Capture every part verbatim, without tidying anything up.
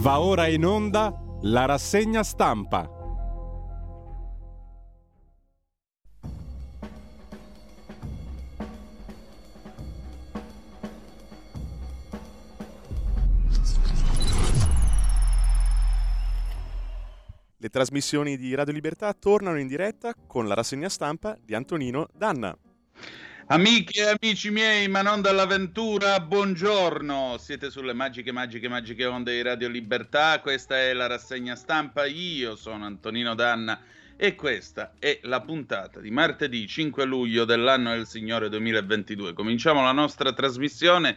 Va ora in onda la rassegna stampa. Le trasmissioni di Radio Libertà tornano in diretta con la rassegna stampa di Antonino Danna. Amiche e amici miei, ma non dall'avventura, buongiorno. Siete sulle magiche, magiche, magiche onde di Radio Libertà. Questa è la rassegna stampa. Io sono Antonino Danna e questa è la puntata di martedì cinque luglio dell'anno del Signore duemilaventidue. Cominciamo la nostra trasmissione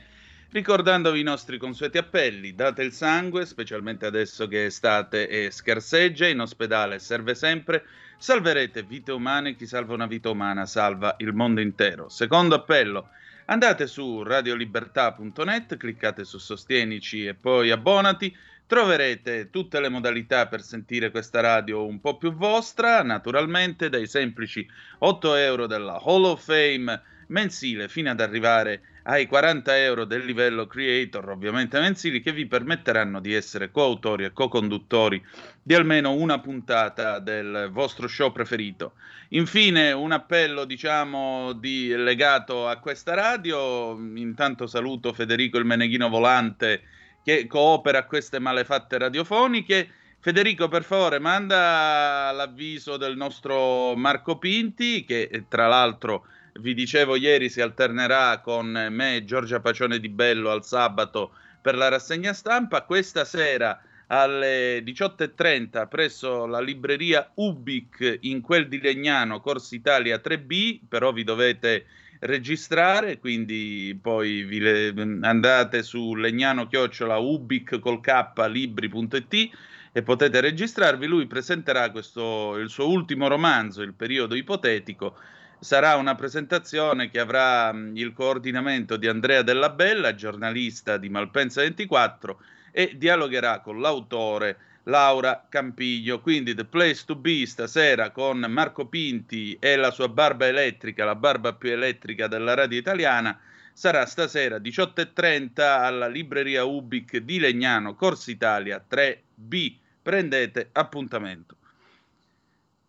ricordandovi i nostri consueti appelli. Date il sangue, specialmente adesso che è estate e scarseggia, in ospedale serve sempre. Salverete vite umane, chi salva una vita umana salva il mondo intero. Secondo appello, andate su radio libertà punto net, cliccate su Sostienici e poi abbonati. Troverete tutte le modalità per sentire questa radio un po' più vostra, naturalmente dai semplici otto euro della Hall of Fame mensile fino ad arrivare ai quaranta euro del livello creator, ovviamente mensili, che vi permetteranno di essere coautori e co-conduttori di almeno una puntata del vostro show preferito. Infine un appello, diciamo, di, legato a questa radio. Intanto saluto Federico il Meneghino Volante che coopera queste malefatte radiofoniche. Federico, per favore, manda l'avviso del nostro Marco Pinti, che tra l'altro, vi dicevo ieri, si alternerà con me e Giorgia Pacione Di Bello al sabato per la rassegna stampa. Questa sera alle diciotto e trenta presso la libreria Ubic in quel di Legnano, Corso Italia tre B, però vi dovete registrare, quindi poi vi le, andate su legnano chiocciola ubic col k libri punto it e potete registrarvi. Lui presenterà questo, il suo ultimo romanzo, Il periodo ipotetico. Sarà una presentazione che avrà il coordinamento di Andrea Della Bella, giornalista di Malpensa ventiquattro, e dialogherà con l'autore Laura Campiglio. Quindi the place to be stasera con Marco Pinti e la sua barba elettrica, la barba più elettrica della radio italiana, sarà stasera diciotto e trenta alla libreria Ubic di Legnano, Corso Italia tre B. Prendete appuntamento.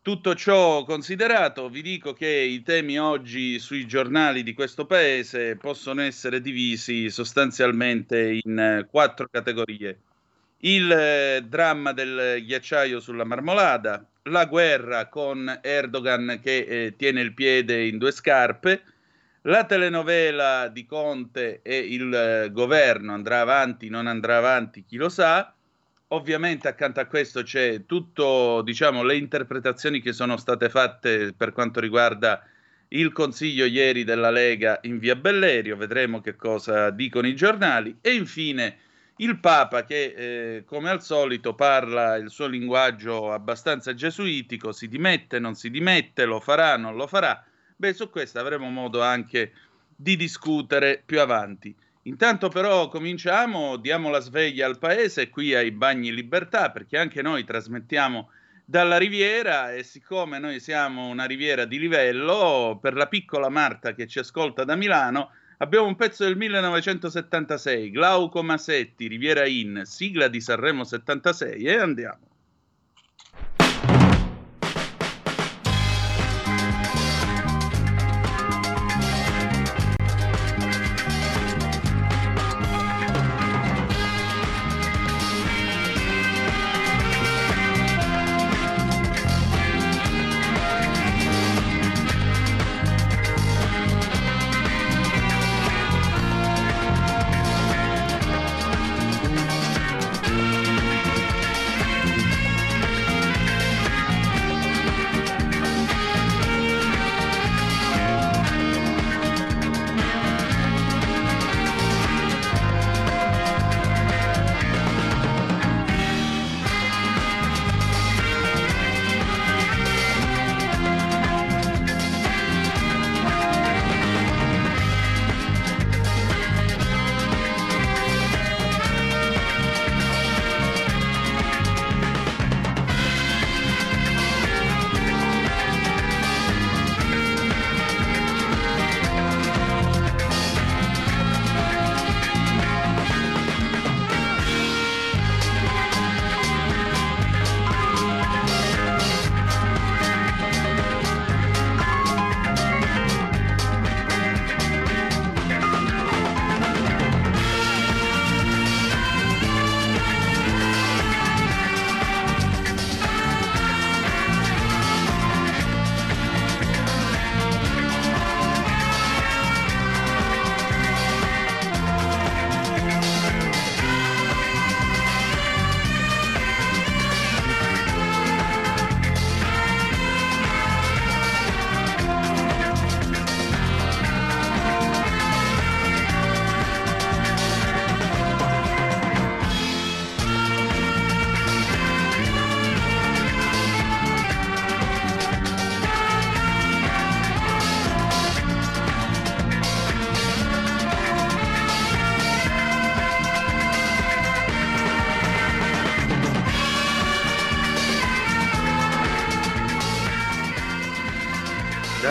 Tutto ciò considerato, vi dico che i temi oggi sui giornali di questo paese possono essere divisi sostanzialmente in quattro categorie. Il dramma del ghiacciaio sulla Marmolada, la guerra con Erdogan che eh, tiene il piede in due scarpe, la telenovela di Conte e il eh, governo, andrà avanti, non andrà avanti, chi lo sa. Ovviamente accanto a questo c'è tutto, diciamo, le interpretazioni che sono state fatte per quanto riguarda il consiglio ieri della Lega in via Bellerio, vedremo che cosa dicono i giornali, e infine il Papa che eh, come al solito parla il suo linguaggio abbastanza gesuitico, si dimette, non si dimette, lo farà, non lo farà. Beh, su questo avremo modo anche di discutere più avanti. Intanto però cominciamo, diamo la sveglia al paese, qui ai Bagni Libertà, perché anche noi trasmettiamo dalla Riviera e siccome noi siamo una riviera di livello, per la piccola Marta che ci ascolta da Milano abbiamo un pezzo del millenovecentosettantasei, Glauco Masetti, Riviera In, sigla di Sanremo settantasei, e andiamo.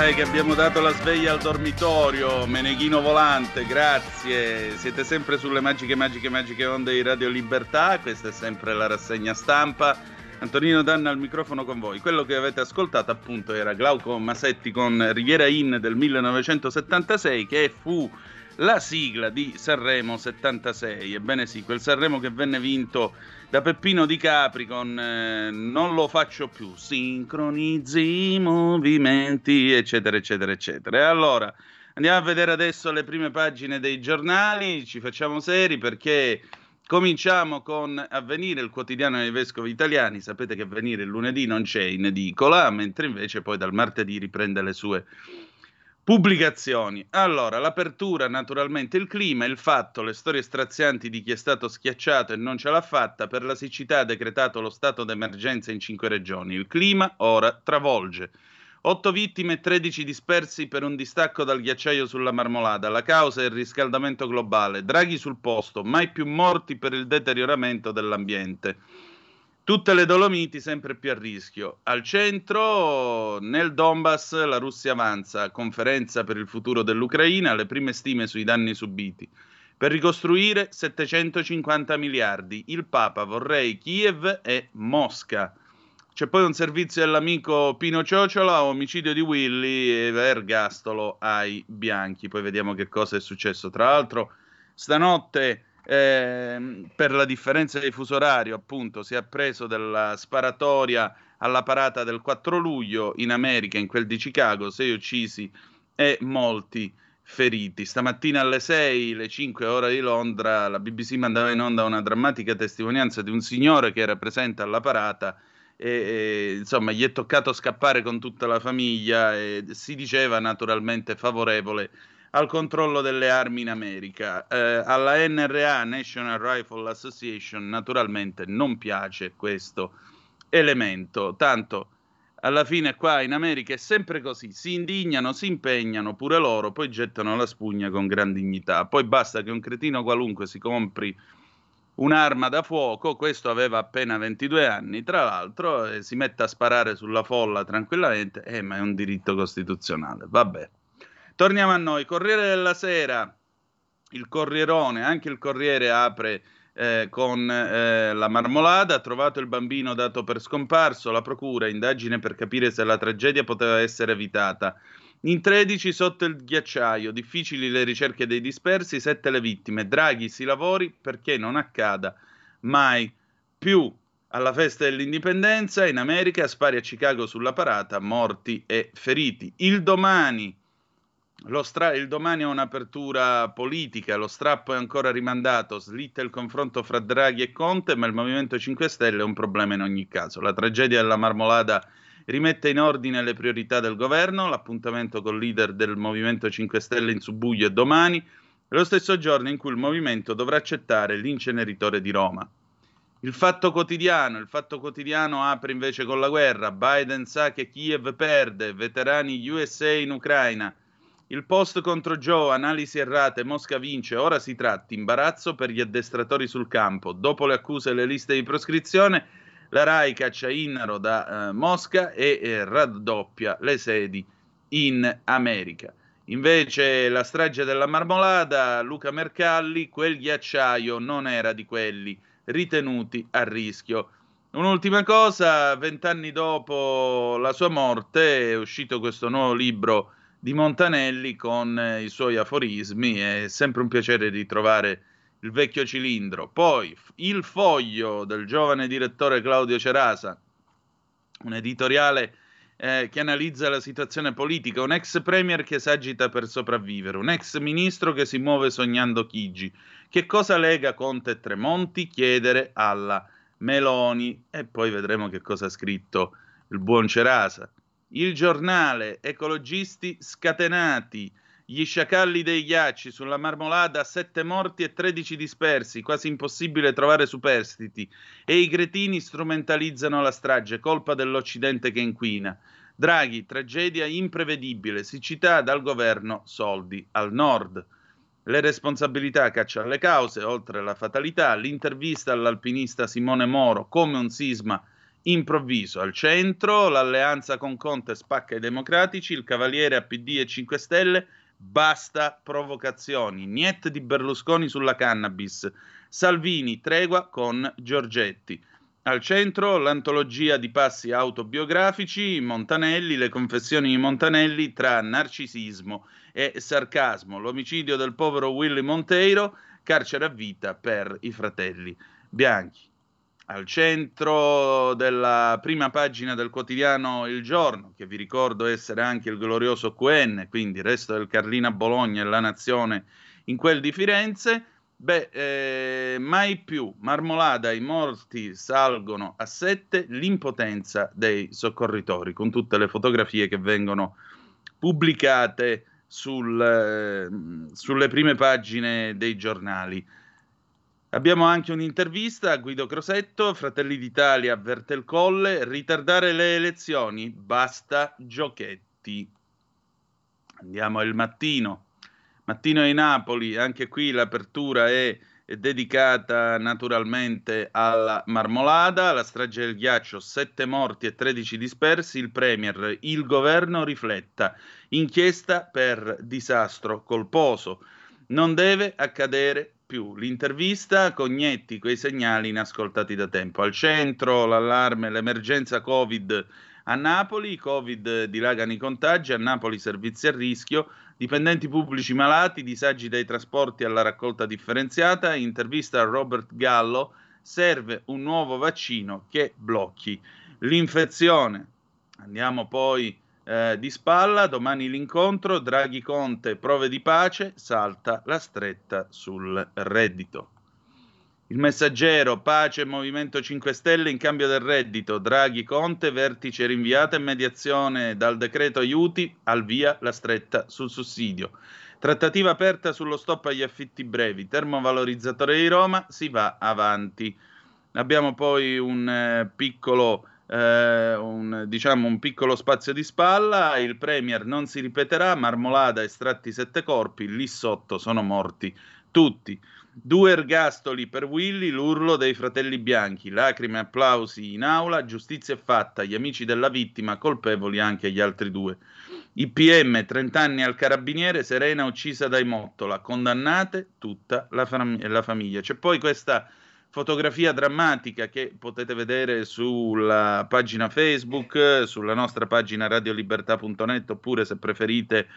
Dai che abbiamo dato la sveglia al dormitorio, Meneghino Volante, grazie. Siete sempre sulle magiche, magiche, magiche onde di Radio Libertà, questa è sempre la rassegna stampa. Antonino Danna al microfono con voi. Quello che avete ascoltato appunto era Glauco Masetti con Riviera Inn del millenovecentosettantasei, che fu la sigla di Sanremo settantasei. Ebbene sì, quel Sanremo che venne vinto da Peppino Di Capri con eh, Non lo faccio più, sincronizzi i movimenti, eccetera, eccetera, eccetera. E allora, andiamo a vedere adesso le prime pagine dei giornali, ci facciamo seri perché cominciamo con Avvenire, il quotidiano dei vescovi italiani. Sapete che Avvenire il lunedì non c'è in edicola, mentre invece poi dal martedì riprende le sue pubblicazioni. Allora, l'apertura, naturalmente il clima, il fatto, le storie strazianti di chi è stato schiacciato e non ce l'ha fatta, per la siccità ha decretato lo stato d'emergenza in cinque regioni. Il clima ora travolge. Otto vittime e tredici dispersi per un distacco dal ghiacciaio sulla Marmolada. La causa è il riscaldamento globale. Draghi sul posto, mai più morti per il deterioramento dell'ambiente. Tutte le Dolomiti sempre più a rischio. Al centro, nel Donbass, la Russia avanza. Conferenza per il futuro dell'Ucraina, le prime stime sui danni subiti. Per ricostruire settecentocinquanta miliardi. Il Papa, vorrei Kiev e Mosca. C'è poi un servizio dell'amico Pino Ciocciola, omicidio di Willy e ergastolo ai bianchi. Poi vediamo che cosa è successo. Tra l'altro, stanotte... Eh, per la differenza di fuso orario, appunto, si è appreso della sparatoria alla parata del quattro luglio in America, in quel di Chicago, sei uccisi e molti feriti. Stamattina alle sei, le cinque ora di Londra, la B B C mandava in onda una drammatica testimonianza di un signore che era presente alla parata e, e insomma gli è toccato scappare con tutta la famiglia e si diceva naturalmente favorevole al controllo delle armi in America. Eh, alla N R A, National Rifle Association, naturalmente non piace questo elemento, tanto alla fine qua in America è sempre così, si indignano, si impegnano pure loro, poi gettano la spugna con gran dignità, poi basta che un cretino qualunque si compri un'arma da fuoco, questo aveva appena ventidue anni, tra l'altro, eh, si mette a sparare sulla folla tranquillamente, eh ma è un diritto costituzionale, vabbè. Torniamo a noi, Corriere della Sera, il Corrierone, anche il Corriere apre eh, con eh, la Marmolada, ha trovato il bambino dato per scomparso, la procura, indagine per capire se la tragedia poteva essere evitata. In tredici sotto il ghiacciaio, difficili le ricerche dei dispersi, sette le vittime, Draghi si lavori perché non accada mai più. Alla festa dell'indipendenza in America, spari a Chicago sulla parata, morti e feriti. Il Domani. Lo stra- il Domani è un'apertura politica, lo strappo è ancora rimandato, slitta il confronto fra Draghi e Conte, ma il Movimento cinque Stelle è un problema in ogni caso. La tragedia della Marmolada rimette in ordine le priorità del governo, l'appuntamento col leader del Movimento cinque Stelle in Subuglio è domani, è lo stesso giorno in cui il Movimento dovrà accettare l'inceneritore di Roma. Il Fatto Quotidiano, il Fatto Quotidiano apre invece con la guerra, Biden sa che Kiev perde, veterani U S A in Ucraina. Il post contro Joe, analisi errate, Mosca vince, ora si tratti, imbarazzo per gli addestratori sul campo. Dopo le accuse e le liste di proscrizione, la Rai caccia Innaro da eh, Mosca e eh, raddoppia le sedi in America. Invece la strage della Marmolada, Luca Mercalli, quel ghiacciaio non era di quelli ritenuti a rischio. Un'ultima cosa, vent'anni dopo la sua morte è uscito questo nuovo libro di Montanelli con eh, i suoi aforismi, è sempre un piacere ritrovare il vecchio cilindro. Poi Il Foglio del giovane direttore Claudio Cerasa, un editoriale eh, che analizza la situazione politica, un ex premier che s'agita per sopravvivere, un ex ministro che si muove sognando Chigi. Che cosa lega Conte e Tremonti? Chiedere alla Meloni. E poi vedremo che cosa ha scritto il buon Cerasa. Il Giornale, ecologisti scatenati, gli sciacalli dei ghiacci sulla Marmolada, sette morti e tredici dispersi, quasi impossibile trovare superstiti, e i cretini strumentalizzano la strage, colpa dell'Occidente che inquina. Draghi, tragedia imprevedibile, siccità dal governo, soldi al nord. Le responsabilità caccia alle cause, oltre la fatalità, l'intervista all'alpinista Simone Moro, come un sisma Improvviso al centro, l'alleanza con Conte spacca i democratici, il cavaliere a P D e cinque Stelle, basta provocazioni, niente di Berlusconi sulla cannabis, Salvini tregua con Giorgetti. Al centro l'antologia di passi autobiografici, Montanelli, le confessioni di Montanelli tra narcisismo e sarcasmo, l'omicidio del povero Willy Monteiro, carcere a vita per i fratelli bianchi. Al centro della prima pagina del quotidiano Il Giorno, che vi ricordo essere anche il glorioso Q N, quindi il Resto del Carlina Bologna e La Nazione in quel di Firenze, beh, eh, mai più, Marmolada, i morti salgono a sette, l'impotenza dei soccorritori, con tutte le fotografie che vengono pubblicate sul, eh, sulle prime pagine dei giornali. Abbiamo anche un'intervista a Guido Crosetto, Fratelli d'Italia avverte il Colle, ritardare le elezioni, basta giochetti. Andiamo al Mattino. Mattino di Napoli, anche qui l'apertura è, è dedicata naturalmente alla Marmolada, la strage del ghiaccio, sette morti e tredici dispersi, il Premier, il governo rifletta, inchiesta per disastro colposo, non deve accadere più. L'intervista, Cognetti, quei segnali inascoltati da tempo. Al centro l'allarme, l'emergenza Covid a Napoli, Covid dilagano i contagi, a Napoli servizi a rischio, dipendenti pubblici malati, disagi dai trasporti alla raccolta differenziata, intervista a Robert Gallo, serve un nuovo vaccino che blocchi l'infezione. Andiamo poi Eh, di spalla, domani l'incontro, Draghi Conte, prove di pace, salta la stretta sul reddito. Il Messaggero, pace Movimento cinque Stelle in cambio del reddito, Draghi Conte, vertice rinviata e mediazione dal decreto aiuti, al via la stretta sul sussidio. Trattativa aperta sullo stop agli affitti brevi, termovalorizzatore di Roma, si va avanti. Abbiamo poi un eh, piccolo... Uh, un, diciamo un piccolo spazio di spalla, il Premier non si ripeterà, Marmolada estratti sette corpi, lì sotto sono morti tutti. Due ergastoli per Willy, l'urlo dei fratelli bianchi, lacrime e applausi in aula, giustizia è fatta, gli amici della vittima, colpevoli anche gli altri due. I P M, trent'anni al carabiniere, Serena uccisa dai Mottola, condannate tutta la, fam- la famiglia. C'è poi questa fotografia drammatica che potete vedere sulla pagina Facebook, sulla nostra pagina radio libertà punto net, oppure se preferite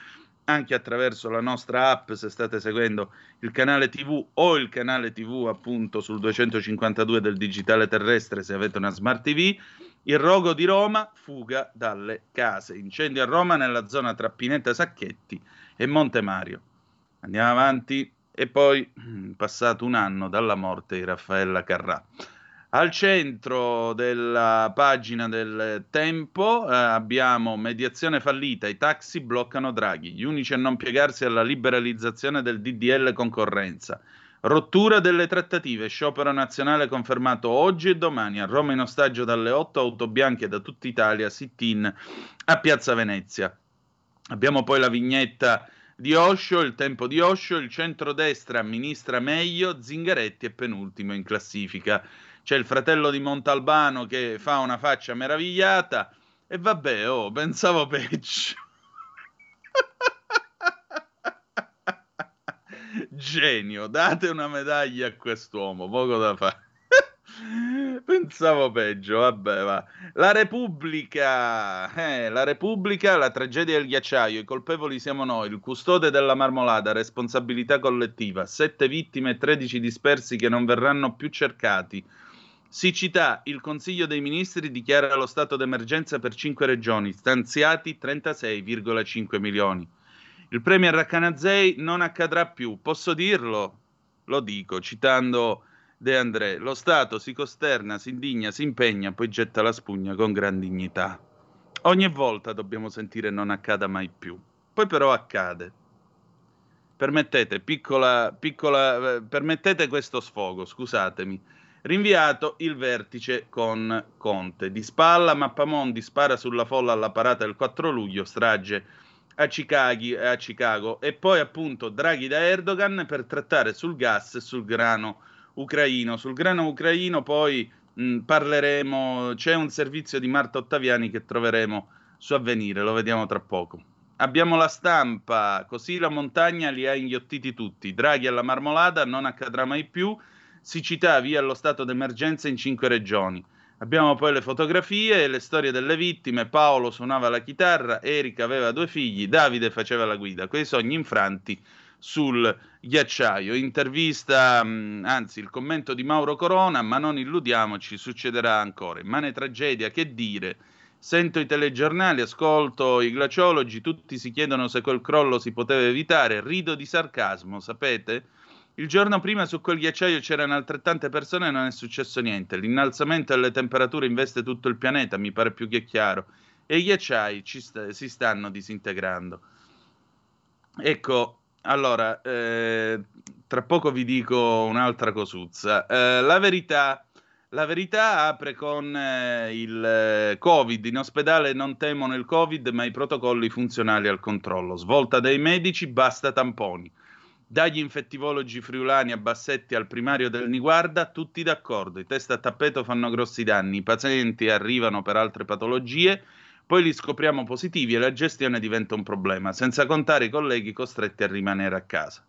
anche attraverso la nostra app se state seguendo il canale tivù o il canale tivù appunto sul duecentocinquantadue del digitale terrestre se avete una smart tivù. Il rogo di Roma, fuga dalle case, incendio a Roma nella zona tra Pineta Sacchetti e Montemario. Andiamo avanti. E poi, passato un anno dalla morte di Raffaella Carrà. Al centro della pagina del Tempo eh, abbiamo mediazione fallita, i taxi bloccano Draghi, gli unici a non piegarsi alla liberalizzazione del D D L concorrenza. Rottura delle trattative, sciopero nazionale confermato oggi e domani, a Roma in ostaggio dalle otto, auto bianche da tutta Italia, sit-in a Piazza Venezia. Abbiamo poi la vignetta di Oscio, il tempo di Oscio, il centrodestra amministra meglio, Zingaretti è penultimo in classifica. C'è il fratello di Montalbano che fa una faccia meravigliata e vabbè, oh, pensavo peggio. Genio, date una medaglia a quest'uomo, poco da fare. Pensavo peggio, vabbè va. La Repubblica, eh, la Repubblica, la tragedia del ghiacciaio, i colpevoli siamo noi, il custode della Marmolada, responsabilità collettiva, sette vittime e tredici dispersi che non verranno più cercati. Siccità, il Consiglio dei Ministri dichiara lo stato d'emergenza per cinque regioni, stanziati trentasei virgola cinque milioni. Il Premier Racanazei non accadrà più, posso dirlo? Lo dico, citando De André, lo Stato si costerna, si indigna, si impegna, poi getta la spugna con gran dignità. Ogni volta dobbiamo sentire non accada mai più. Poi però accade. Permettete, piccola, piccola, eh, permettete questo sfogo, scusatemi. Rinviato il vertice con Conte. Di spalla, Mappamondi spara sulla folla alla parata del quattro luglio, strage a Chicago, a Chicago. E poi appunto Draghi da Erdogan per trattare sul gas e sul grano ucraino. Sul grano ucraino poi mh, parleremo, c'è un servizio di Marta Ottaviani che troveremo su Avvenire, lo vediamo tra poco. Abbiamo La Stampa, così la montagna li ha inghiottiti tutti, Draghi alla Marmolada, non accadrà mai più, siccità via allo stato d'emergenza in cinque regioni. Abbiamo poi le fotografie e le storie delle vittime, Paolo suonava la chitarra, Erika aveva due figli, Davide faceva la guida, quei sogni infranti sul ghiacciaio. Intervista, anzi il commento di Mauro Corona, ma non illudiamoci, succederà ancora, immane tragedia, che dire... Sento i telegiornali, ascolto i glaciologi, tutti si chiedono se quel crollo si poteva evitare, rido di sarcasmo, sapete? Il giorno prima su quel ghiacciaio c'erano altrettante persone e non è successo niente, l'innalzamento delle temperature investe tutto il pianeta, mi pare più che chiaro, e i ghiacciai ci st- si stanno disintegrando. Ecco, allora, eh, tra poco vi dico un'altra cosuzza. Eh, la verità... La verità apre con eh, il eh, Covid, in ospedale non temono il Covid ma i protocolli funzionali al controllo, svolta dai medici, basta tamponi, dagli infettivologi friulani a Bassetti al primario del Niguarda, tutti d'accordo, i test a tappeto fanno grossi danni, i pazienti arrivano per altre patologie, poi li scopriamo positivi e la gestione diventa un problema, senza contare i colleghi costretti a rimanere a casa.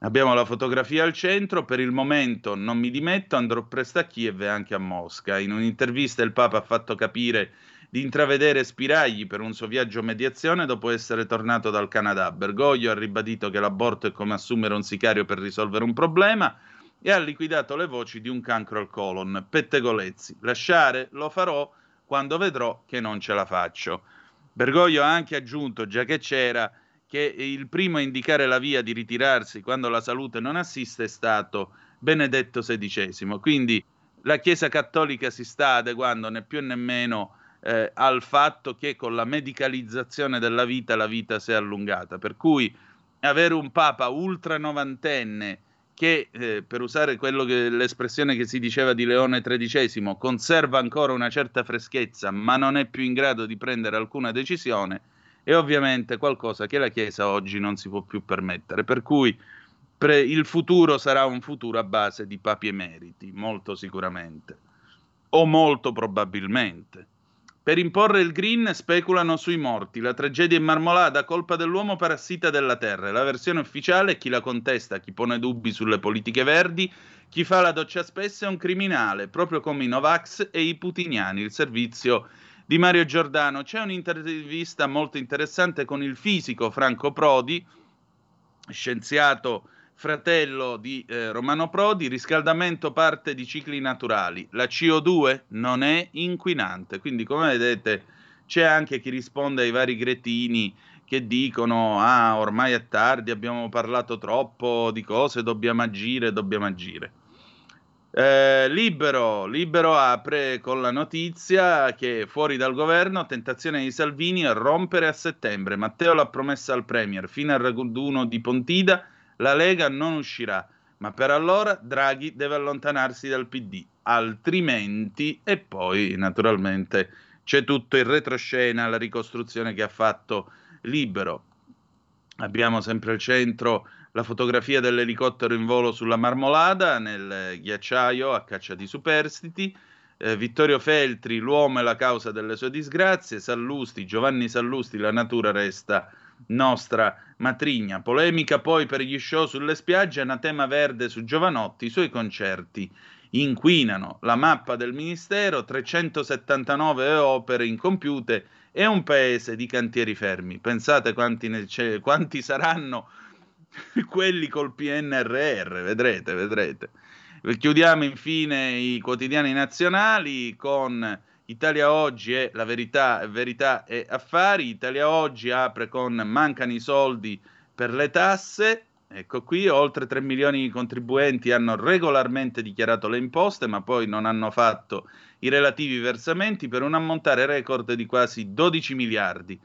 Abbiamo la fotografia al centro, per il momento non mi dimetto, andrò presto a Kiev e anche a Mosca. In un'intervista il Papa ha fatto capire di intravedere spiragli per un suo viaggio a mediazione dopo essere tornato dal Canada. Bergoglio ha ribadito che l'aborto è come assumere un sicario per risolvere un problema e ha liquidato le voci di un cancro al colon. Pettegolezzi, lasciare lo farò quando vedrò che non ce la faccio. Bergoglio ha anche aggiunto, già che c'era, che il primo a indicare la via di ritirarsi quando la salute non assiste è stato Benedetto sedicesimo. Quindi la Chiesa Cattolica si sta adeguando né più né meno eh, al fatto che con la medicalizzazione della vita la vita si è allungata. Per cui avere un Papa ultra novantenne che, eh, per usare quello che, l'espressione che si diceva di Leone tredicesimo, conserva ancora una certa freschezza ma non è più in grado di prendere alcuna decisione, è ovviamente qualcosa che la Chiesa oggi non si può più permettere, per cui pre- il futuro sarà un futuro a base di papi emeriti, molto sicuramente, o molto probabilmente. Per imporre il green speculano sui morti, la tragedia in Marmolada, colpa dell'uomo parassita della terra, la versione ufficiale è chi la contesta, chi pone dubbi sulle politiche verdi, chi fa la doccia spessa è un criminale, proprio come i Novax e i putiniani, il servizio di Mario Giordano. C'è un'intervista molto interessante con il fisico Franco Prodi, scienziato fratello di eh, Romano Prodi, riscaldamento parte di cicli naturali, la C O due non è inquinante, quindi come vedete c'è anche chi risponde ai vari gretini che dicono ah ormai è tardi, abbiamo parlato troppo di cose, dobbiamo agire, dobbiamo agire. Eh, libero, libero apre con la notizia che fuori dal governo, tentazione di Salvini a rompere a settembre, Matteo l'ha promessa al Premier, fino al raduno di Pontida la Lega non uscirà, ma per allora Draghi deve allontanarsi dal P D, altrimenti, e poi naturalmente c'è tutto il retroscena, la ricostruzione che ha fatto Libero. Abbiamo sempre al centro la fotografia dell'elicottero in volo sulla Marmolada, nel ghiacciaio a caccia di superstiti, eh, Vittorio Feltri, l'uomo è la causa delle sue disgrazie, Sallusti, Giovanni Sallusti, la natura resta nostra matrigna. Polemica poi per gli show sulle spiagge, anatema verde su Giovanotti, i suoi concerti inquinano, la mappa del ministero, trecentosettantanove opere incompiute e un paese di cantieri fermi. Pensate quanti, ne ce- quanti saranno quelli col P N R R, vedrete, vedrete. Chiudiamo infine i quotidiani nazionali con Italia Oggi e La Verità, Verità e Affari. Italia Oggi apre con mancano i soldi per le tasse, ecco qui, oltre tre milioni di contribuenti hanno regolarmente dichiarato le imposte ma poi non hanno fatto i relativi versamenti per un ammontare record di quasi dodici miliardi.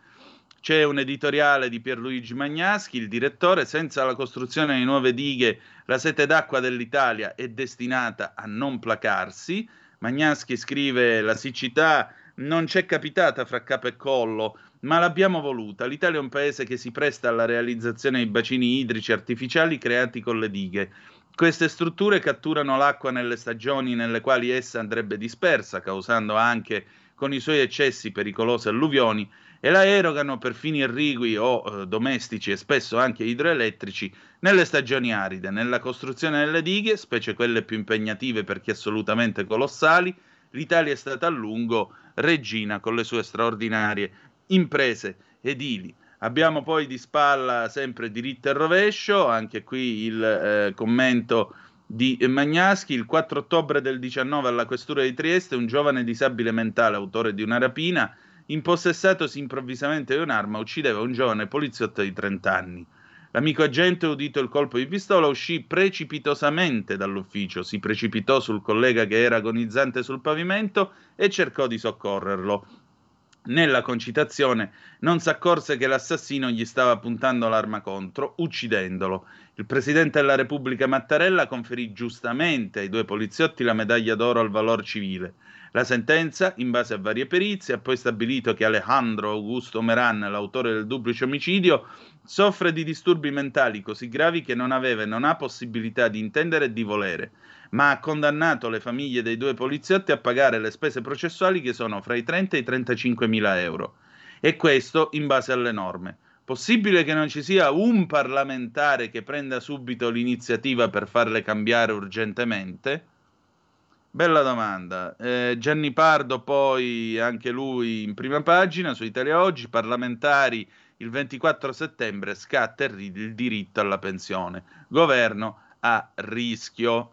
C'è un editoriale di Pierluigi Magnaschi, il direttore, senza la costruzione di nuove dighe la sete d'acqua dell'Italia è destinata a non placarsi. Magnaschi scrive, la siccità non c'è capitata fra capo e collo, ma l'abbiamo voluta. L'Italia è un paese che si presta alla realizzazione di bacini idrici artificiali creati con le dighe. Queste strutture catturano l'acqua nelle stagioni nelle quali essa andrebbe dispersa, causando anche con i suoi eccessi pericolose alluvioni, e la erogano per fini irrigui o eh, domestici e spesso anche idroelettrici nelle stagioni aride, nella costruzione delle dighe, specie quelle più impegnative perché assolutamente colossali. L'Italia è stata a lungo regina con le sue straordinarie imprese edili. Abbiamo poi di spalla sempre diritto e rovescio, anche qui il eh, commento di Magnaschi. Il quattro ottobre del diciannove alla questura di Trieste un giovane disabile mentale, autore di una rapina, impossessatosi improvvisamente di un'arma, uccideva un giovane poliziotto di trenta anni. L'amico agente, udito il colpo di pistola, uscì precipitosamente dall'ufficio, si precipitò sul collega che era agonizzante sul pavimento e cercò di soccorrerlo. Nella concitazione non s'accorse che l'assassino gli stava puntando l'arma contro, uccidendolo. Il presidente della Repubblica Mattarella conferì giustamente ai due poliziotti la medaglia d'oro al valor civile. La sentenza, in base a varie perizie, ha poi stabilito che Alejandro Augusto Meran, l'autore del duplice omicidio, soffre di disturbi mentali così gravi che non aveva e non ha possibilità di intendere e di volere, ma ha condannato le famiglie dei due poliziotti a pagare le spese processuali che sono fra i trenta e i trentacinque mila euro. E questo in base alle norme. Possibile che non ci sia un parlamentare che prenda subito l'iniziativa per farle cambiare urgentemente? Bella domanda. eh, Gianni Pardo poi, anche lui in prima pagina su Italia Oggi, parlamentari il ventiquattro settembre scatta il diritto alla pensione, governo a rischio,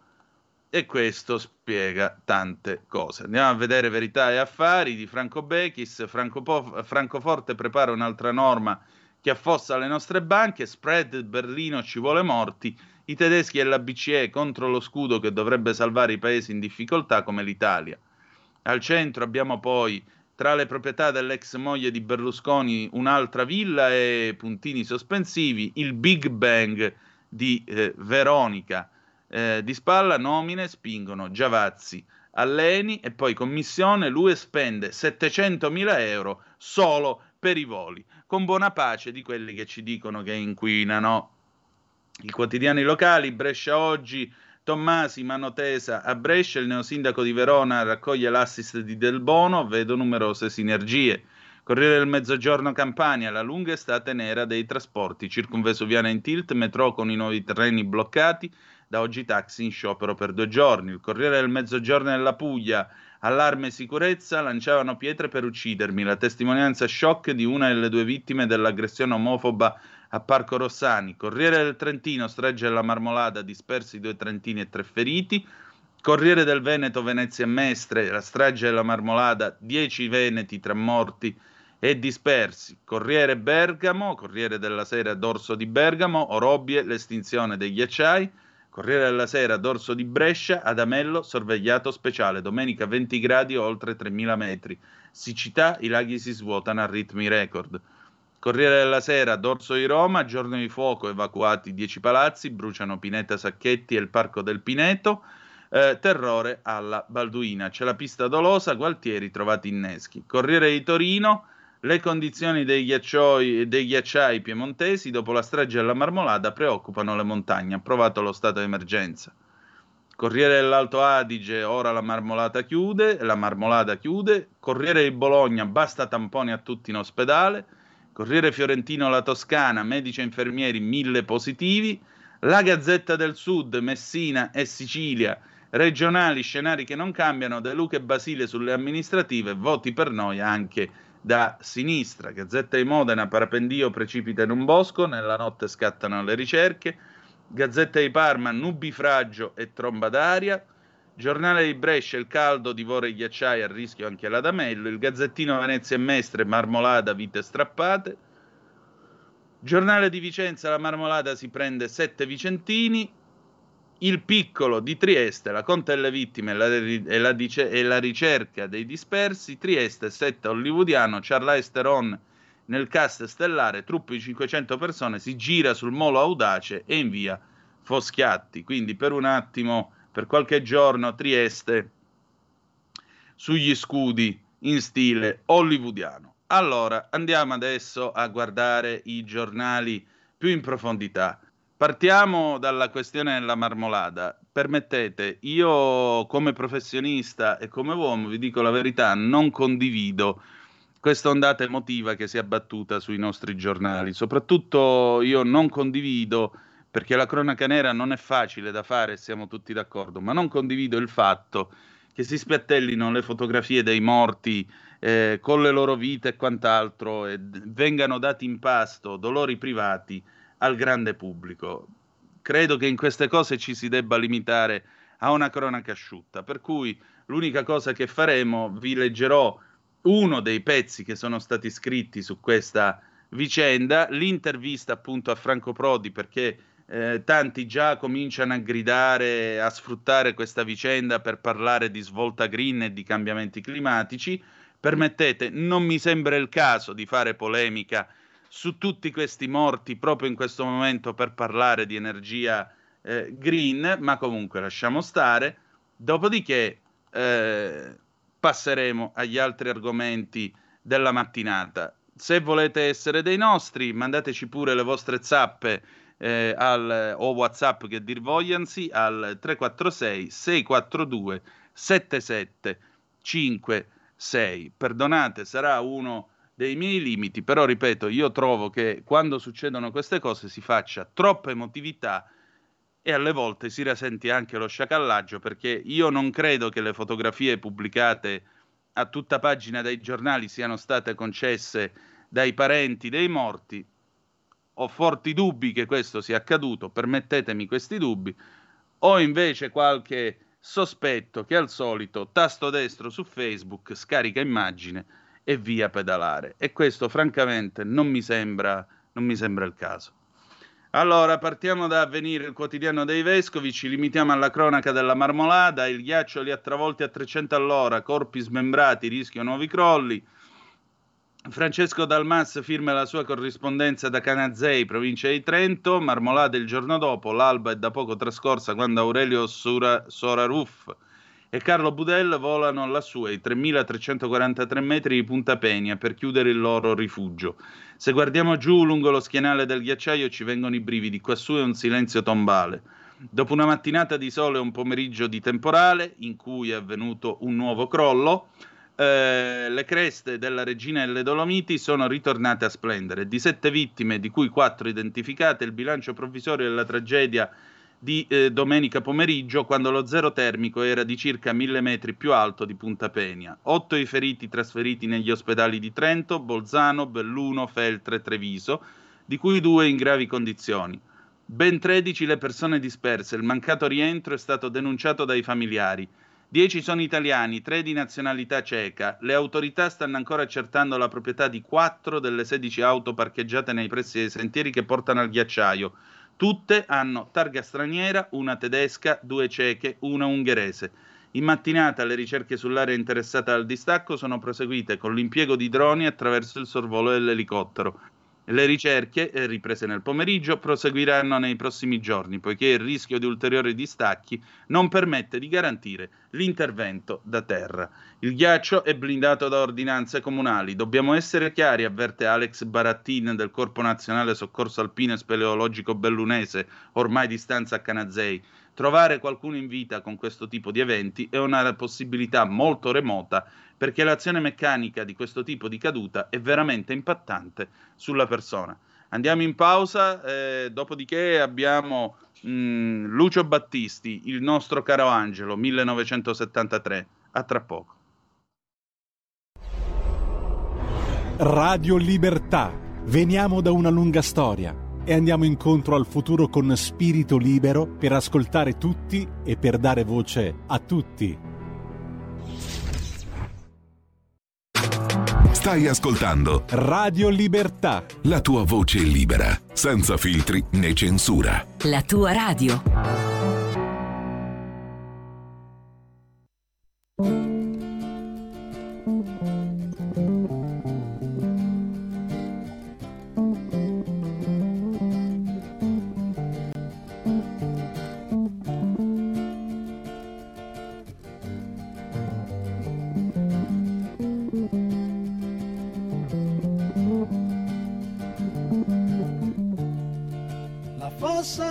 e questo spiega tante cose. Andiamo a vedere Verità e Affari di Franco Bechis. Franco po- Francoforte prepara un'altra norma che affossa le nostre banche, spread Berlino ci vuole morti, i tedeschi e la B C E contro lo scudo che dovrebbe salvare i paesi in difficoltà come l'Italia. Al centro abbiamo poi, tra le proprietà dell'ex moglie di Berlusconi, un'altra villa e puntini sospensivi, il Big Bang di eh, Veronica. Eh, di spalla nomine spingono Giavazzi all'Eni, e poi commissione, l'U E spende settecentomila euro solo per i voli, con buona pace di quelli che ci dicono che inquinano. I quotidiani locali, Brescia Oggi, Tommasi, mano tesa a Brescia, il neosindaco di Verona raccoglie l'assist di Del Bono, vedo numerose sinergie. Corriere del Mezzogiorno Campania, la lunga estate nera dei trasporti, circumvesuviana in tilt, metro con i nuovi treni bloccati, da oggi taxi in sciopero per due giorni. Il Corriere del Mezzogiorno della Puglia, allarme e sicurezza, lanciavano pietre per uccidermi, la testimonianza shock di una delle due vittime dell'aggressione omofoba a Parco Rossani. Corriere del Trentino, strage alla Marmolada, dispersi due trentini e tre feriti. Corriere del Veneto, Venezia e Mestre, la strage alla Marmolada, dieci veneti tra morti e dispersi. Corriere Bergamo, Corriere della Sera, dorso di Bergamo, Orobbie, l'estinzione dei ghiacciai. Corriere della Sera, dorso di Brescia, Adamello, sorvegliato speciale, domenica venti gradi oltre tremila metri, siccità, i laghi si svuotano a ritmi record. Corriere della Sera, dorso di Roma, giorno di fuoco, evacuati dieci palazzi, bruciano Pineta Sacchetti e il parco del Pineto. Eh, terrore alla Balduina, c'è la pista dolosa, Gualtieri trovati inneschi. Corriere di Torino, le condizioni dei ghiacciai, dei ghiacciai piemontesi dopo la strage alla Marmolada preoccupano le montagne, approvato lo stato d'emergenza. Corriere dell'Alto Adige, ora la Marmolada chiude, la Marmolada chiude. Corriere di Bologna, basta tamponi a tutti in ospedale. Corriere Fiorentino, la Toscana, medici e infermieri, mille positivi. La Gazzetta del Sud, Messina e Sicilia, regionali, scenari che non cambiano, De Luca e Basile sulle amministrative, voti per noi anche da sinistra. Gazzetta di Modena, Parapendio precipita in un bosco, nella notte scattano le ricerche. Gazzetta di Parma, nubifragio e tromba d'aria. Giornale di Brescia, il caldo divora i ghiacciai, a rischio anche l'Adamello. Il Gazzettino, Venezia e Mestre, Marmolada, vite strappate. Giornale di Vicenza, la Marmolada si prende sette vicentini. Il Piccolo di Trieste, la conta delle vittime la, e, la dice, e la ricerca dei dispersi. Trieste, sette hollywoodiano, Charlize Theron nel cast stellare, truppe di cinquecento persone, si gira sul molo audace e invia Foschiatti. Quindi per un attimo, per qualche giorno, Trieste sugli scudi in stile hollywoodiano. Allora, andiamo adesso a guardare i giornali più in profondità. Partiamo dalla questione della marmolada. Permettete, io come professionista e come uomo, vi dico la verità, non condivido questa ondata emotiva che si è abbattuta sui nostri giornali. Soprattutto io non condivido, perché la cronaca nera non è facile da fare, siamo tutti d'accordo, ma non condivido il fatto che si spiattellino le fotografie dei morti eh, con le loro vite e quant'altro, e vengano dati in pasto dolori privati al grande pubblico. Credo che in queste cose ci si debba limitare a una cronaca asciutta, per cui l'unica cosa che faremo, vi leggerò uno dei pezzi che sono stati scritti su questa vicenda, l'intervista appunto a Franco Prodi, perché eh, tanti già cominciano a gridare, a sfruttare questa vicenda per parlare di svolta green e di cambiamenti climatici. Permettete, non mi sembra il caso di fare polemica su tutti questi morti proprio in questo momento per parlare di energia eh, green, ma comunque lasciamo stare. Dopodiché eh, passeremo agli altri argomenti della mattinata. Se volete essere dei nostri, mandateci pure le vostre zappe eh, al, o WhatsApp che dir vogliansi al tre quattro sei sei quattro due sette sette cinque sei. Perdonate, sarà uno dei miei limiti, però ripeto, io trovo che quando succedono queste cose si faccia troppa emotività e alle volte si rasenti anche lo sciacallaggio, perché io non credo che le fotografie pubblicate a tutta pagina dai giornali siano state concesse dai parenti dei morti. Ho forti dubbi che questo sia accaduto, permettetemi questi dubbi. Ho invece qualche sospetto che al solito tasto destro su Facebook, scarica immagine e via pedalare, e questo francamente non mi sembra, non mi sembra il caso. Allora partiamo da Avvenire, il quotidiano dei vescovi, ci limitiamo alla cronaca della marmolada. Il ghiaccio li ha travolti a trecento all'ora, corpi smembrati, rischio nuovi crolli. Francesco Dalmas firma la sua corrispondenza da Canazei, provincia di Trento. Marmolada il giorno dopo, l'alba è da poco trascorsa quando Aurelio Sura, Soraruff e Carlo Budel volano lassù ai tremila trecentoquarantatré metri di Punta Penia per chiudere il loro rifugio. Se guardiamo giù lungo lo schienale del ghiacciaio ci vengono i brividi, quassù è un silenzio tombale. Dopo una mattinata di sole e un pomeriggio di temporale, in cui è avvenuto un nuovo crollo, eh, le creste della Regina delle Dolomiti sono ritornate a splendere. Di sette vittime, di cui quattro identificate, il bilancio provvisorio della tragedia di eh, domenica pomeriggio, quando lo zero termico era di circa mille metri più alto di Punta Penia. Otto i feriti trasferiti negli ospedali di Trento, Bolzano, Belluno, Feltre, Treviso, di cui due in gravi condizioni. Ben tredici le persone disperse, il mancato rientro è stato denunciato dai familiari. Dieci sono italiani, tre di nazionalità ceca. Le autorità stanno ancora accertando la proprietà di quattro delle sedici auto parcheggiate nei pressi dei sentieri che portano al ghiacciaio. Tutte hanno targa straniera, una tedesca, due ceche, una ungherese. In mattinata le ricerche sull'area interessata dal distacco sono proseguite con l'impiego di droni attraverso il sorvolo dell'elicottero. Le ricerche, riprese nel pomeriggio, proseguiranno nei prossimi giorni, poiché il rischio di ulteriori distacchi non permette di garantire l'intervento da terra. Il ghiaccio è blindato da ordinanze comunali. Dobbiamo essere chiari, avverte Alex Barattin del Corpo Nazionale Soccorso Alpino e Speleologico Bellunese, ormai di stanza a Canazei. Trovare qualcuno in vita con questo tipo di eventi è una possibilità molto remota, perché l'azione meccanica di questo tipo di caduta è veramente impattante sulla persona. Andiamo in pausa, eh, dopodiché abbiamo mh, Lucio Battisti, Il nostro caro angelo, millenovecentosettantatré. A tra poco. Radio Libertà. Veniamo da una lunga storia e andiamo incontro al futuro con spirito libero, per ascoltare tutti e per dare voce a tutti. Stai ascoltando Radio Libertà, la tua voce libera, senza filtri né censura. La tua radio.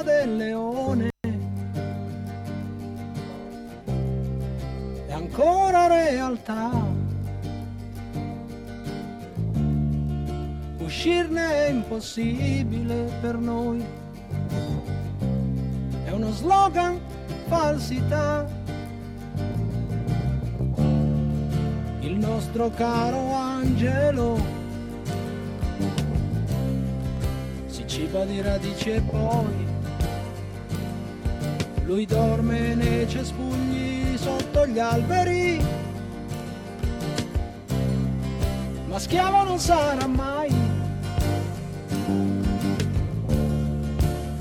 del leone. È ancora realtà. Uscirne è impossibile per noi. È uno slogan falsità. Il nostro caro angelo ciba di radici e poi lui dorme nei cespugli sotto gli alberi, ma schiavo non sarà mai.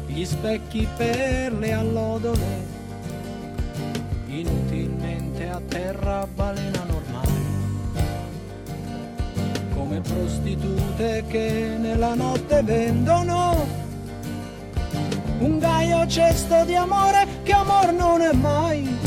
Gli specchi per le allodole inutilmente a terra balenano come prostitute che nella notte vendono un gaio cesto di amore che amor non è mai.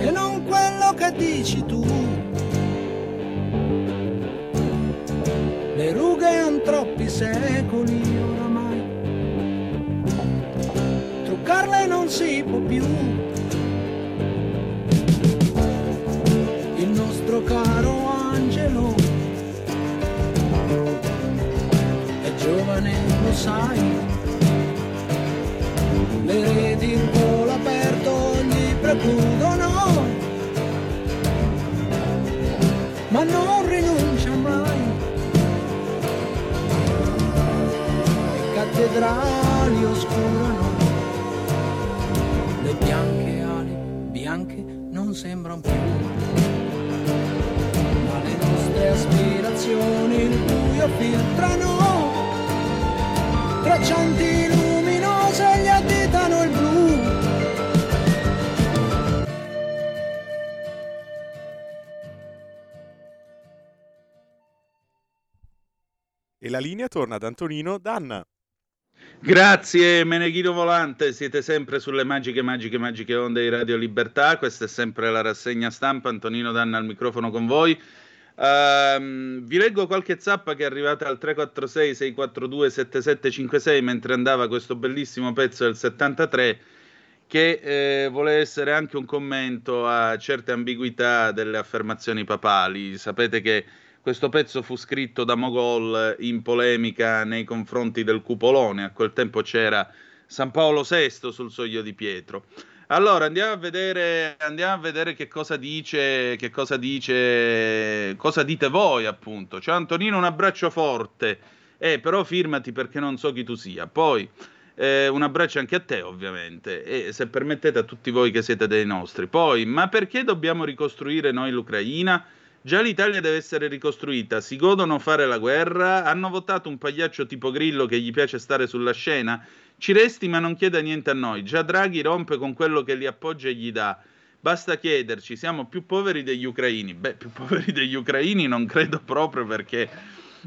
E non quello che dici tu. Le rughe han troppi secoli oramai. Truccarle non si può più. Il nostro caro angelo è giovane, lo sai. Le reti in volo aperto gli precludono, ma non rinuncia mai. Le cattedrali oscurano, le bianche ali bianche non sembrano più, ma le nostre aspirazioni il buio filtrano, traccianti luminose gli addio. E la linea torna ad Antonino Danna. Grazie Meneghino Volante, siete sempre sulle magiche, magiche, magiche onde di Radio Libertà, questa è sempre la rassegna stampa, Antonino Danna al microfono con voi. Uh, vi leggo qualche zappa che è arrivata al tre quattro sei sei quattro due sette sette cinque sei mentre andava questo bellissimo pezzo del settantatré che eh, vuole essere anche un commento a certe ambiguità delle affermazioni papali. Sapete che questo pezzo fu scritto da Mogol in polemica nei confronti del cupolone, a quel tempo c'era San Paolo sesto sul soglio di Pietro. Allora andiamo a vedere, andiamo a vedere che cosa dice, che cosa dice, cosa dite voi appunto. Ciao Antonino, un abbraccio forte, eh, però firmati perché non so chi tu sia. Poi eh, un abbraccio anche a te ovviamente e se permettete a tutti voi che siete dei nostri. Poi, ma perché dobbiamo ricostruire noi l'Ucraina? Già l'Italia deve essere ricostruita, si godono fare la guerra, hanno votato un pagliaccio tipo Grillo che gli piace stare sulla scena, ci resti ma non chieda niente a noi, già Draghi rompe con quello che li appoggia e gli dà, basta chiederci, siamo più poveri degli ucraini. Beh, più poveri degli ucraini non credo proprio perché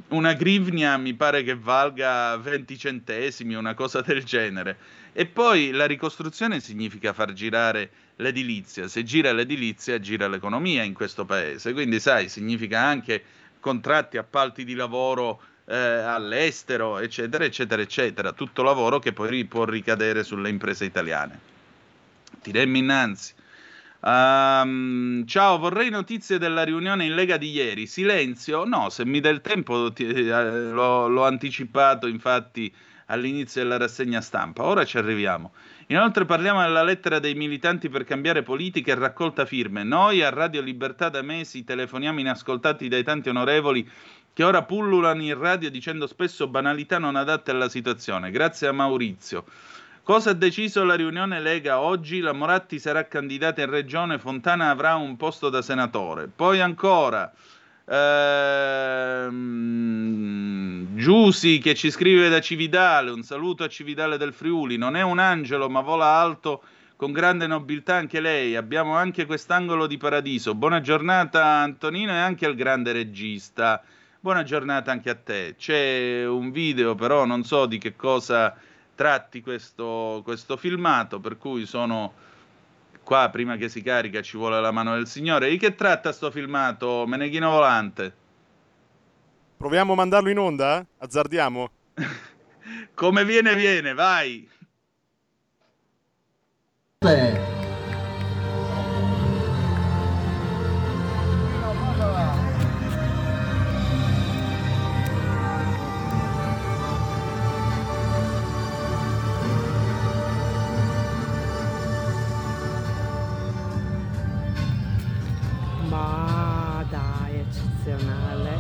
una grivnia mi pare che valga venti centesimi, una cosa del genere. E poi la ricostruzione significa far girare l'edilizia, se gira l'edilizia gira l'economia in questo paese, quindi sai, significa anche contratti, appalti di lavoro eh, all'estero, eccetera, eccetera, eccetera, tutto lavoro che poi può ricadere sulle imprese italiane. Tiremmo innanzi. Um, ciao, vorrei notizie della riunione in Lega di ieri, silenzio? No, se mi dà il tempo ti, eh, l'ho, l'ho anticipato infatti all'inizio della rassegna stampa, ora ci arriviamo. Inoltre parliamo della lettera dei militanti per cambiare politica e raccolta firme. Noi a Radio Libertà da mesi telefoniamo inascoltati dai tanti onorevoli che ora pullulano in radio dicendo spesso banalità non adatte alla situazione. Grazie a Maurizio. Cosa ha deciso la riunione Lega oggi? La Moratti sarà candidata in regione, Fontana avrà un posto da senatore. Poi ancora, ehm, Giusi che ci scrive da Cividale, un saluto a Cividale del Friuli, non è un angelo ma vola alto con grande nobiltà anche lei, abbiamo anche quest'angolo di paradiso. Buona giornata Antonino e anche al grande regista. Buona giornata anche a te. C'è un video però, non so di che cosa tratti questo, questo filmato, per cui sono qua, prima che si carica ci vuole la mano del Signore. Di che tratta sto filmato, Meneghino Volante? Proviamo a mandarlo in onda? Azzardiamo? Come viene viene, vai! Ma dai, eccezionale.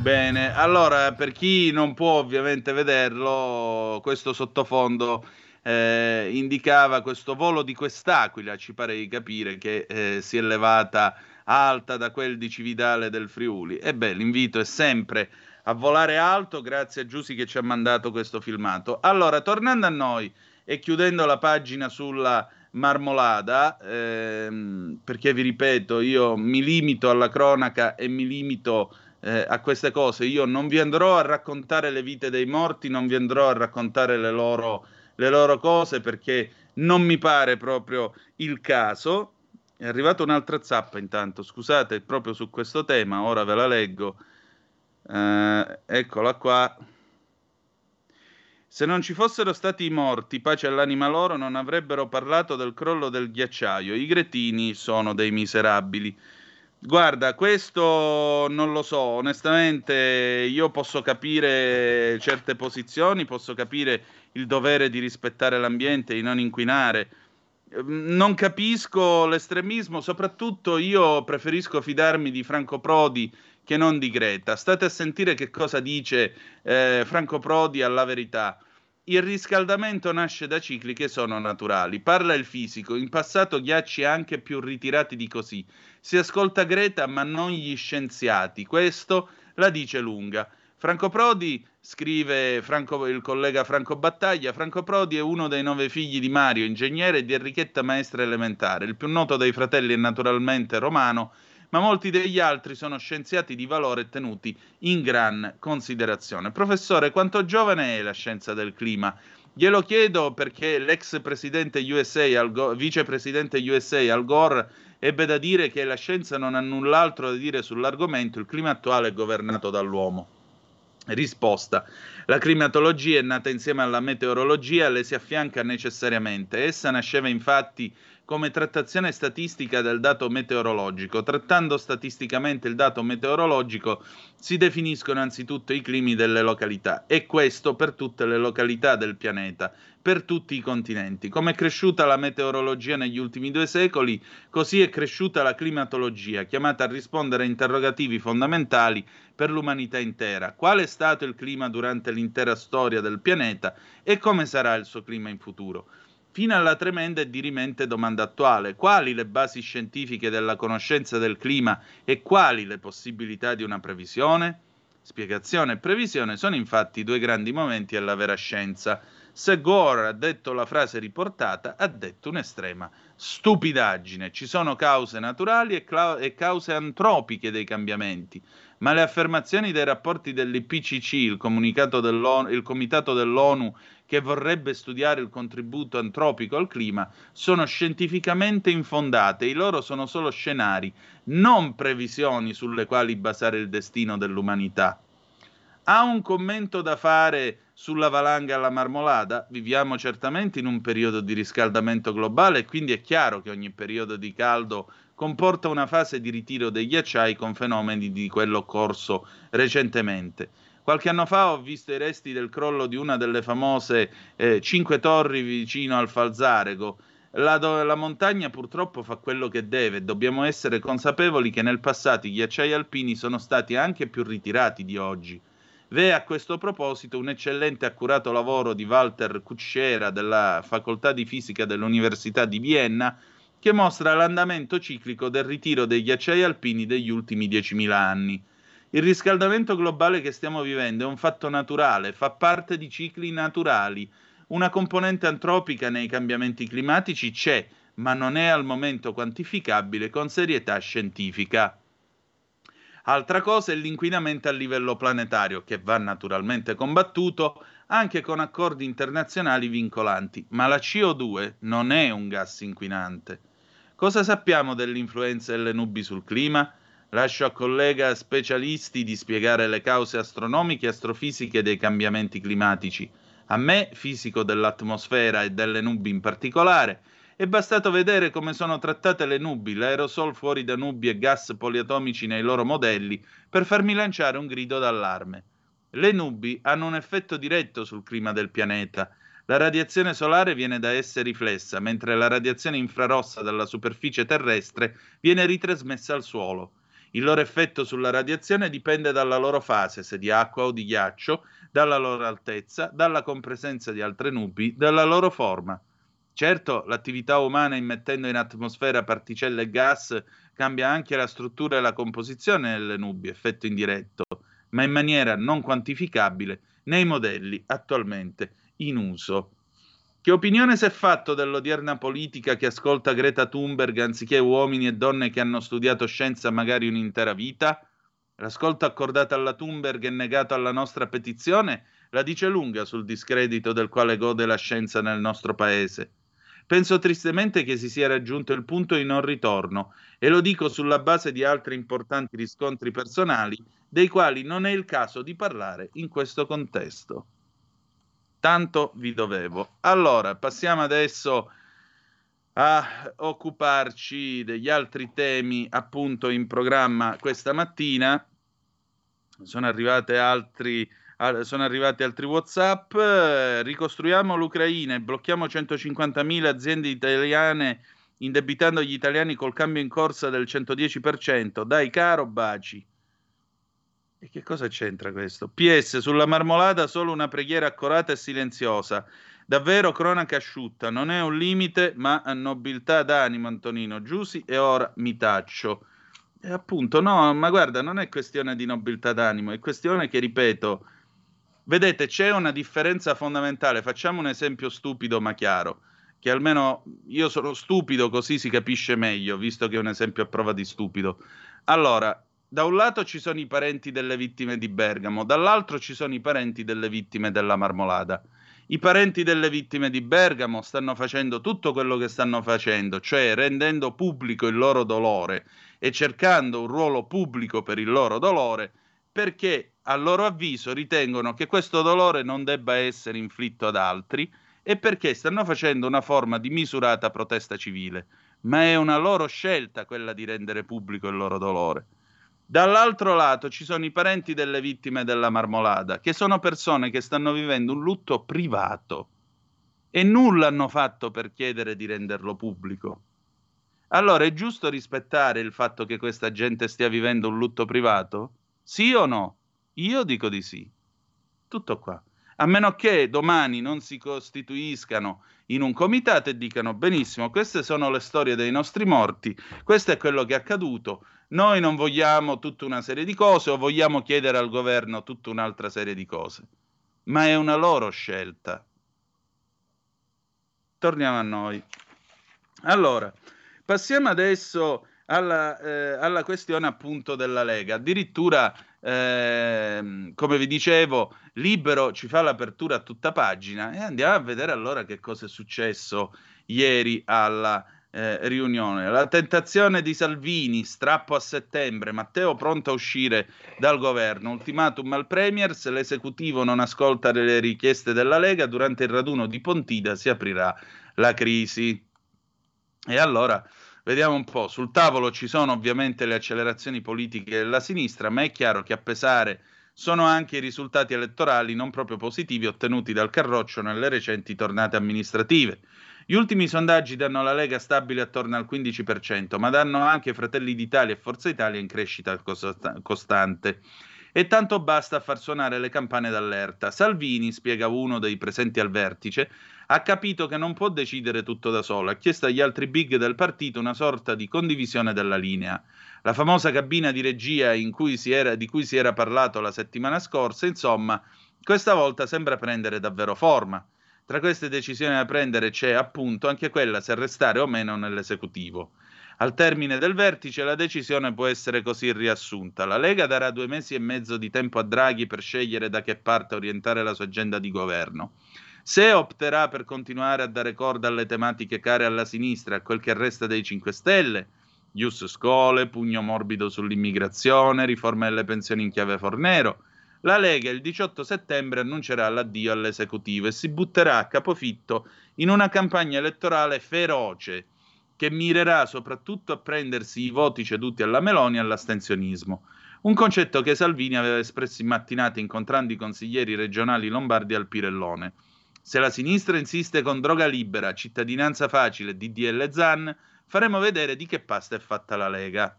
Bene, allora per chi non può ovviamente vederlo, questo sottofondo Eh, indicava questo volo di quest'aquila, ci pare di capire, che eh, si è levata alta da quel di Cividale del Friuli. E beh, l'invito è sempre a volare alto, grazie a Giussi che ci ha mandato questo filmato. Allora, tornando a noi e chiudendo la pagina sulla Marmolada, ehm, perché vi ripeto, io mi limito alla cronaca e mi limito eh, a queste cose, io non vi andrò a raccontare le vite dei morti, non vi andrò a raccontare le loro... le loro cose, perché non mi pare proprio il caso. È arrivata un'altra zappa intanto, scusate, proprio su questo tema, ora ve la leggo, eh, eccola qua. Se non ci fossero stati i morti, pace all'anima loro, non avrebbero parlato del crollo del ghiacciaio, i gretini sono dei miserabili. Guarda, questo non lo so, onestamente io posso capire certe posizioni, posso capire il dovere di rispettare l'ambiente, di non inquinare, non capisco l'estremismo, soprattutto io preferisco fidarmi di Franco Prodi che non di Greta. State a sentire che cosa dice eh, Franco Prodi alla Verità. Il riscaldamento nasce da cicli che sono naturali. Parla il fisico, in passato ghiacci anche più ritirati di così. Si ascolta Greta ma non gli scienziati, questo la dice lunga. Franco Prodi, scrive Franco, il collega Franco Battaglia, Franco Prodi è uno dei nove figli di Mario, ingegnere, e di Enrichetta, maestra elementare. Il più noto dei fratelli è naturalmente romano, ma molti degli altri sono scienziati di valore tenuti in gran considerazione. Professore, quanto giovane è la scienza del clima? Glielo chiedo perché l'ex presidente U S A, Al Gore, vicepresidente U S A Al Gore, ebbe da dire che la scienza non ha null'altro da dire sull'argomento, il clima attuale è governato dall'uomo. Risposta. La climatologia è nata insieme alla meteorologia, le si affianca necessariamente. Essa nasceva infatti come trattazione statistica del dato meteorologico. Trattando statisticamente il dato meteorologico si definiscono anzitutto i climi delle località, e questo per tutte le località del pianeta, per tutti i continenti. Come è cresciuta la meteorologia negli ultimi due secoli, così è cresciuta la climatologia, chiamata a rispondere a interrogativi fondamentali per l'umanità intera. Qual è stato il clima durante l'intera storia del pianeta e come sarà il suo clima in futuro? Fino alla tremenda e dirimente domanda attuale, quali le basi scientifiche della conoscenza del clima e quali le possibilità di una previsione? Spiegazione e previsione sono infatti due grandi momenti della vera scienza. Se Gore ha detto la frase riportata, ha detto un'estrema stupidaggine. Ci sono cause naturali e, cla- e cause antropiche dei cambiamenti, ma le affermazioni dei rapporti dell'I P C C, il comunicato dell'ONU, il comitato dell'ONU che vorrebbe studiare il contributo antropico al clima, sono scientificamente infondate. I loro sono solo scenari, non previsioni sulle quali basare il destino dell'umanità. Ha un commento da fare sulla valanga alla Marmolada? Viviamo certamente in un periodo di riscaldamento globale, quindi è chiaro che ogni periodo di caldo comporta una fase di ritiro dei ghiacciai con fenomeni di quello occorso recentemente. Qualche anno fa ho visto i resti del crollo di una delle famose eh, Cinque Torri vicino al Falzarego. La, do- la montagna purtroppo fa quello che deve. Dobbiamo essere consapevoli che nel passato i ghiacciai alpini sono stati anche più ritirati di oggi. V'è a questo proposito un eccellente e accurato lavoro di Walter Kutschera della Facoltà di Fisica dell'Università di Vienna, che mostra l'andamento ciclico del ritiro dei ghiacciai alpini degli ultimi diecimila anni. Il riscaldamento globale che stiamo vivendo è un fatto naturale, fa parte di cicli naturali. Una componente antropica nei cambiamenti climatici c'è, ma non è al momento quantificabile con serietà scientifica. Altra cosa è l'inquinamento a livello planetario, che va naturalmente combattuto anche con accordi internazionali vincolanti, ma la C O due non è un gas inquinante. Cosa sappiamo dell'influenza delle nubi sul clima? Lascio a collega specialisti di spiegare le cause astronomiche e astrofisiche dei cambiamenti climatici. A me, fisico dell'atmosfera e delle nubi in particolare, è bastato vedere come sono trattate le nubi, l'aerosol fuori da nubi e gas poliatomici nei loro modelli, per farmi lanciare un grido d'allarme. Le nubi hanno un effetto diretto sul clima del pianeta. La radiazione solare viene da esse riflessa, mentre la radiazione infrarossa dalla superficie terrestre viene ritrasmessa al suolo. Il loro effetto sulla radiazione dipende dalla loro fase, se di acqua o di ghiaccio, dalla loro altezza, dalla compresenza di altre nubi, dalla loro forma. Certo, l'attività umana immettendo in atmosfera particelle e gas cambia anche la struttura e la composizione delle nubi, effetto indiretto, ma in maniera non quantificabile nei modelli attualmente in uso. Che opinione si è fatto dell'odierna politica che ascolta Greta Thunberg anziché uomini e donne che hanno studiato scienza magari un'intera vita? L'ascolto accordato alla Thunberg e negato alla nostra petizione la dice lunga sul discredito del quale gode la scienza nel nostro paese. Penso tristemente che si sia raggiunto il punto di non ritorno, e lo dico sulla base di altri importanti riscontri personali, dei quali non è il caso di parlare in questo contesto. Tanto vi dovevo. Allora, passiamo adesso a occuparci degli altri temi appunto in programma questa mattina. Sono arrivate altri... Sono arrivati altri WhatsApp. Ricostruiamo l'Ucraina e blocchiamo centocinquantamila aziende italiane indebitando gli italiani col cambio in corsa del centodieci per cento. Dai caro, baci. E che cosa c'entra questo? P S sulla marmolada solo una preghiera accorata e silenziosa. Davvero cronaca asciutta, non è un limite ma nobiltà d'animo. Antonino Giusi e ora mi taccio. E appunto no, ma guarda, non è questione di nobiltà d'animo, è questione che, ripeto, vedete, c'è una differenza fondamentale. Facciamo un esempio stupido ma chiaro, che almeno io sono stupido così si capisce meglio, visto che è un esempio a prova di stupido. Allora, da un lato ci sono i parenti delle vittime di Bergamo, dall'altro ci sono i parenti delle vittime della Marmolada. I parenti delle vittime di Bergamo stanno facendo tutto quello che stanno facendo, cioè rendendo pubblico il loro dolore e cercando un ruolo pubblico per il loro dolore, perché a loro avviso ritengono che questo dolore non debba essere inflitto ad altri e perché stanno facendo una forma di misurata protesta civile. Ma è una loro scelta quella di rendere pubblico il loro dolore. Dall'altro lato ci sono i parenti delle vittime della Marmolada, che sono persone che stanno vivendo un lutto privato e nulla hanno fatto per chiedere di renderlo pubblico. Allora è giusto rispettare il fatto che questa gente stia vivendo un lutto privato? Sì o no? Io dico di sì. Tutto qua. A meno che domani non si costituiscano in un comitato e dicano benissimo, queste sono le storie dei nostri morti, questo è quello che è accaduto, noi non vogliamo tutta una serie di cose o vogliamo chiedere al governo tutta un'altra serie di cose. Ma è una loro scelta. Torniamo a noi. Allora, passiamo adesso alla, eh, alla questione appunto della Lega. Addirittura, eh, come vi dicevo, Libero ci fa l'apertura a tutta pagina e andiamo a vedere allora che cosa è successo ieri alla eh, riunione. La tentazione di Salvini, strappo a settembre, Matteo pronto a uscire dal governo, ultimatum al Premier, se l'esecutivo non ascolta le richieste della Lega, durante il raduno di Pontida si aprirà la crisi. E allora vediamo un po', sul tavolo ci sono ovviamente le accelerazioni politiche della sinistra, ma è chiaro che a pesare sono anche i risultati elettorali non proprio positivi ottenuti dal Carroccio nelle recenti tornate amministrative. Gli ultimi sondaggi danno la Lega stabile attorno al quindici per cento, ma danno anche Fratelli d'Italia e Forza Italia in crescita costante. E tanto basta a far suonare le campane d'allerta. Salvini, spiega uno dei presenti al vertice, ha capito che non può decidere tutto da solo, ha chiesto agli altri big del partito una sorta di condivisione della linea. La famosa cabina di regia in cui si era, di cui si era parlato la settimana scorsa, insomma, questa volta sembra prendere davvero forma. Tra queste decisioni da prendere c'è appunto anche quella se restare o meno nell'esecutivo. Al termine del vertice la decisione può essere così riassunta. La Lega darà due mesi e mezzo di tempo a Draghi per scegliere da che parte orientare la sua agenda di governo. Se opterà per continuare a dare corda alle tematiche care alla sinistra, a quel che resta dei cinque Stelle, ius scholae, pugno morbido sull'immigrazione, riforma delle pensioni in chiave Fornero, la Lega il diciotto settembre annuncerà l'addio all'esecutivo e si butterà a capofitto in una campagna elettorale feroce, che mirerà soprattutto a prendersi i voti ceduti alla Meloni e all'astensionismo, un concetto che Salvini aveva espresso in mattinata incontrando i consiglieri regionali lombardi al Pirellone. Se la sinistra insiste con droga libera, cittadinanza facile, D D L Zan, faremo vedere di che pasta è fatta la Lega.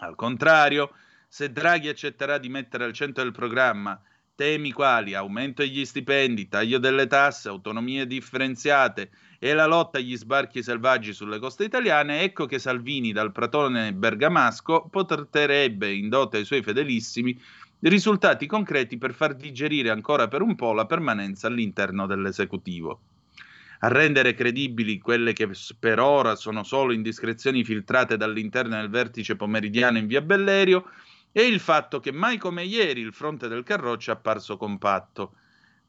Al contrario, se Draghi accetterà di mettere al centro del programma temi quali aumento degli stipendi, taglio delle tasse, autonomie differenziate e la lotta agli sbarchi selvaggi sulle coste italiane, ecco che Salvini dal pratone bergamasco porterebbe in dote ai suoi fedelissimi risultati concreti per far digerire ancora per un po' la permanenza all'interno dell'esecutivo. A rendere credibili quelle che per ora sono solo indiscrezioni filtrate dall'interno del vertice pomeridiano in via Bellerio è il fatto che mai come ieri il fronte del Carroccio è apparso compatto,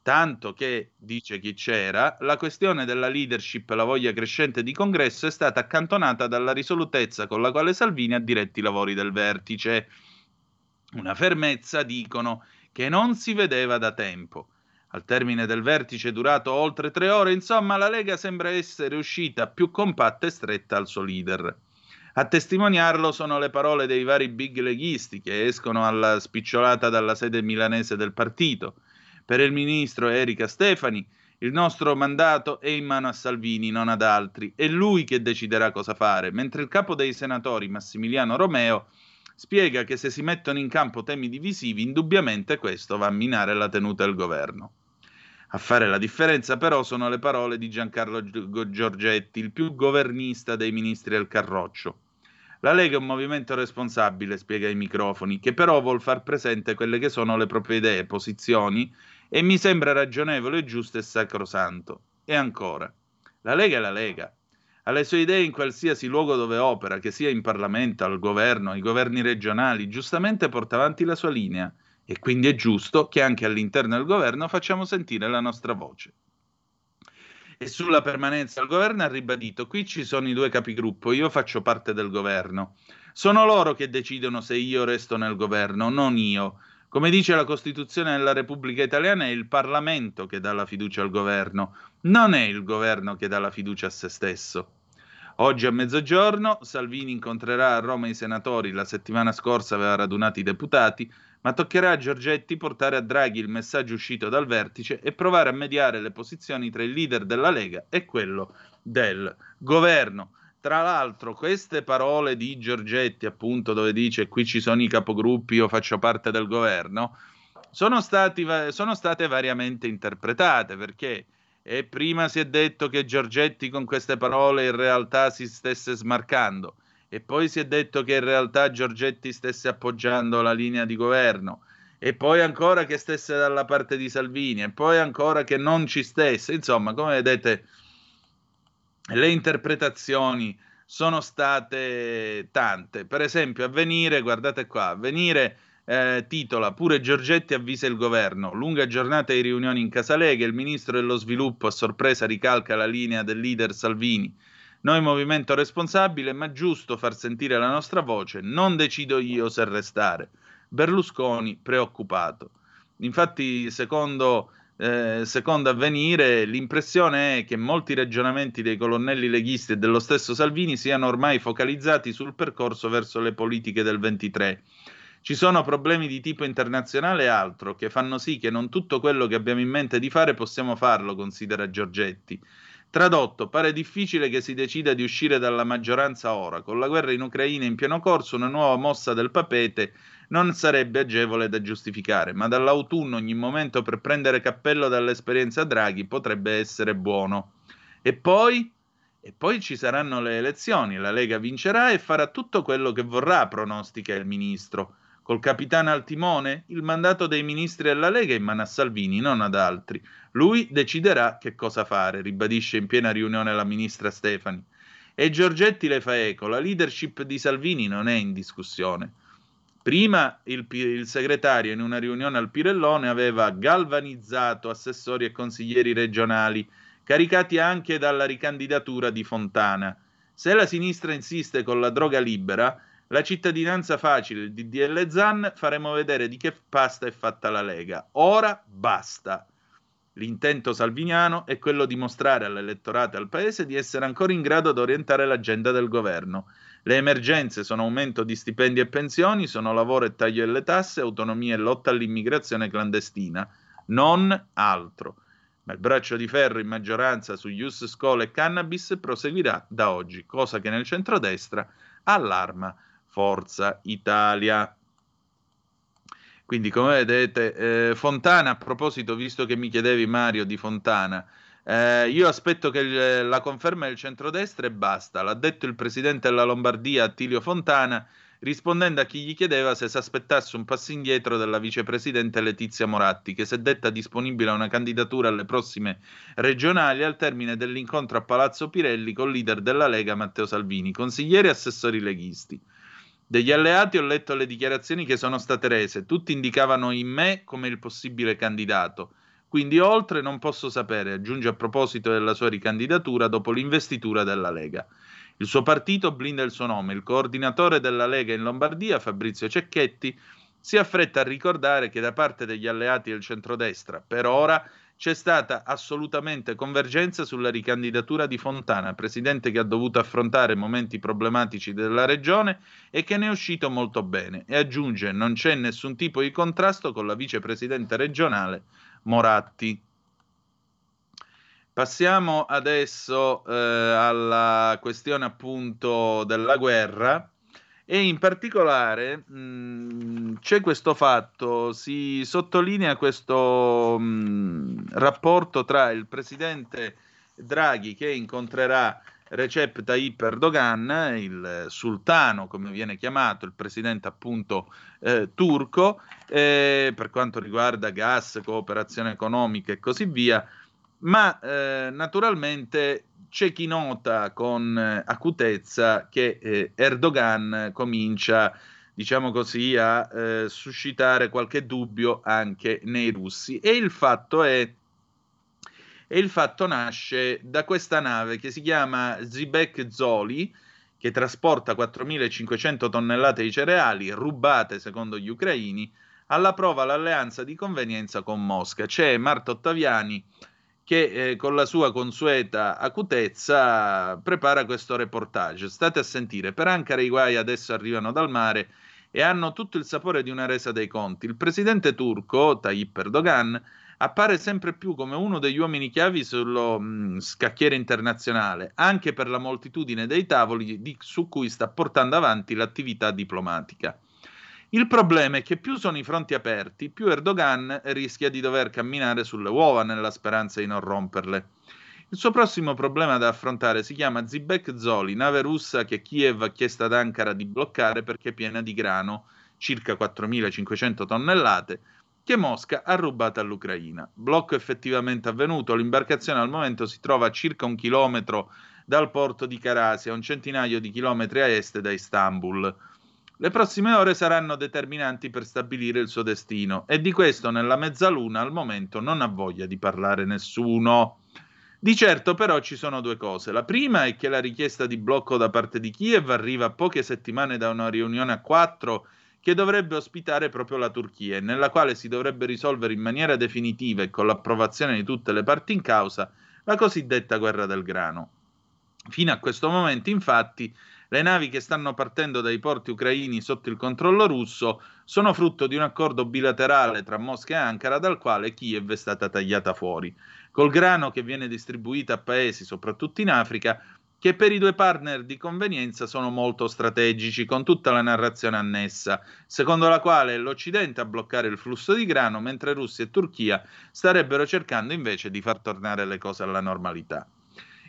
tanto che, dice chi c'era, la questione della leadership e la voglia crescente di congresso è stata accantonata dalla risolutezza con la quale Salvini ha diretto i lavori del vertice. Una fermezza, dicono, che non si vedeva da tempo. Al termine del vertice durato oltre tre ore, insomma, la Lega sembra essere uscita più compatta e stretta al suo leader. A testimoniarlo sono le parole dei vari big leghisti che escono alla spicciolata dalla sede milanese del partito. Per il ministro Erika Stefani, il nostro mandato è in mano a Salvini, non ad altri. È lui che deciderà cosa fare, mentre il capo dei senatori, Massimiliano Romeo, spiega che se si mettono in campo temi divisivi, indubbiamente questo va a minare la tenuta del governo. A fare la differenza però sono le parole di Giancarlo Giorgetti, il più governista dei ministri del Carroccio. La Lega è un movimento responsabile, spiega ai microfoni, che però vuol far presente quelle che sono le proprie idee, posizioni, e mi sembra ragionevole, giusto e sacrosanto. E ancora, la Lega è la Lega. Ha le sue idee in qualsiasi luogo dove opera, che sia in Parlamento, al governo, ai governi regionali, giustamente porta avanti la sua linea. E quindi è giusto che anche all'interno del governo facciamo sentire la nostra voce. E sulla permanenza al governo ha ribadito, qui ci sono i due capigruppo, io faccio parte del governo. Sono loro che decidono se io resto nel governo, non io. Come dice la Costituzione della Repubblica Italiana, è il Parlamento che dà la fiducia al governo, non è il governo che dà la fiducia a se stesso. Oggi a mezzogiorno Salvini incontrerà a Roma i senatori, la settimana scorsa aveva radunato i deputati, ma toccherà a Giorgetti portare a Draghi il messaggio uscito dal vertice e provare a mediare le posizioni tra il leader della Lega e quello del governo. Tra l'altro queste parole di Giorgetti, appunto, dove dice qui ci sono i capogruppi, io faccio parte del governo, sono, stati, sono state variamente interpretate, perché e prima si è detto che Giorgetti con queste parole in realtà si stesse smarcando, e poi si è detto che in realtà Giorgetti stesse appoggiando la linea di governo, e poi ancora che stesse dalla parte di Salvini, e poi ancora che non ci stesse. Insomma, come vedete, le interpretazioni sono state tante. Per esempio Avvenire, guardate qua, Avvenire eh, titola pure Giorgetti avvisa il governo, lunga giornata di riunioni in Casa Lega, il ministro dello sviluppo a sorpresa ricalca la linea del leader Salvini. Noi movimento responsabile, ma giusto far sentire la nostra voce, non decido io se restare. Berlusconi preoccupato. Infatti, secondo, eh, secondo Avvenire, l'impressione è che molti ragionamenti dei colonnelli leghisti e dello stesso Salvini siano ormai focalizzati sul percorso verso le politiche del ventitré. Ci sono problemi di tipo internazionale e altro che fanno sì che non tutto quello che abbiamo in mente di fare possiamo farlo, considera Giorgetti. Tradotto, pare difficile che si decida di uscire dalla maggioranza ora. Con la guerra in Ucraina in pieno corso, una nuova mossa del papete non sarebbe agevole da giustificare, ma dall'autunno ogni momento per prendere cappello dall'esperienza Draghi potrebbe essere buono. E poi? E poi ci saranno le elezioni, la Lega vincerà e farà tutto quello che vorrà, pronostica il ministro. Col capitano al timone, il mandato dei ministri alla Lega è in mano a Salvini, non ad altri. Lui deciderà che cosa fare, ribadisce in piena riunione la ministra Stefani. E Giorgetti le fa eco, la leadership di Salvini non è in discussione. Prima il, il segretario in una riunione al Pirellone aveva galvanizzato assessori e consiglieri regionali, caricati anche dalla ricandidatura di Fontana. Se la sinistra insiste con la droga libera, la cittadinanza facile, il D D L Zan, faremo vedere di che pasta è fatta la Lega. Ora basta. L'intento salviniano è quello di mostrare all'elettorato e al paese di essere ancora in grado di orientare l'agenda del governo. Le emergenze sono aumento di stipendi e pensioni, sono lavoro e taglio delle tasse, autonomia e lotta all'immigrazione clandestina. Non altro. Ma il braccio di ferro in maggioranza su ius scola e cannabis proseguirà da oggi, cosa che nel centrodestra allarma. Forza Italia. Quindi, come vedete, eh, Fontana, a proposito, visto che mi chiedevi, Mario, di Fontana, eh, io aspetto che il, la conferma del centrodestra e basta, l'ha detto il presidente della Lombardia Attilio Fontana, rispondendo a chi gli chiedeva se si aspettasse un passo indietro dalla vicepresidente Letizia Moratti, che si è detta disponibile a una candidatura alle prossime regionali al termine dell'incontro a Palazzo Pirelli con il leader della Lega Matteo Salvini, consiglieri e assessori leghisti. Degli alleati ho letto le dichiarazioni che sono state rese, tutti indicavano in me come il possibile candidato, quindi oltre non posso sapere, aggiunge a proposito della sua ricandidatura dopo l'investitura della Lega. Il suo partito blinda il suo nome, il coordinatore della Lega in Lombardia, Fabrizio Cecchetti, si affretta a ricordare che da parte degli alleati del centrodestra, per ora, c'è stata assolutamente convergenza sulla ricandidatura di Fontana, presidente che ha dovuto affrontare momenti problematici della regione e che ne è uscito molto bene. E aggiunge, non c'è nessun tipo di contrasto con la vicepresidente regionale Moratti. Passiamo adesso eh, alla questione appunto della guerra. E in particolare mh, c'è questo fatto, si sottolinea questo mh, rapporto tra il presidente Draghi che incontrerà Recep Tayyip Erdogan, il sultano come viene chiamato, il presidente appunto eh, turco, eh, per quanto riguarda gas, cooperazione economica e così via, ma eh, naturalmente c'è chi nota con acutezza che eh, Erdogan comincia, diciamo così, a eh, suscitare qualche dubbio anche nei russi. E il fatto è, e il fatto nasce da questa nave che si chiama Zibek Zoli, che trasporta quattromilacinquecento tonnellate di cereali rubate, secondo gli ucraini, alla prova l'alleanza di convenienza con Mosca. C'è Marta Ottaviani che eh, con la sua consueta acutezza prepara questo reportage. State a sentire, per Ankara i guai adesso arrivano dal mare e hanno tutto il sapore di una resa dei conti. Il presidente turco, Tayyip Erdogan, appare sempre più come uno degli uomini chiavi sullo mh, scacchiere internazionale, anche per la moltitudine dei tavoli di, su cui sta portando avanti l'attività diplomatica. Il problema è che più sono i fronti aperti, più Erdogan rischia di dover camminare sulle uova nella speranza di non romperle. Il suo prossimo problema da affrontare si chiama Zibek Zoli, nave russa che Kiev ha chiesto ad Ankara di bloccare perché piena di grano, circa quattromilacinquecento tonnellate, che Mosca ha rubato all'Ucraina. Blocco effettivamente avvenuto, l'imbarcazione al momento si trova a circa un chilometro dal porto di Karasia, un centinaio di chilometri a est da Istanbul. Le prossime ore saranno determinanti per stabilire il suo destino e di questo nella mezzaluna al momento non ha voglia di parlare nessuno. Di certo però ci sono due cose. La prima è che la richiesta di blocco da parte di Kiev arriva poche settimane da una riunione a quattro che dovrebbe ospitare proprio la Turchia e nella quale si dovrebbe risolvere in maniera definitiva e con l'approvazione di tutte le parti in causa la cosiddetta guerra del grano. Fino a questo momento infatti Le navi che stanno partendo dai porti ucraini sotto il controllo russo sono frutto di un accordo bilaterale tra Mosca e Ankara dal quale Kiev è stata tagliata fuori, col grano che viene distribuito a paesi, soprattutto in Africa, che per i due partner di convenienza sono molto strategici, con tutta la narrazione annessa, secondo la quale è l'Occidente a bloccare il flusso di grano, mentre Russia e Turchia starebbero cercando invece di far tornare le cose alla normalità.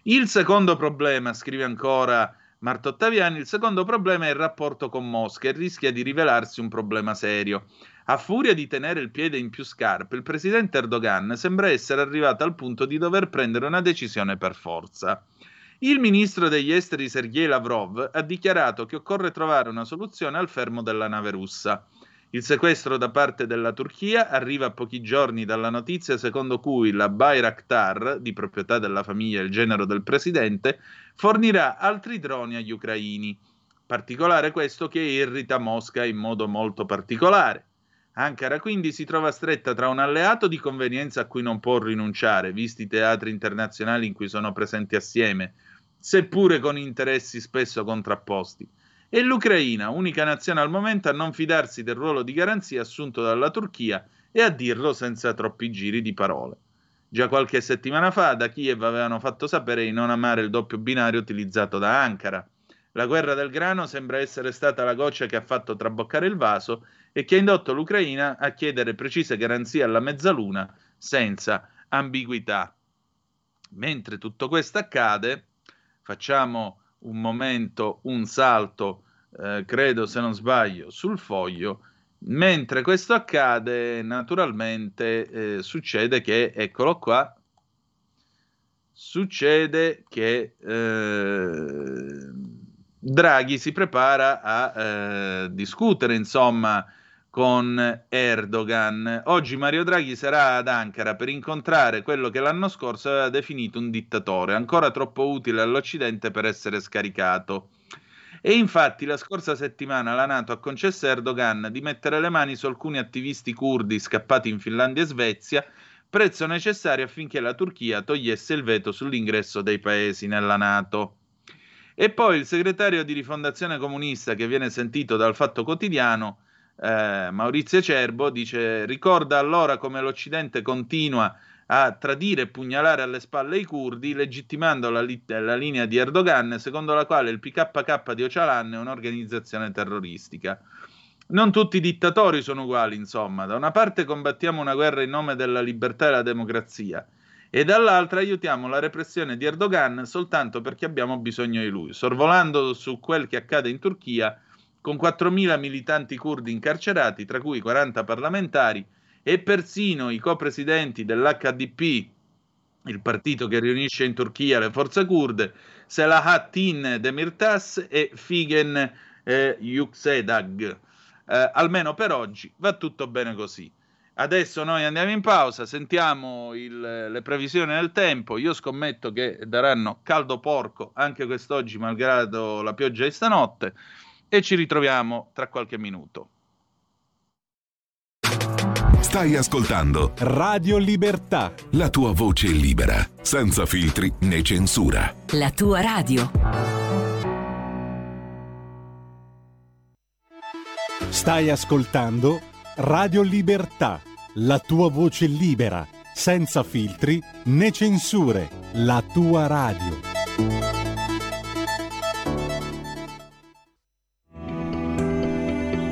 Il secondo problema, scrive ancora Marta Ottaviani, il secondo problema è il rapporto con Mosca e rischia di rivelarsi un problema serio. A furia di tenere il piede in più scarpe, il presidente Erdogan sembra essere arrivato al punto di dover prendere una decisione per forza. Il ministro degli esteri Sergei Lavrov ha dichiarato che occorre trovare una soluzione al fermo della nave russa. Il sequestro da parte della Turchia arriva a pochi giorni dalla notizia secondo cui la Bayraktar, di proprietà della famiglia e il genero del presidente, fornirà altri droni agli ucraini. Particolare questo che irrita Mosca in modo molto particolare. Ankara quindi si trova stretta tra un alleato di convenienza a cui non può rinunciare, visti i teatri internazionali in cui sono presenti assieme, seppure con interessi spesso contrapposti, e l'Ucraina, unica nazione al momento a non fidarsi del ruolo di garanzia assunto dalla Turchia e a dirlo senza troppi giri di parole. Già qualche settimana fa da Kiev avevano fatto sapere di non amare il doppio binario utilizzato da Ankara. La guerra del grano sembra essere stata la goccia che ha fatto traboccare il vaso e che ha indotto l'Ucraina a chiedere precise garanzie alla mezzaluna senza ambiguità. Mentre tutto questo accade, facciamo un momento, un salto, eh, credo se non sbaglio, sul Foglio. Mentre questo accade, naturalmente eh, succede che, eccolo qua, succede che eh, Draghi si prepara a eh, discutere, insomma, con Erdogan. Oggi Mario Draghi sarà ad Ankara per incontrare quello che l'anno scorso aveva definito un dittatore, ancora troppo utile all'Occidente per essere scaricato. E infatti la scorsa settimana la NATO ha concesso a Erdogan di mettere le mani su alcuni attivisti curdi scappati in Finlandia e Svezia, prezzo necessario affinché la Turchia togliesse il veto sull'ingresso dei paesi nella NATO. E poi il segretario di Rifondazione Comunista, che viene sentito dal Fatto Quotidiano, Eh, Maurizio Cerbo, dice: ricorda allora come l'Occidente continua a tradire e pugnalare alle spalle i curdi, legittimando la, li- la linea di Erdogan secondo la quale il P K K di Ocalan è un'organizzazione terroristica. Non tutti i dittatori sono uguali, insomma. Da una parte combattiamo una guerra in nome della libertà e la democrazia e dall'altra aiutiamo la repressione di Erdogan soltanto perché abbiamo bisogno di lui, sorvolando su quel che accade in Turchia con quattromila militanti curdi incarcerati, tra cui quaranta parlamentari e persino i copresidenti dell'H D P, il partito che riunisce in Turchia le forze kurde, Selahattin Demirtas e Figen eh, Yüksekdag. Eh, almeno per oggi va tutto bene così. Adesso noi andiamo in pausa, sentiamo il, le previsioni del tempo. Io scommetto che daranno caldo porco anche quest'oggi, malgrado la pioggia di stanotte. E ci ritroviamo tra qualche minuto. Stai ascoltando Radio Libertà, la tua voce libera, senza filtri né censura. La tua radio. Stai ascoltando Radio Libertà, la tua voce libera, senza filtri né censure. La tua radio.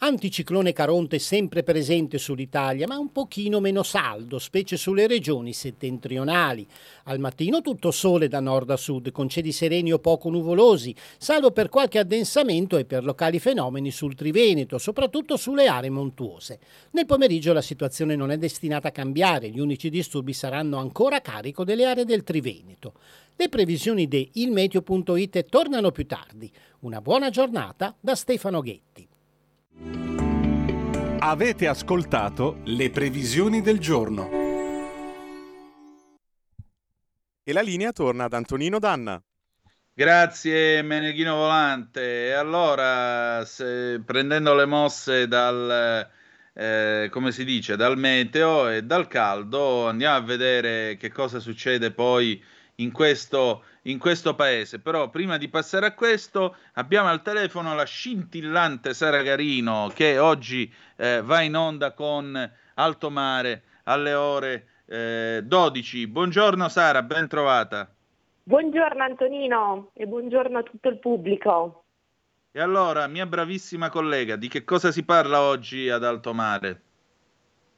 Anticiclone Caronte sempre presente sull'Italia, ma un pochino meno saldo, specie sulle regioni settentrionali. Al mattino tutto sole da nord a sud, con cieli sereni o poco nuvolosi, salvo per qualche addensamento e per locali fenomeni sul Triveneto, soprattutto sulle aree montuose. Nel pomeriggio la situazione non è destinata a cambiare, gli unici disturbi saranno ancora a carico delle aree del Triveneto. Le previsioni di il meteo punto it tornano più tardi. Una buona giornata da Stefano Ghetti. Avete ascoltato le previsioni del giorno. E la linea torna ad Antonino Danna. Grazie Meneghino Volante. E allora, se, prendendo le mosse dal eh, come si dice, dal meteo e dal caldo. Andiamo a vedere che cosa succede poi in questo, in questo paese. Però prima di passare a questo abbiamo al telefono la scintillante Sara Garino, che oggi eh, va in onda con Alto Mare alle ore eh, dodici. Buongiorno Sara, ben trovata. Buongiorno Antonino e buongiorno a tutto il pubblico. E allora, mia bravissima collega, di che cosa si parla oggi ad Alto Mare?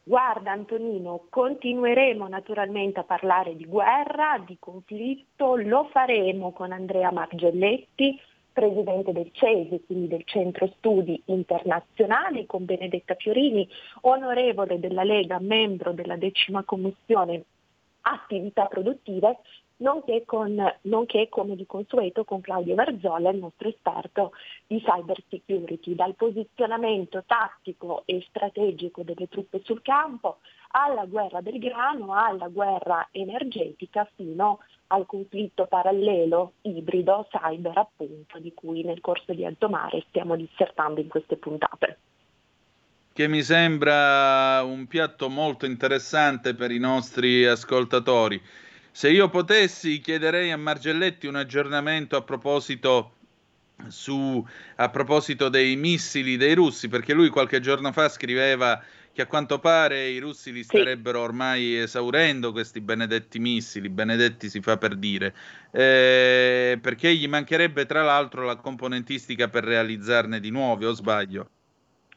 Guarda Antonino, continueremo naturalmente a parlare di guerra, di conflitto, lo faremo con Andrea Margelletti, presidente del CESI, quindi del Centro Studi Internazionali, con Benedetta Fiorini, onorevole della Lega, membro della decima commissione attività produttive, nonché, con, nonché come di consueto con Claudio Verzola, il nostro esperto di cyber security, dal posizionamento tattico e strategico delle truppe sul campo alla guerra del grano, alla guerra energetica, fino al conflitto parallelo ibrido cyber, appunto, di cui nel corso di Alto Mare stiamo dissertando in queste puntate. Che mi sembra un piatto molto interessante per i nostri ascoltatori. Se io potessi, chiederei a Margelletti un aggiornamento a proposito, su, a proposito dei missili dei russi, perché lui qualche giorno fa scriveva che a quanto pare i russi li starebbero ormai esaurendo, questi benedetti missili, benedetti si fa per dire, eh, perché gli mancherebbe tra l'altro la componentistica per realizzarne di nuovi, o sbaglio?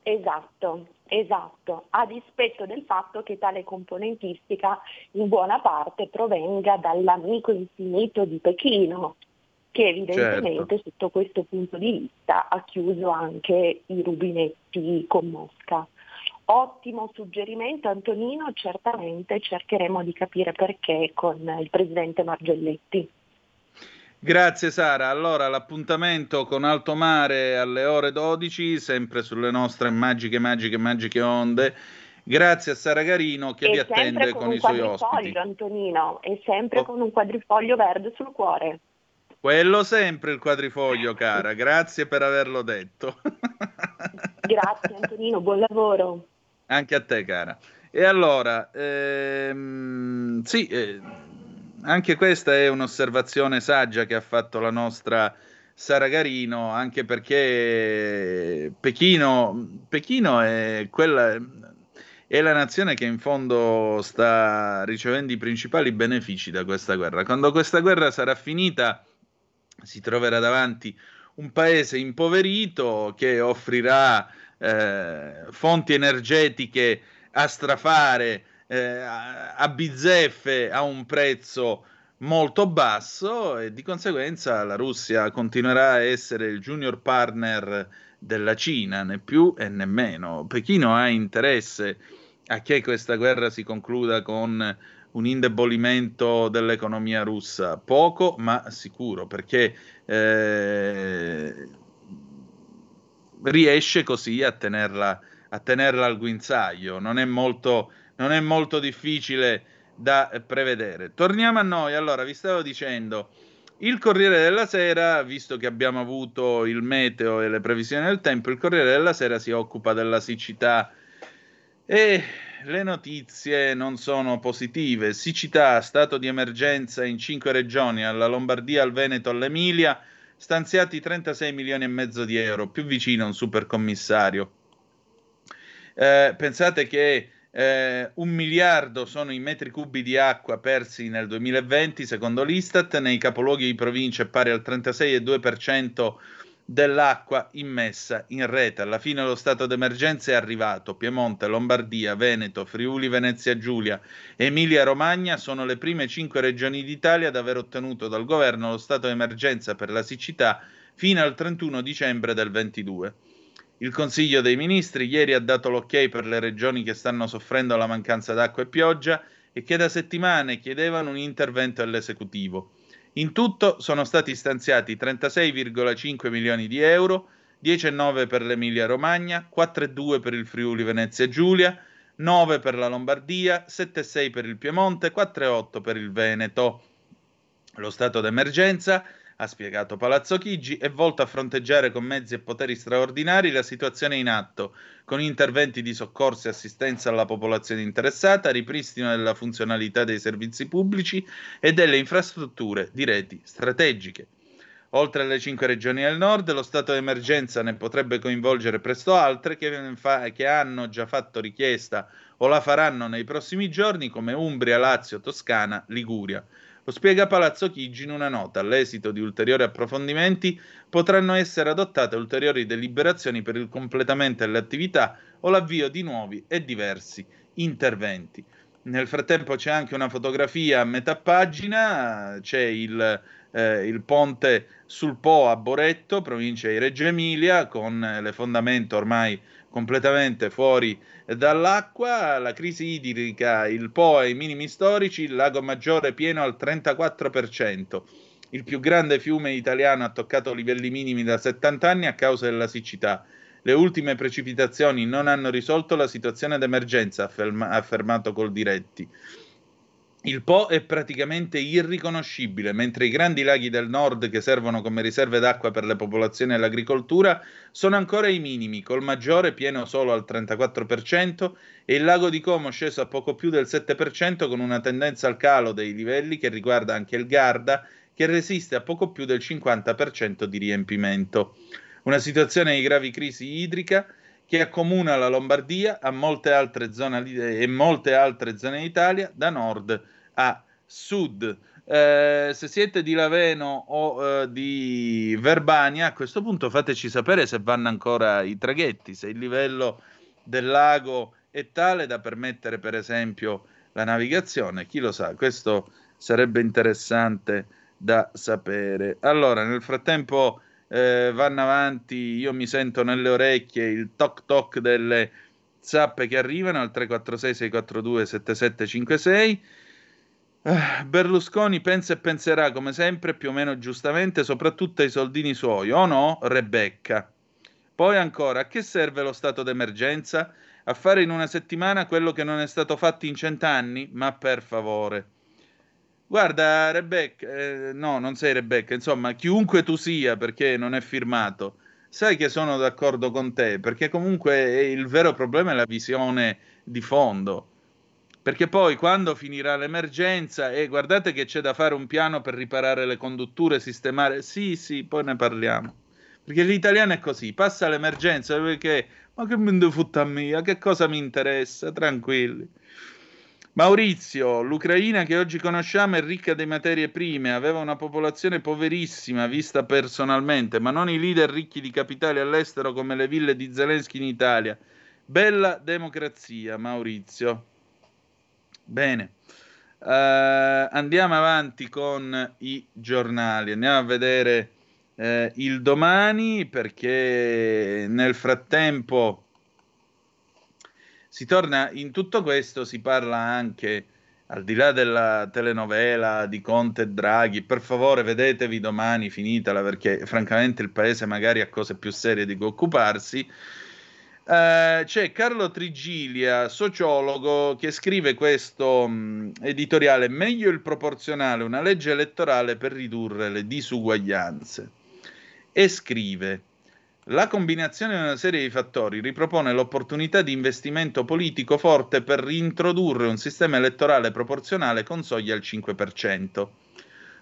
Esatto. Esatto, a dispetto del fatto che tale componentistica in buona parte provenga dall'amico infinito di Pechino, che evidentemente, certo, sotto questo punto di vista ha chiuso anche i rubinetti con Mosca. Ottimo suggerimento Antonino, certamente cercheremo di capire perché con il presidente Margelletti. Grazie Sara, allora l'appuntamento con Alto Mare alle ore dodici, sempre sulle nostre magiche, magiche, magiche onde. Grazie a Sara Garino che e vi attende con, con i suoi ospiti. Antonino, e sempre oh. con un quadrifoglio verde sul cuore. Quello sempre il quadrifoglio, cara, grazie per averlo detto. Grazie Antonino, buon lavoro. Anche a te cara. E allora, ehm, sì... Eh, anche questa è un'osservazione saggia che ha fatto la nostra Sara Garino, anche perché Pechino, Pechino è, quella, è la nazione che in fondo sta ricevendo i principali benefici da questa guerra. Quando questa guerra sarà finita si troverà davanti un paese impoverito che offrirà eh, fonti energetiche a strafare, a bizzeffe, a un prezzo molto basso, e di conseguenza la Russia continuerà a essere il junior partner della Cina, né più e né meno. Pechino ha interesse a che questa guerra si concluda con un indebolimento dell'economia russa, poco ma sicuro, perché eh, riesce così a tenerla, a tenerla al guinzaglio. Non è molto Non è molto difficile da prevedere. Torniamo a noi. Allora, vi stavo dicendo, il Corriere della Sera, visto che abbiamo avuto il meteo e le previsioni del tempo, il Corriere della Sera si occupa della siccità e le notizie non sono positive. Siccità, stato di emergenza in cinque regioni, alla Lombardia, al Veneto, all'Emilia, stanziati trentasei milioni e mezzo di euro, più vicino un supercommissario. Eh, pensate che Eh, un miliardo sono i metri cubi di acqua persi nel duemilaventi secondo l'Istat, nei capoluoghi di provincia è pari al trentasei virgola due per cento dell'acqua immessa in rete. Alla fine lo stato d'emergenza è arrivato. Piemonte, Lombardia, Veneto, Friuli, Venezia Giulia, Emilia Romagna sono le prime cinque regioni d'Italia ad aver ottenuto dal governo lo stato d'emergenza per la siccità fino al trentuno dicembre del ventidue. Il Consiglio dei Ministri ieri ha dato l'ok per le regioni che stanno soffrendo la mancanza d'acqua e pioggia e che da settimane chiedevano un intervento all'esecutivo. In tutto sono stati stanziati trentasei virgola cinque milioni di euro, dieci virgola nove per l'Emilia Romagna, quattro virgola due per il Friuli Venezia Giulia, nove per la Lombardia, sette virgola sei per il Piemonte, quattro virgola otto per il Veneto. Lo stato d'emergenza ha spiegato Palazzo Chigi, è volta a fronteggiare con mezzi e poteri straordinari la situazione in atto, con interventi di soccorso e assistenza alla popolazione interessata, ripristino della funzionalità dei servizi pubblici e delle infrastrutture di reti strategiche. Oltre alle cinque regioni del nord, lo stato di emergenza ne potrebbe coinvolgere presto altre che, fa, che hanno già fatto richiesta o la faranno nei prossimi giorni, come Umbria, Lazio, Toscana, Liguria. Lo spiega Palazzo Chigi in una nota. All'esito di ulteriori approfondimenti potranno essere adottate ulteriori deliberazioni per il completamento delle attività o l'avvio di nuovi e diversi interventi. Nel frattempo c'è anche una fotografia a metà pagina, c'è il, eh, il ponte sul Po a Boretto, provincia di Reggio Emilia, con le fondamenta ormai completamente fuori dall'acqua, la crisi idrica, il Po ai minimi storici, il lago Maggiore pieno al trentaquattro per cento. Il più grande fiume italiano ha toccato livelli minimi da settanta anni a causa della siccità. Le ultime precipitazioni non hanno risolto la situazione d'emergenza, ha afferma- affermato Coldiretti. Il Po è praticamente irriconoscibile, mentre i grandi laghi del nord che servono come riserve d'acqua per le popolazioni e l'agricoltura sono ancora ai minimi, col Maggiore pieno solo al trentaquattro per cento e il lago di Como sceso a poco più del sette per cento, con una tendenza al calo dei livelli che riguarda anche il Garda, che resiste a poco più del cinquanta per cento di riempimento. Una situazione di gravi crisi idrica che accomuna la Lombardia a molte altre zone e molte altre zone d'Italia, da nord a sud. Eh, se siete di Laveno o eh, di Verbania, a questo punto fateci sapere se vanno ancora i traghetti, se il livello del lago è tale da permettere per esempio la navigazione, chi lo sa, questo sarebbe interessante da sapere. Allora, nel frattempo Eh, vanno avanti, io mi sento nelle orecchie il toc toc delle zappe che arrivano al tre quattro sei sei quattro due sette sette cinque sei. eh, Berlusconi pensa e penserà come sempre, più o meno giustamente, soprattutto ai soldini suoi, o no, Rebecca? Poi ancora, a che serve lo stato d'emergenza? A fare in una settimana quello che non è stato fatto in cent'anni? Ma per favore. Guarda Rebecca, eh, no, non sei Rebecca, insomma, chiunque tu sia, perché non è firmato, sai che sono d'accordo con te, perché comunque il vero problema è la visione di fondo, perché poi quando finirà l'emergenza, e eh, guardate che c'è da fare un piano per riparare le condutture, sistemare, sì, sì, poi ne parliamo, perché l'italiano è così, passa l'emergenza, perché, ma che me ne futta a mia, che cosa mi interessa, tranquilli. Maurizio, l'Ucraina che oggi conosciamo è ricca di materie prime, aveva una popolazione poverissima vista personalmente, ma non i leader ricchi di capitali all'estero come le ville di Zelensky in Italia. Bella democrazia, Maurizio. Bene, uh, andiamo avanti con i giornali, andiamo a vedere uh, il domani, perché nel frattempo si torna in tutto questo, si parla anche, al di là della telenovela di Conte e Draghi, per favore vedetevi domani, finitela, perché francamente il paese magari ha cose più serie di cui occuparsi. Eh, c'è Carlo Trigilia, sociologo, che scrive questo mh, editoriale, meglio il proporzionale, una legge elettorale per ridurre le disuguaglianze, e scrive: la combinazione di una serie di fattori ripropone l'opportunità di investimento politico forte per reintrodurre un sistema elettorale proporzionale con soglia al cinque per cento.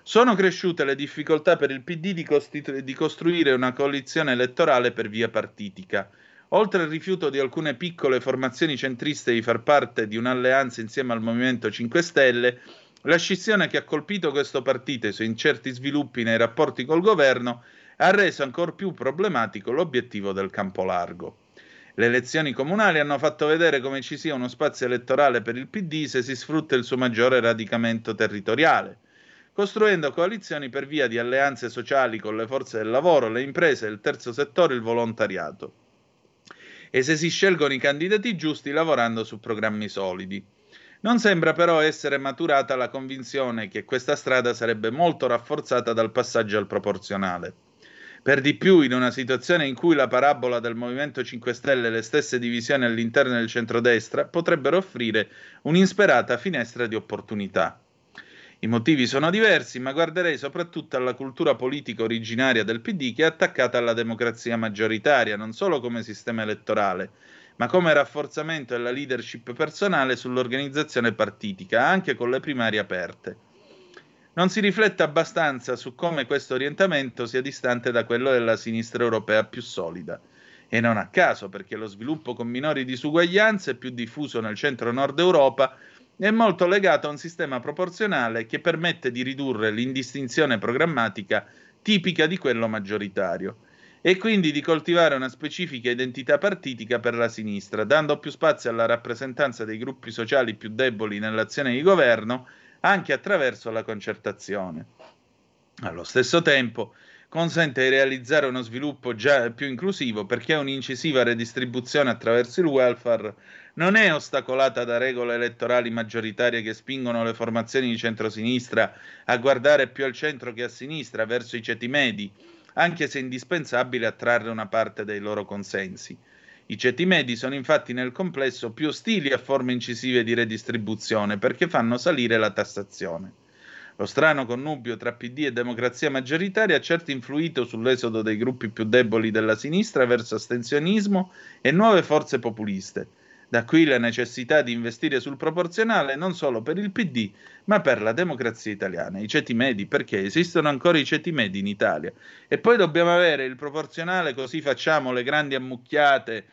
Sono cresciute le difficoltà per il P D di, costitu- di costruire una coalizione elettorale per via partitica. Oltre al rifiuto di alcune piccole formazioni centriste di far parte di un'alleanza insieme al Movimento cinque Stelle, la scissione che ha colpito questo partito e i suoi incerti sviluppi nei rapporti col governo ha reso ancor più problematico l'obiettivo del campolargo. Le elezioni comunali hanno fatto vedere come ci sia uno spazio elettorale per il P D se si sfrutta il suo maggiore radicamento territoriale, costruendo coalizioni per via di alleanze sociali con le forze del lavoro, le imprese, il terzo settore, il volontariato, e se si scelgono i candidati giusti lavorando su programmi solidi. Non sembra però essere maturata la convinzione che questa strada sarebbe molto rafforzata dal passaggio al proporzionale. Per di più, in una situazione in cui la parabola del Movimento cinque Stelle e le stesse divisioni all'interno del centrodestra potrebbero offrire un'insperata finestra di opportunità. I motivi sono diversi, ma guarderei soprattutto alla cultura politica originaria del P D, che è attaccata alla democrazia maggioritaria, non solo come sistema elettorale, ma come rafforzamento della leadership personale sull'organizzazione partitica, anche con le primarie aperte. Non si riflette abbastanza su come questo orientamento sia distante da quello della sinistra europea più solida. E non a caso, perché lo sviluppo con minori disuguaglianze, più diffuso nel centro-nord Europa, è molto legato a un sistema proporzionale che permette di ridurre l'indistinzione programmatica tipica di quello maggioritario, e quindi di coltivare una specifica identità partitica per la sinistra, dando più spazio alla rappresentanza dei gruppi sociali più deboli nell'azione di governo, anche attraverso la concertazione. Allo stesso tempo consente di realizzare uno sviluppo già più inclusivo, perché un'incisiva redistribuzione attraverso il welfare non è ostacolata da regole elettorali maggioritarie che spingono le formazioni di centrosinistra a guardare più al centro che a sinistra, verso i ceti medi, anche se indispensabile attrarre una parte dei loro consensi. I ceti medi sono infatti nel complesso più ostili a forme incisive di redistribuzione, perché fanno salire la tassazione. Lo strano connubio tra P D e democrazia maggioritaria ha certo influito sull'esodo dei gruppi più deboli della sinistra verso astensionismo e nuove forze populiste. Da qui la necessità di investire sul proporzionale non solo per il P D, ma per la democrazia italiana. I ceti medi, perché esistono ancora i ceti medi in Italia. E poi dobbiamo avere il proporzionale, così facciamo le grandi ammucchiate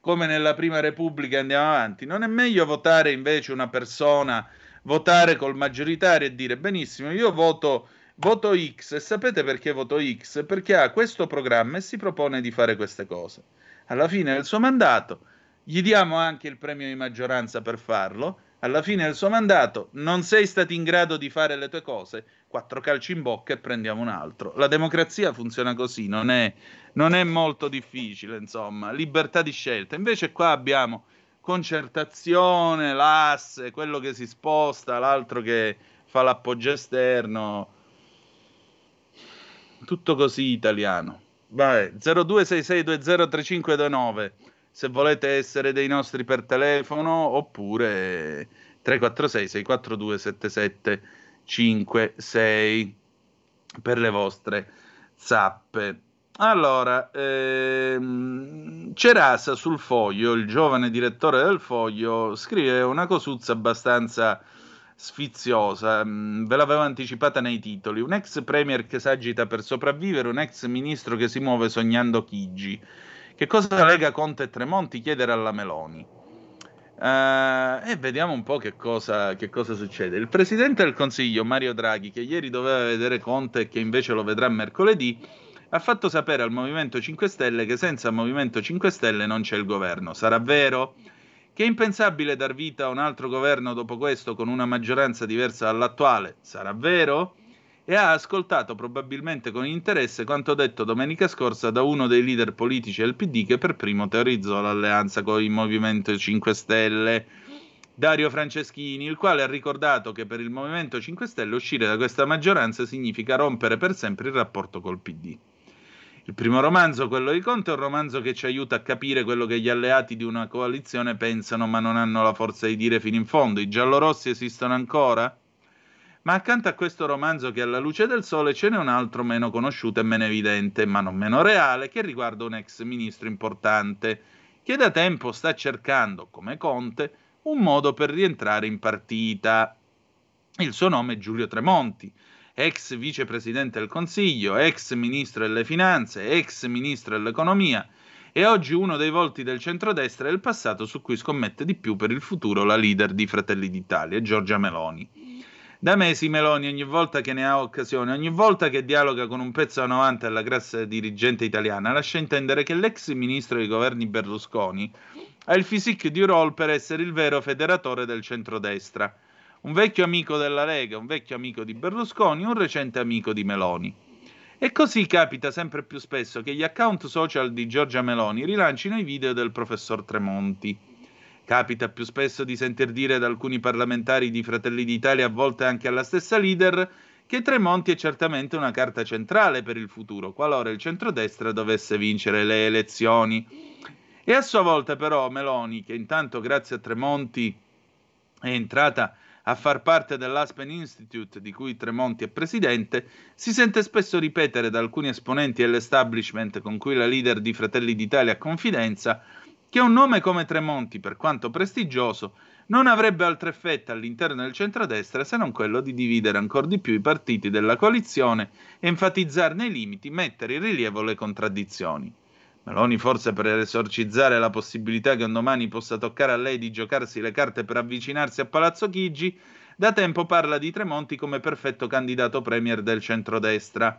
come nella Prima Repubblica, andiamo avanti. Non è meglio votare invece una persona, votare col maggioritario e dire: benissimo, io voto, voto X, e sapete perché voto X? Perché ha questo programma e si propone di fare queste cose. Alla fine del suo mandato gli diamo anche il premio di maggioranza per farlo. Alla fine del suo mandato: non sei stato in grado di fare le tue cose, quattro calci in bocca e prendiamo un altro. La democrazia funziona così, non è, non è molto difficile, insomma, libertà di scelta. Invece qua abbiamo concertazione, l'asse, quello che si sposta, l'altro che fa l'appoggio esterno, tutto così italiano. Vabbè, zero due sei sei due zero tre cinque due nove se volete essere dei nostri per telefono, oppure tre quattro sei sei quattro due sette sette cinque sei per le vostre zappe. Allora, ehm, Cerasa sul Foglio, il giovane direttore del Foglio, scrive una cosuzza abbastanza sfiziosa, ve l'avevo anticipata nei titoli: un ex premier che s'agita per sopravvivere, un ex ministro che si muove sognando Chigi. Che cosa lega Conte e Tremonti? Chiedere alla Meloni. Uh, e vediamo un po' che cosa, che cosa succede. Il presidente del Consiglio, Mario Draghi, che ieri doveva vedere Conte e che invece lo vedrà mercoledì, ha fatto sapere al Movimento cinque Stelle che senza Movimento cinque Stelle non c'è il governo. Sarà vero? Che è impensabile dar vita a un altro governo dopo questo con una maggioranza diversa dall'attuale. Sarà vero? E ha ascoltato probabilmente con interesse quanto detto domenica scorsa da uno dei leader politici del P D, che per primo teorizzò l'alleanza con il Movimento cinque Stelle, Dario Franceschini, il quale ha ricordato che per il Movimento cinque Stelle uscire da questa maggioranza significa rompere per sempre il rapporto col P D. Il primo romanzo, quello di Conte, è un romanzo che ci aiuta a capire quello che gli alleati di una coalizione pensano ma non hanno la forza di dire fino in fondo. I giallorossi esistono ancora? Ma accanto a questo romanzo, che è alla luce del sole, ce n'è un altro meno conosciuto e meno evidente, ma non meno reale, che riguarda un ex ministro importante che da tempo sta cercando, come Conte, un modo per rientrare in partita. Il suo nome è Giulio Tremonti, ex vicepresidente del Consiglio, ex ministro delle Finanze, ex ministro dell'Economia, e oggi uno dei volti del centrodestra e del passato su cui scommette di più per il futuro la leader di Fratelli d'Italia, Giorgia Meloni. Da mesi Meloni, ogni volta che ne ha occasione, ogni volta che dialoga con un pezzo a novanta della classe dirigente italiana, lascia intendere che l'ex ministro dei governi Berlusconi ha il fisico di Roll per essere il vero federatore del centrodestra. Un vecchio amico della Lega, un vecchio amico di Berlusconi, un recente amico di Meloni. E così capita sempre più spesso che gli account social di Giorgia Meloni rilancino i video del professor Tremonti. Capita più spesso di sentir dire da alcuni parlamentari di Fratelli d'Italia, a volte anche alla stessa leader, che Tremonti è certamente una carta centrale per il futuro, qualora il centrodestra dovesse vincere le elezioni. E a sua volta però Meloni, che intanto grazie a Tremonti è entrata a far parte dell'Aspen Institute, di cui Tremonti è presidente, si sente spesso ripetere da alcuni esponenti dell'establishment con cui la leader di Fratelli d'Italia ha confidenza che un nome come Tremonti, per quanto prestigioso, non avrebbe altra effetto all'interno del centrodestra se non quello di dividere ancora di più i partiti della coalizione, enfatizzarne i limiti, mettere in rilievo le contraddizioni. Meloni, forse per esorcizzare la possibilità che un domani possa toccare a lei di giocarsi le carte per avvicinarsi a Palazzo Chigi, da tempo parla di Tremonti come perfetto candidato premier del centrodestra.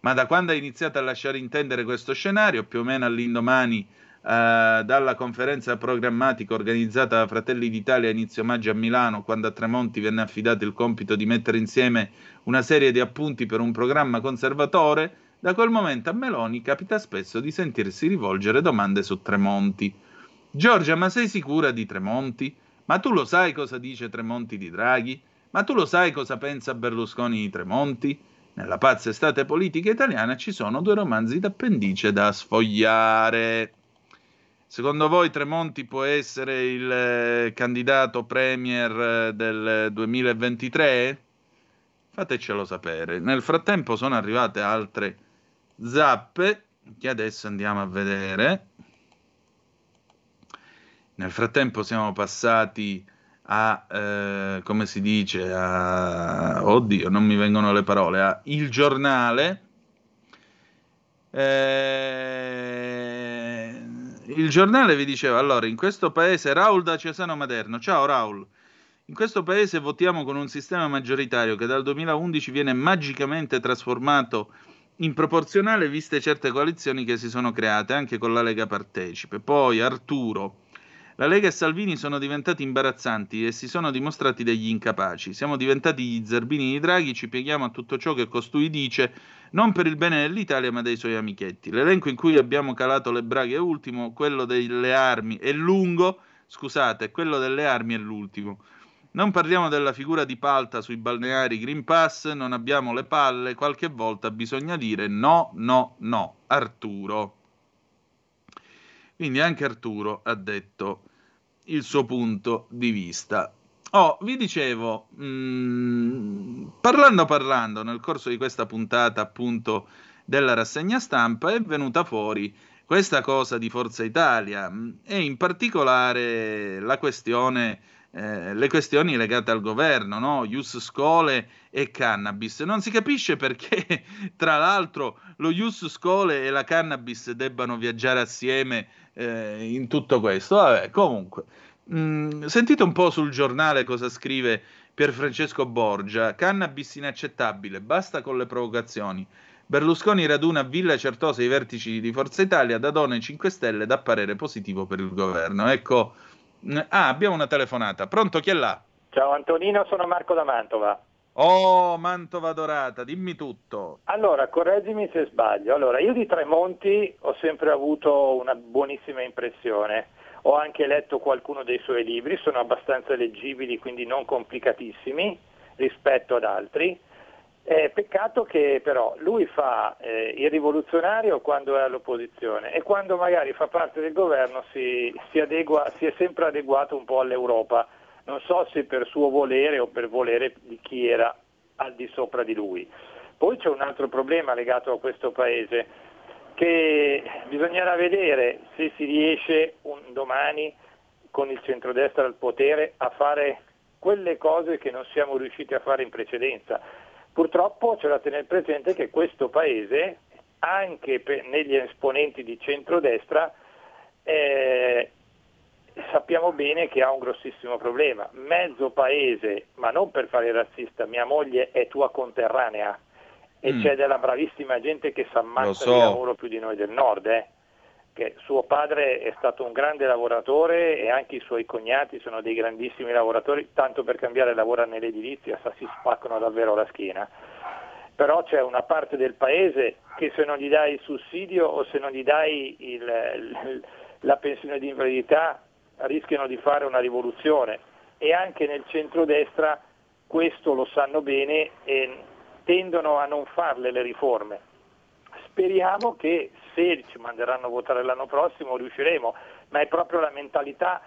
Ma da quando ha iniziato a lasciare intendere questo scenario, più o meno all'indomani eh, dalla conferenza programmatica organizzata da Fratelli d'Italia a inizio maggio a Milano, quando a Tremonti venne affidato il compito di mettere insieme una serie di appunti per un programma conservatore, da quel momento a Meloni capita spesso di sentirsi rivolgere domande su Tremonti. Giorgia, ma sei sicura di Tremonti? Ma tu lo sai cosa dice Tremonti di Draghi? Ma tu lo sai cosa pensa Berlusconi di Tremonti? Nella pazza estate politica italiana ci sono due romanzi d'appendice da sfogliare. Secondo voi Tremonti può essere il candidato premier del duemilaventitré? Fatecelo sapere. Nel frattempo sono arrivate altre zappe che adesso andiamo a vedere. Nel frattempo siamo passati a eh, come si dice a, oddio non mi vengono le parole a Il Giornale. eh, Il Giornale vi diceva, allora, in questo paese, Raul da Cesano Maderno, ciao Raul. In questo paese votiamo con un sistema maggioritario che dal duemilaundici viene magicamente trasformato in proporzionale, viste certe coalizioni che si sono create, anche con la Lega partecipe. Poi Arturo, la Lega e Salvini sono diventati imbarazzanti e si sono dimostrati degli incapaci. Siamo diventati gli zerbini di Draghi, ci pieghiamo a tutto ciò che costui dice, non per il bene dell'Italia ma dei suoi amichetti. L'elenco in cui abbiamo calato le braghe è ultimo, quello delle armi è lungo, scusate, quello delle armi è l'ultimo. Non parliamo della figura di Palta sui balneari Green Pass, non abbiamo le palle, qualche volta bisogna dire no, no, no, Arturo. Quindi anche Arturo ha detto il suo punto di vista. Oh, vi dicevo, mh, parlando parlando, nel corso di questa puntata appunto della rassegna stampa è venuta fuori questa cosa di Forza Italia e in particolare la questione... Eh, le questioni legate al governo, no? Ius Scholae e cannabis. Non si capisce perché, tra l'altro, lo Ius Scholae e la cannabis debbano viaggiare assieme eh, in tutto questo. Vabbè, comunque, mm, sentite un po' sul Giornale cosa scrive Pierfrancesco Borgia. Cannabis inaccettabile, basta con le provocazioni. Berlusconi raduna a Villa Certosa i vertici di Forza Italia, da Dona e cinque Stelle, dà parere positivo per il governo. Ecco. Ah, abbiamo una telefonata. Pronto, chi è là? Ciao Antonino, sono Marco da Mantova. Oh, Mantova dorata, dimmi tutto. Allora, correggimi se sbaglio. Allora, io di Tremonti ho sempre avuto una buonissima impressione. Ho anche letto qualcuno dei suoi libri, sono abbastanza leggibili, quindi non complicatissimi rispetto ad altri. Eh, peccato che però lui fa eh, il rivoluzionario quando è all'opposizione e quando magari fa parte del governo si, si, adegua, si è sempre adeguato un po' all'Europa, non so se per suo volere o per volere di chi era al di sopra di lui. Poi c'è un altro problema legato a questo paese, che bisognerà vedere se si riesce un domani con il centrodestra al potere a fare quelle cose che non siamo riusciti a fare in precedenza. Purtroppo c'è da tenere presente che questo Paese, anche negli esponenti di centrodestra, eh, sappiamo bene che ha un grossissimo problema. Mezzo Paese, ma non per fare razzista, mia moglie è tua conterranea e mm. c'è della bravissima gente che si ammazza so. di lavoro più di noi del nord. Eh. Che suo padre è stato un grande lavoratore e anche i suoi cognati sono dei grandissimi lavoratori, tanto per cambiare lavora nell'edilizia, si spaccano davvero la schiena. Però c'è una parte del paese che se non gli dai il sussidio o se non gli dai il, la pensione di invalidità rischiano di fare una rivoluzione, e anche nel centrodestra questo lo sanno bene e tendono a non farle le riforme. Speriamo che se ci manderanno a votare l'anno prossimo riusciremo, ma è proprio la mentalità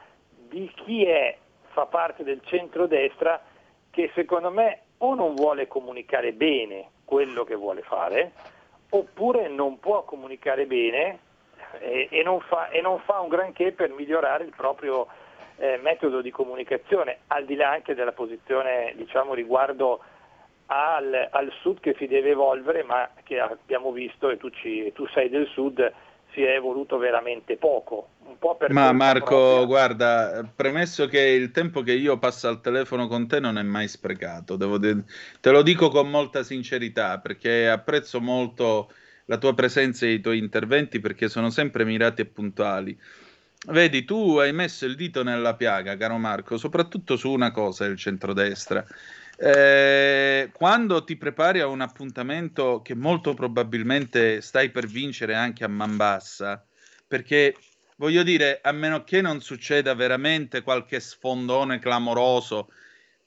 di chi è, fa parte del centrodestra che secondo me o non vuole comunicare bene quello che vuole fare, oppure non può comunicare bene e, e, non, fa, e non fa un granché per migliorare il proprio eh, metodo di comunicazione, al di là anche della posizione, diciamo, riguardo al, al Sud, che si deve evolvere, ma che abbiamo visto, e tu, ci, tu sei del Sud, si è evoluto veramente poco. Un po' per Ma Marco, propria. Guarda, premesso che il tempo che io passo al telefono con te non è mai sprecato, devo de- te lo dico con molta sincerità, perché apprezzo molto la tua presenza e i tuoi interventi, perché sono sempre mirati e puntuali. Vedi, tu hai messo il dito nella piaga, caro Marco, soprattutto su una cosa, il centrodestra. Eh, quando ti prepari a un appuntamento che molto probabilmente stai per vincere anche a man bassa, perché voglio dire, a meno che non succeda veramente qualche sfondone clamoroso,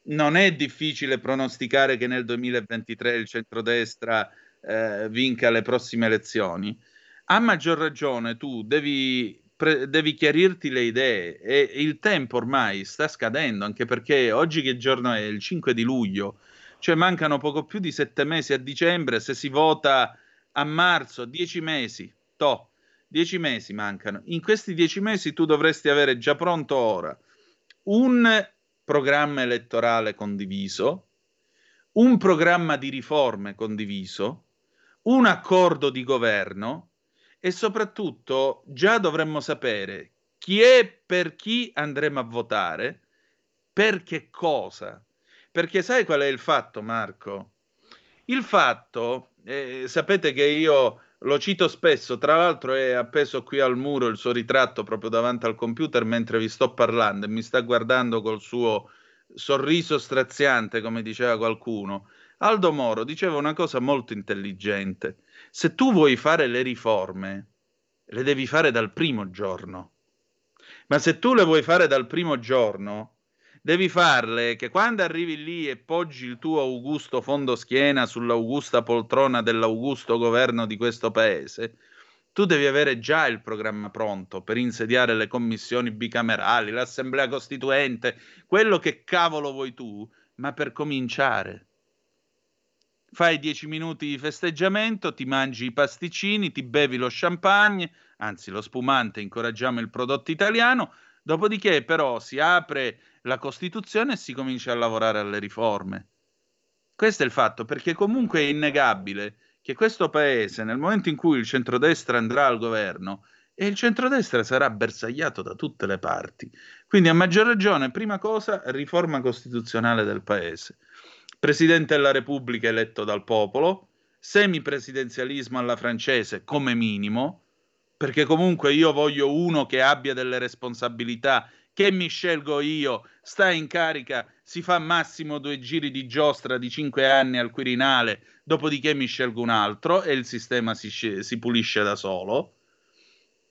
non è difficile pronosticare che nel duemilaventitré il centrodestra eh, vinca le prossime elezioni. A maggior ragione tu devi devi chiarirti le idee, e il tempo ormai sta scadendo, anche perché oggi che giorno è? Il cinque di luglio, cioè mancano poco più di sette mesi a dicembre, se si vota a marzo, dieci mesi, to, dieci mesi mancano. In questi dieci mesi tu dovresti avere già pronto ora un programma elettorale condiviso, un programma di riforme condiviso, un accordo di governo, e soprattutto già dovremmo sapere chi è, per chi andremo a votare, per che cosa. Perché sai qual è il fatto, Marco? Il fatto, eh, sapete che io lo cito spesso, tra l'altro è appeso qui al muro il suo ritratto proprio davanti al computer mentre vi sto parlando, e mi sta guardando col suo sorriso straziante, come diceva qualcuno. Aldo Moro diceva una cosa molto intelligente: se tu vuoi fare le riforme, le devi fare dal primo giorno, ma se tu le vuoi fare dal primo giorno, devi farle che quando arrivi lì e poggi il tuo augusto fondo schiena sull'augusta poltrona dell'augusto governo di questo paese, tu devi avere già il programma pronto per insediare le commissioni bicamerali, l'assemblea costituente, quello che cavolo vuoi tu, ma per cominciare. Fai dieci minuti di festeggiamento, ti mangi i pasticcini, ti bevi lo champagne, anzi lo spumante, incoraggiamo il prodotto italiano, dopodiché però si apre la Costituzione e si comincia a lavorare alle riforme. Questo è il fatto, perché comunque è innegabile che questo paese, nel momento in cui il centrodestra andrà al governo, e il centrodestra sarà bersagliato da tutte le parti. Quindi a maggior ragione, prima cosa, riforma costituzionale del paese. Presidente della Repubblica eletto dal popolo, semipresidenzialismo alla francese come minimo, perché comunque io voglio uno che abbia delle responsabilità, che mi scelgo io, sta in carica, si fa massimo due giri di giostra di cinque anni al Quirinale, dopodiché mi scelgo un altro e il sistema si, si pulisce da solo.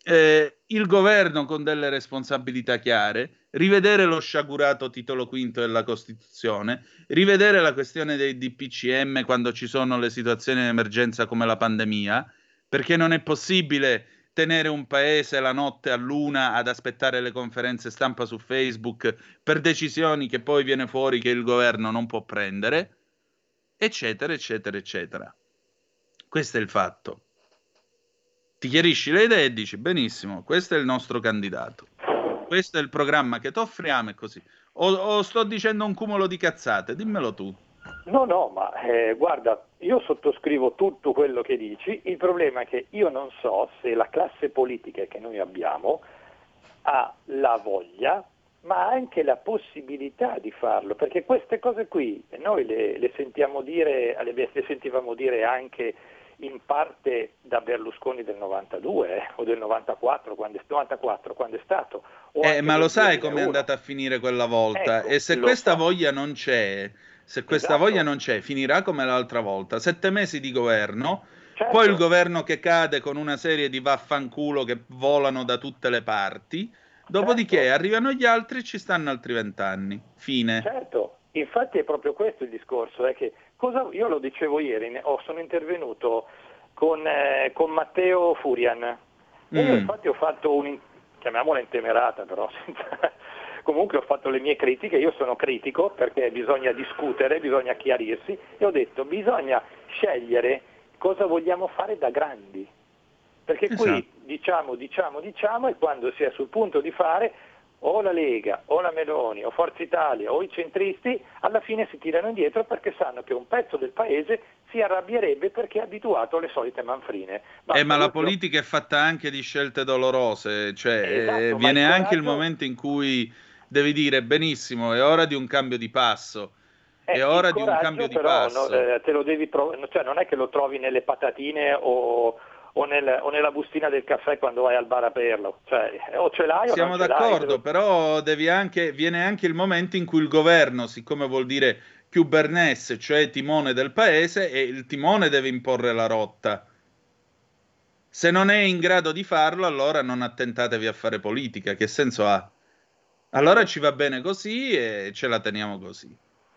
Eh, il governo con delle responsabilità chiare, rivedere lo sciagurato titolo quinto della Costituzione, rivedere la questione dei D P C M quando ci sono le situazioni di emergenza come la pandemia, perché non è possibile tenere un paese la notte all'una ad aspettare le conferenze stampa su Facebook per decisioni che poi viene fuori che il governo non può prendere, eccetera, eccetera, eccetera. Questo è il fatto. Ti chiarisci le idee e dici: benissimo, questo è il nostro candidato, questo è il programma che ti offriamo, e così. O, o sto dicendo un cumulo di cazzate, dimmelo tu. No, no, ma eh, guarda, io sottoscrivo tutto quello che dici, il problema è che io non so se la classe politica che noi abbiamo ha la voglia, ma anche la possibilità di farlo, perché queste cose qui noi le, le sentiamo dire, le, le sentivamo dire anche in parte da Berlusconi del novantadue eh, o del novantaquattro quando è, novantaquattro, quando è stato. Eh, ma lo sai come è andata a finire quella volta? Ecco, e se questa so. voglia non c'è, se questa esatto. voglia non c'è, finirà come l'altra volta. Sette mesi di governo, certo. Poi il governo che cade con una serie di vaffanculo che volano da tutte le parti, dopodiché certo. Arrivano gli altri e ci stanno altri vent'anni. Fine. Certo. Infatti è proprio questo il discorso, è che cosa, io lo dicevo ieri, oh, sono intervenuto con, eh, con Matteo Furian, mm. e io infatti ho fatto un, chiamiamola intemerata però, senza, comunque ho fatto le mie critiche, io sono critico perché bisogna discutere, bisogna chiarirsi, e ho detto bisogna scegliere cosa vogliamo fare da grandi, perché esatto. qui diciamo, diciamo, diciamo e quando si è sul punto di fare o la Lega, o la Meloni, o Forza Italia, o i centristi, alla fine si tirano indietro perché sanno che un pezzo del paese si arrabbierebbe perché è abituato alle solite manfrine. Ma, eh, ma la politica è fatta anche di scelte dolorose, cioè esatto, viene anche coraggio... il momento in cui devi dire benissimo, è ora di un cambio di passo. Eh, è ora coraggio, di un cambio però, di passo. No, te lo devi prov- cioè non è che lo trovi nelle patatine o... O, nel, o nella bustina del caffè quando vai al bar a berlo, cioè o ce l'hai o siamo non ce d'accordo, l'hai. Però devi anche, viene anche il momento in cui il governo, siccome vuol dire più Bernese, cioè timone del paese, e il timone deve imporre la rotta. Se non è in grado di farlo, allora non attentatevi a fare politica, che senso ha? Allora ci va bene così e ce la teniamo così.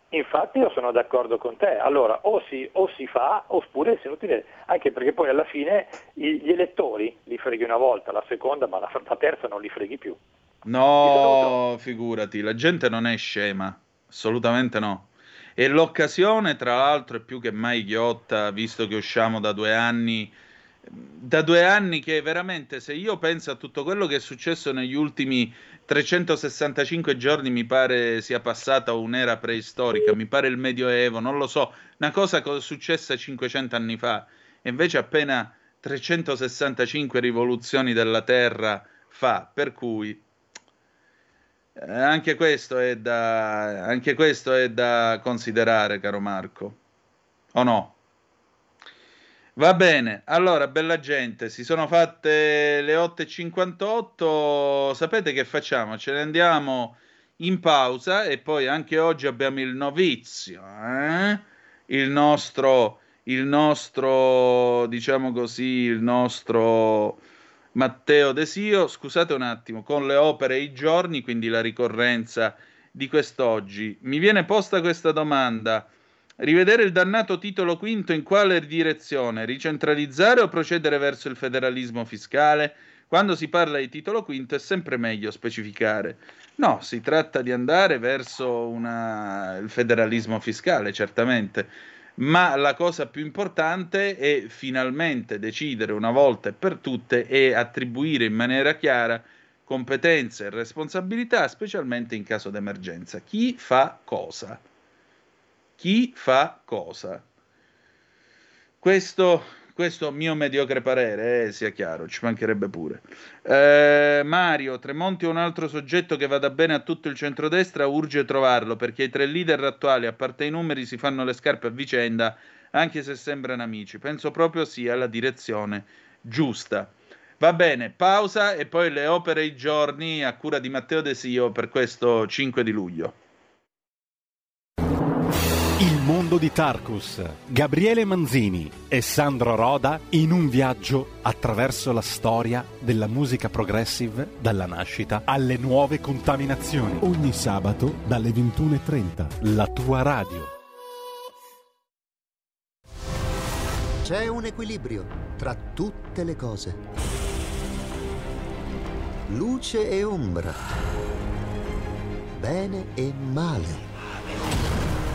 Infatti io sono d'accordo con te, allora o si, o si fa oppure è inutile, anche perché poi alla fine gli elettori li freghi una volta, la seconda, ma la, la terza non li freghi più. No, figurati, la gente non è scema, assolutamente no. E l'occasione tra l'altro è più che mai ghiotta, visto che usciamo da due anni, da due anni che veramente, se io penso a tutto quello che è successo negli ultimi trecentosessantacinque giorni, mi pare sia passata un'era preistorica, mi pare il Medioevo, non lo so, una cosa successa cinquecento anni fa, e invece appena trecentosessantacinque rivoluzioni della terra fa, per cui eh, anche questo è da, anche questo è da considerare, caro Marco, o no? Va bene, allora bella gente, si sono fatte le otto e cinquantotto, sapete che facciamo? Ce ne andiamo in pausa e poi anche oggi abbiamo il novizio, eh? il nostro, il nostro, diciamo così, il nostro Matteo Desio, scusate un attimo, con le opere e i giorni, quindi la ricorrenza di quest'oggi. Mi viene posta questa domanda: rivedere il dannato titolo quinto in quale direzione? Ricentralizzare o procedere verso il federalismo fiscale? Quando si parla di titolo quinto è sempre meglio specificare. No, si tratta di andare verso una... il federalismo fiscale, certamente, ma la cosa più importante è finalmente decidere una volta e per tutte e attribuire in maniera chiara competenze e responsabilità, specialmente in caso d'emergenza. Chi fa cosa? Chi fa cosa? Questo, questo mio mediocre parere, eh, sia chiaro, ci mancherebbe pure. Eh, Mario, Tremonti è un altro soggetto che vada bene a tutto il centrodestra, urge trovarlo, perché i tre leader attuali, a parte i numeri, si fanno le scarpe a vicenda, anche se sembrano amici. Penso proprio sia la direzione giusta. Va bene, pausa e poi le opere e i giorni a cura di Matteo Desio per questo cinque di luglio. Il mondo di Tarkus, Gabriele Manzini e Sandro Roda in un viaggio attraverso la storia della musica progressive dalla nascita alle nuove contaminazioni. Ogni sabato dalle ventuno e trenta, la tua radio. C'è un equilibrio tra tutte le cose. Luce e ombra. Bene e male.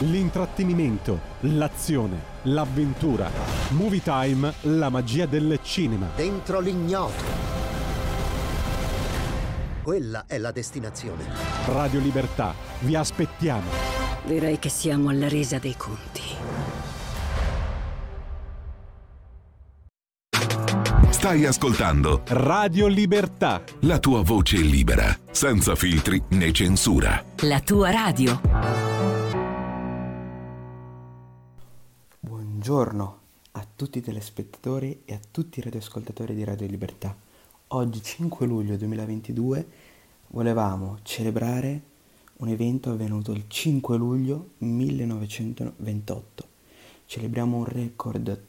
L'intrattenimento, l'azione, l'avventura. Movie Time, la magia del cinema. Dentro l'ignoto. Quella è la destinazione. Radio Libertà, vi aspettiamo. Direi che siamo alla resa dei conti. Stai ascoltando Radio Libertà. La tua voce libera, senza filtri né censura. La tua radio. Buongiorno a tutti i telespettatori e a tutti i radioascoltatori di Radio Libertà. Oggi cinque luglio duemilaventidue volevamo celebrare un evento avvenuto il cinque luglio millenovecentoventotto, celebriamo un record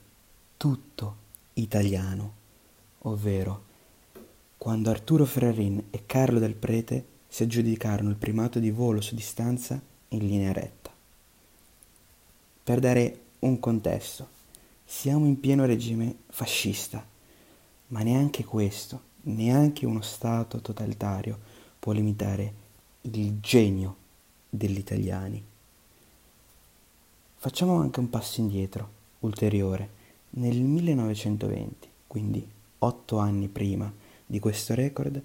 tutto italiano, ovvero quando Arturo Ferrarin e Carlo Del Prete si aggiudicarono il primato di volo su distanza in linea retta. Per dare un contesto, siamo in pieno regime fascista, ma neanche questo, neanche uno Stato totalitario può limitare il genio degli italiani. Facciamo anche un passo indietro, ulteriore, nel millenovecentoventi, quindi otto anni prima di questo record,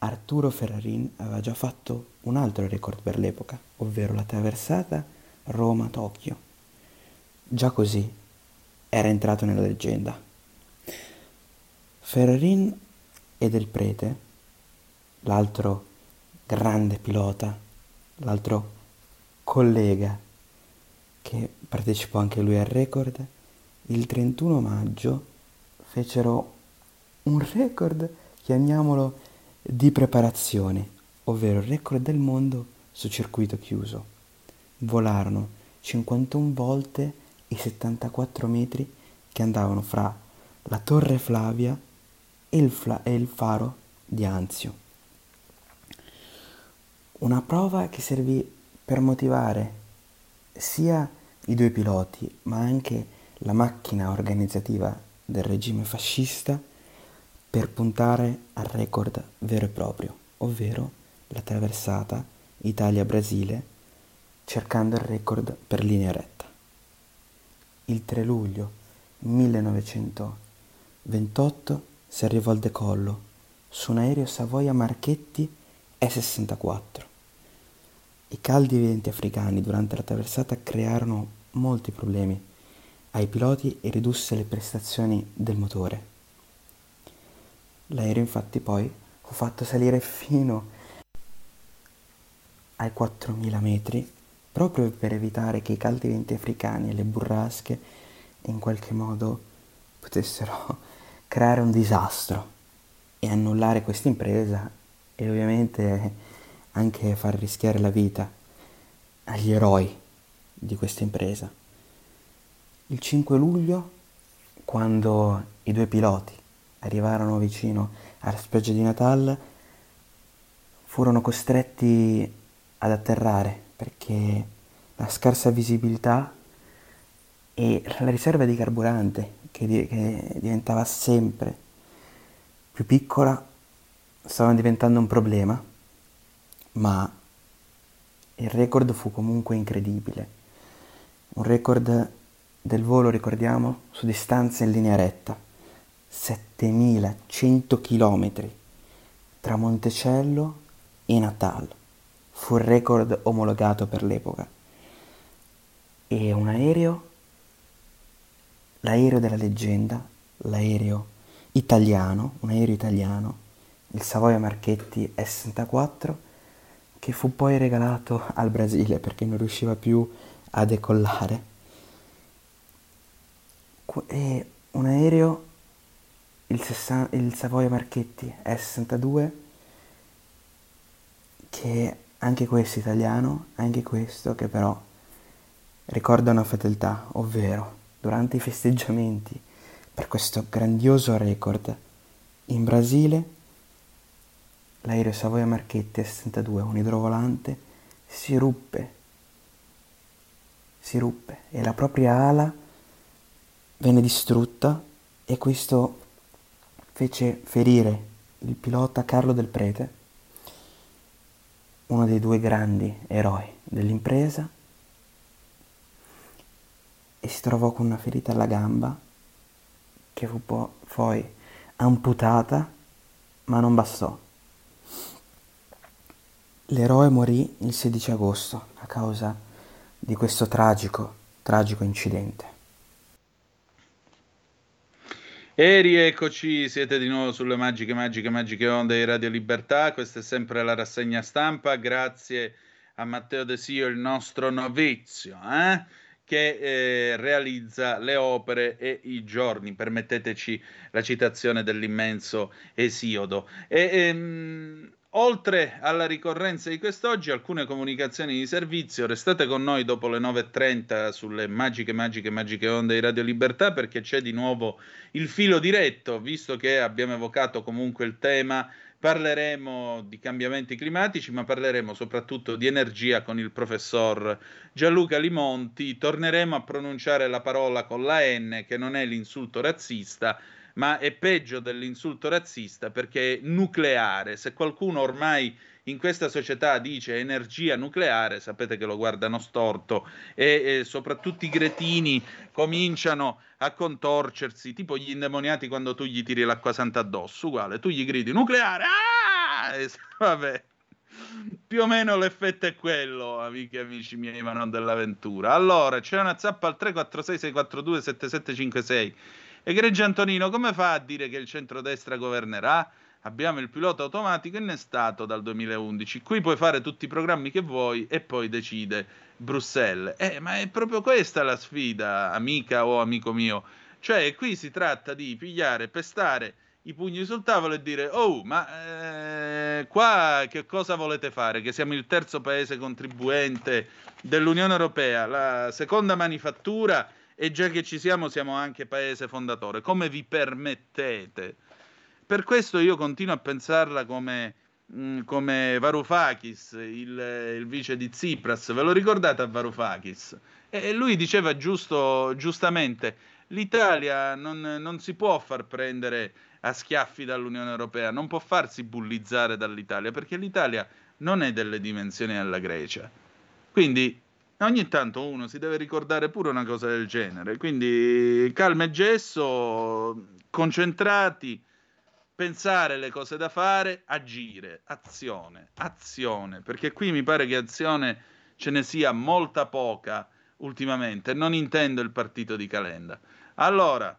Arturo Ferrarin aveva già fatto un altro record per l'epoca, ovvero la traversata Roma-Tokyo. Già così era entrato nella leggenda. Ferrarin e Del Prete, l'altro grande pilota, l'altro collega che partecipò anche lui al record, il trentuno maggio fecero un record, chiamiamolo di preparazione, ovvero il record del mondo su circuito chiuso. Volarono cinquantuno volte i settantaquattro metri che andavano fra la Torre Flavia e il, fla- e il faro di Anzio. Una prova che servì per motivare sia i due piloti, ma anche la macchina organizzativa del regime fascista per puntare al record vero e proprio, ovvero la traversata Italia-Brasile, cercando il record per linea retta. Il tre luglio millenovecentoventotto si arrivò al decollo su un aereo Savoia Marchetti E sessantaquattro. I caldi venti africani durante la traversata crearono molti problemi ai piloti e ridusse le prestazioni del motore. L'aereo infatti poi fu fatto salire fino ai quattromila metri proprio per evitare che i caldi venti africani e le burrasche in qualche modo potessero creare un disastro e annullare questa impresa e ovviamente anche far rischiare la vita agli eroi di questa impresa. Il cinque luglio, quando i due piloti arrivarono vicino alla spiaggia di Natal, furono costretti ad atterrare perché la scarsa visibilità e la riserva di carburante che, di- che diventava sempre più piccola stavano diventando un problema. Ma il record fu comunque incredibile, un record del volo, ricordiamo, su distanza in linea retta, settemilacento chilometri tra Monticello e Natal, fu il record omologato per l'epoca, e un aereo, l'aereo della leggenda, l'aereo italiano, un aereo italiano, il Savoia Marchetti E sessantaquattro, che fu poi regalato al Brasile perché non riusciva più a decollare. E un aereo, il Savoia Marchetti E sessantadue, che anche questo italiano, anche questo che però ricorda una fedeltà, ovvero durante i festeggiamenti per questo grandioso record in Brasile, l'aereo Savoia Marchetti E sessantadue, un idrovolante, si ruppe, si ruppe e la propria ala venne distrutta e questo fece ferire il pilota Carlo Del Prete, uno dei due grandi eroi dell'impresa, e si trovò con una ferita alla gamba che fu po- poi amputata, ma non bastò. L'eroe morì il sedici agosto a causa di questo tragico, tragico incidente. E rieccoci, siete di nuovo sulle magiche, magiche, magiche onde di Radio Libertà. Questa è sempre la rassegna stampa. Grazie a Matteo Desio, il nostro novizio, eh? che eh, realizza le opere e i giorni, permetteteci la citazione dell'immenso Esiodo. E, ehm, Oltre alla ricorrenza di quest'oggi, alcune comunicazioni di servizio. Restate con noi dopo le nove e trenta sulle magiche, magiche, magiche onde di Radio Libertà, perché c'è di nuovo il filo diretto, visto che abbiamo evocato comunque il tema. Parleremo di cambiamenti climatici, ma parleremo soprattutto di energia con il professor Gianluca Limonti. Torneremo a pronunciare la parola con la N, che non è l'insulto razzista, ma è peggio dell'insulto razzista perché è nucleare. Se qualcuno ormai in questa società dice energia nucleare, sapete che lo guardano storto e, e soprattutto i gretini cominciano a contorcersi, tipo gli indemoniati quando tu gli tiri l'acqua santa addosso, uguale, tu gli gridi nucleare, ah! E, vabbè, più o meno l'effetto è quello, amiche e amici miei, ma non dell'avventura. Allora, c'è una zappa al tre quattro sei sei quattro due sette sette cinque sei. Egregio Antonino, come fa a dire che il centrodestra governerà? Abbiamo il pilota automatico innestato dal duemilaundici. Qui puoi fare tutti i programmi che vuoi e poi decide Bruxelles. Eh, ma è proprio questa la sfida, amica o amico mio. Cioè, qui si tratta di pigliare, pestare i pugni sul tavolo e dire «Oh, ma eh, qua che cosa volete fare? Che siamo il terzo paese contribuente dell'Unione Europea, la seconda manifattura». E già che ci siamo, siamo anche paese fondatore. Come vi permettete? Per questo io continuo a pensarla come, mh, come Varoufakis, il, il vice di Tsipras. Ve lo ricordate a Varoufakis? E lui diceva giusto, giustamente, l'Italia non, non si può far prendere a schiaffi dall'Unione Europea, non può farsi bullizzare dall'Italia, perché l'Italia non è delle dimensioni della Grecia. Quindi ogni tanto uno si deve ricordare pure una cosa del genere, quindi calma e gesso, concentrati, pensare le cose da fare, agire, azione, azione, perché qui mi pare che azione ce ne sia molta poca ultimamente, non intendo il partito di Calenda. Allora,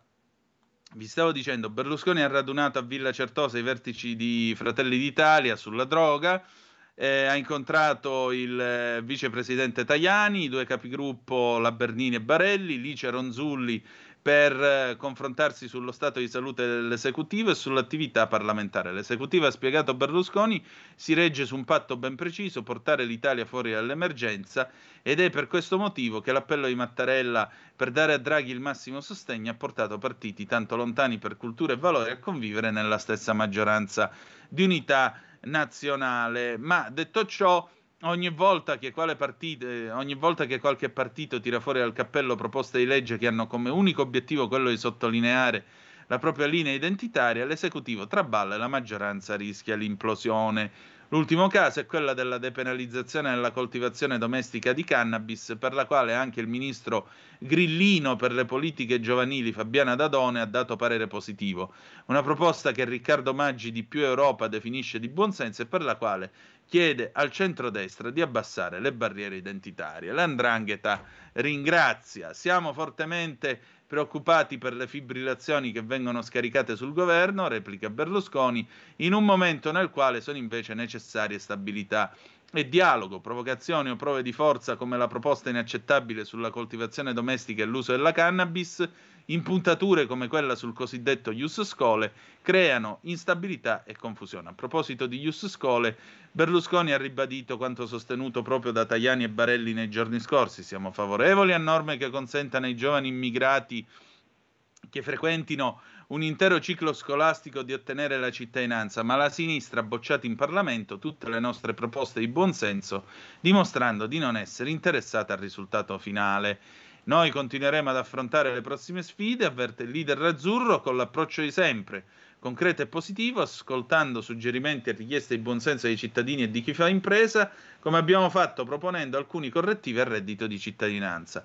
vi stavo dicendo, Berlusconi ha radunato a Villa Certosa i vertici di Fratelli d'Italia sulla droga. Eh, ha incontrato il eh, vicepresidente Tajani, i due capigruppo Labernini e Barelli, Licia Ronzulli per eh, confrontarsi sullo stato di salute dell'esecutivo e sull'attività parlamentare. L'esecutivo, ha spiegato Berlusconi, si regge su un patto ben preciso, portare l'Italia fuori dall'emergenza, ed è per questo motivo che l'appello di Mattarella per dare a Draghi il massimo sostegno ha portato partiti tanto lontani per cultura e valori a convivere nella stessa maggioranza di unità nazionale. Ma detto ciò, ogni volta che quale partito, ogni volta che qualche partito tira fuori dal cappello proposte di legge che hanno come unico obiettivo quello di sottolineare la propria linea identitaria, l'esecutivo traballa e la maggioranza rischia l'implosione. L'ultimo caso è quella della depenalizzazione della coltivazione domestica di cannabis, per la quale anche il ministro grillino per le politiche giovanili Fabiana Dadone ha dato parere positivo. Una proposta che Riccardo Maggi di Più Europa definisce di buonsenso e per la quale chiede al centrodestra di abbassare le barriere identitarie. L'andrangheta ringrazia. Siamo fortemente preoccupati per le fibrillazioni che vengono scaricate sul governo, replica Berlusconi, in un momento nel quale sono invece necessarie stabilità e dialogo. Provocazioni o prove di forza come la proposta inaccettabile sulla coltivazione domestica e l'uso della cannabis, impuntature come quella sul cosiddetto Ius Scholae, creano instabilità e confusione. A proposito di Ius Scholae, Berlusconi ha ribadito quanto sostenuto proprio da Tajani e Barelli nei giorni scorsi. Siamo favorevoli a norme che consentano ai giovani immigrati che frequentino un intero ciclo scolastico di ottenere la cittadinanza, ma la sinistra ha bocciato in Parlamento tutte le nostre proposte di buonsenso, dimostrando di non essere interessata al risultato finale. Noi continueremo ad affrontare le prossime sfide, avverte il leader azzurro, con l'approccio di sempre, concreto e positivo, ascoltando suggerimenti e richieste di buonsenso dei cittadini e di chi fa impresa, come abbiamo fatto proponendo alcuni correttivi al reddito di cittadinanza.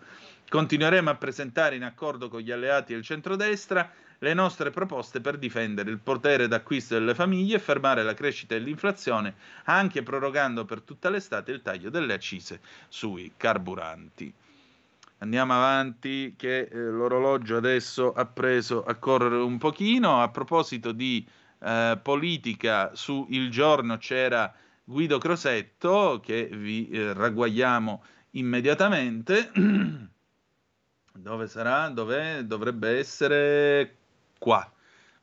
Continueremo a presentare, in accordo con gli alleati del centrodestra, le nostre proposte per difendere il potere d'acquisto delle famiglie e fermare la crescita e l'inflazione, anche prorogando per tutta l'estate il taglio delle accise sui carburanti. Andiamo avanti, che eh, l'orologio adesso ha preso a correre un pochino. A proposito di eh, politica, su Il Giorno c'era Guido Crosetto, che vi eh, ragguagliamo immediatamente. Dove sarà? Dov'è? Dovrebbe essere qua.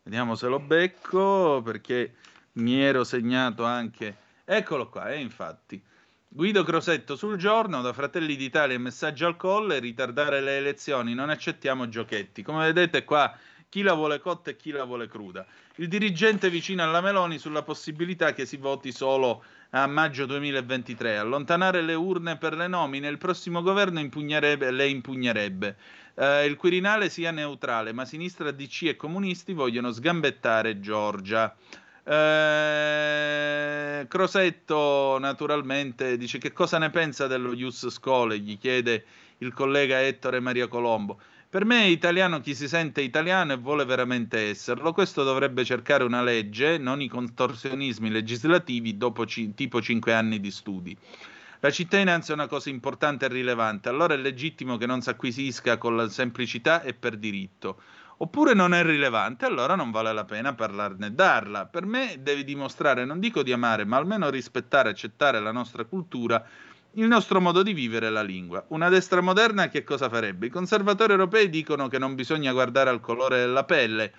Vediamo se lo becco, perché mi ero segnato anche, eccolo qua, eh, infatti. Guido Crosetto sul Giorno, da Fratelli d'Italia e Messaggio al Colle, ritardare le elezioni, non accettiamo giochetti. Come vedete qua, chi la vuole cotta e chi la vuole cruda. Il dirigente vicino alla Meloni sulla possibilità che si voti solo a maggio duemilaventitré, allontanare le urne per le nomine, il prossimo governo impugnerebbe, le impugnerebbe. Eh, il Quirinale sia neutrale, ma sinistra, D C e comunisti vogliono sgambettare Giorgia. Eh, Crosetto naturalmente dice: che cosa ne pensa dello Ius Scholae? Gli chiede il collega Ettore Maria Colombo. Per me è italiano chi si sente italiano e vuole veramente esserlo. Questo dovrebbe cercare una legge, non i contorsionismi legislativi dopo c- tipo cinque anni di studi. La cittadinanza è una cosa importante e rilevante, allora è legittimo che non si acquisisca con la semplicità e per diritto. Oppure non è rilevante, allora non vale la pena parlarne e darla. Per me devi dimostrare, non dico di amare, ma almeno rispettare, accettare la nostra cultura, il nostro modo di vivere e la lingua. Una destra moderna che cosa farebbe? I conservatori europei dicono che non bisogna guardare al colore della pelle,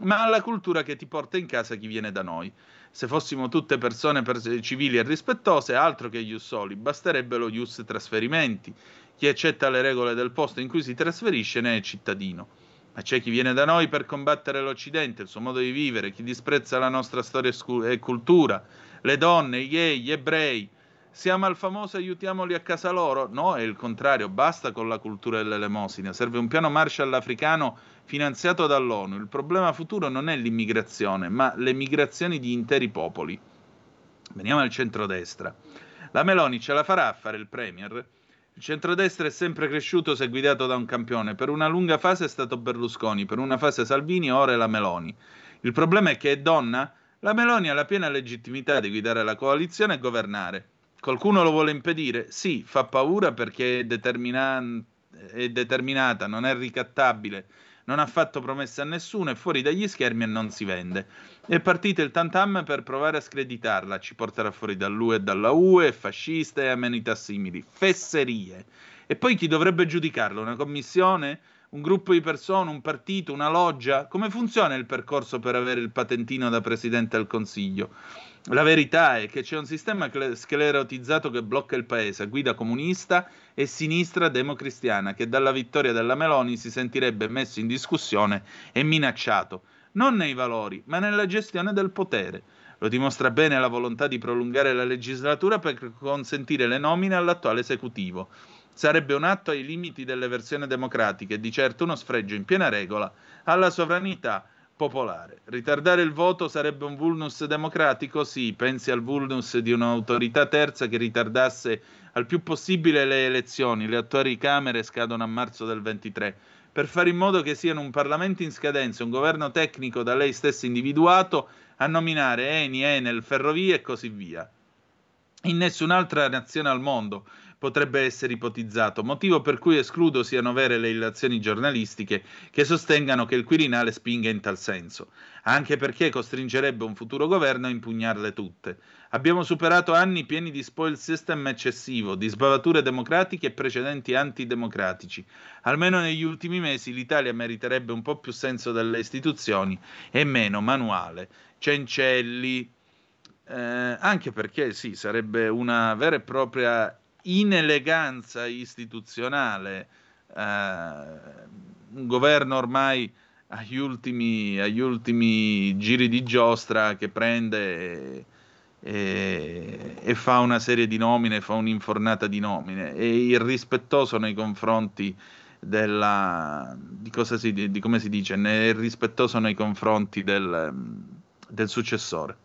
ma alla cultura che ti porta in casa chi viene da noi. Se fossimo tutte persone pers- civili e rispettose, altro che ius soli, basterebbe lo ius trasferimenti. Chi accetta le regole del posto in cui si trasferisce ne è cittadino. Ma c'è chi viene da noi per combattere l'Occidente, il suo modo di vivere, chi disprezza la nostra storia e, scu- e cultura, le donne, i gay, gli ebrei. Siamo al famoso aiutiamoli a casa loro? No, è il contrario, basta con la cultura dell'elemosina, serve un piano Marshall africano finanziato dall'ONU. Il problema futuro non è l'immigrazione, ma le migrazioni di interi popoli. Veniamo al centrodestra. La Meloni ce la farà a fare il premier? Il centrodestra è sempre cresciuto se guidato da un campione. Per una lunga fase è stato Berlusconi, per una fase Salvini, ora è la Meloni. Il problema è che è donna? La Meloni ha la piena legittimità di guidare la coalizione e governare. Qualcuno lo vuole impedire? Sì, fa paura perché è, determinan- è determinata, non è ricattabile, non ha fatto promesse a nessuno, è fuori dagli schermi e non si vende. È partito il tantam per provare a screditarla, ci porterà fuori dall'U E e dalla U E, fascista e amenità simili, fesserie. E poi chi dovrebbe giudicarlo? Una commissione? Un gruppo di persone? Un partito? Una loggia? Come funziona il percorso per avere il patentino da Presidente del Consiglio? La verità è che c'è un sistema sclerotizzato che blocca il paese, guida comunista e sinistra democristiana, che dalla vittoria della Meloni si sentirebbe messo in discussione e minacciato, non nei valori, ma nella gestione del potere. Lo dimostra bene la volontà di prolungare la legislatura per consentire le nomine all'attuale esecutivo. Sarebbe un atto ai limiti delle versioni democratiche, di certo uno sfregio in piena regola alla sovranità popolare. Ritardare il voto sarebbe un vulnus democratico? Sì, pensi al vulnus di un'autorità terza che ritardasse al più possibile le elezioni. Le attuali Camere scadono a marzo del ventitré. Per fare in modo che siano un Parlamento in scadenza, un governo tecnico da lei stesso individuato, a nominare Eni, Enel, Ferrovie e così via. In nessun'altra nazione al mondo potrebbe essere ipotizzato, motivo per cui escludo siano vere le illazioni giornalistiche che sostengano che il Quirinale spinga in tal senso, anche perché costringerebbe un futuro governo a impugnarle tutte. Abbiamo superato anni pieni di spoil system eccessivo, di sbavature democratiche e precedenti antidemocratici. Almeno negli ultimi mesi l'Italia meriterebbe un po' più senso delle istituzioni e meno manuale Cencelli, eh, anche perché sì, sarebbe una vera e propria ineleganza istituzionale, eh, un governo ormai agli ultimi, agli ultimi giri di giostra che prende e, e, e fa una serie di nomine, fa un'infornata di nomine, e irrispettoso nei confronti della di cosa si di, di come si dice, è irrispettoso nei confronti del, del successore.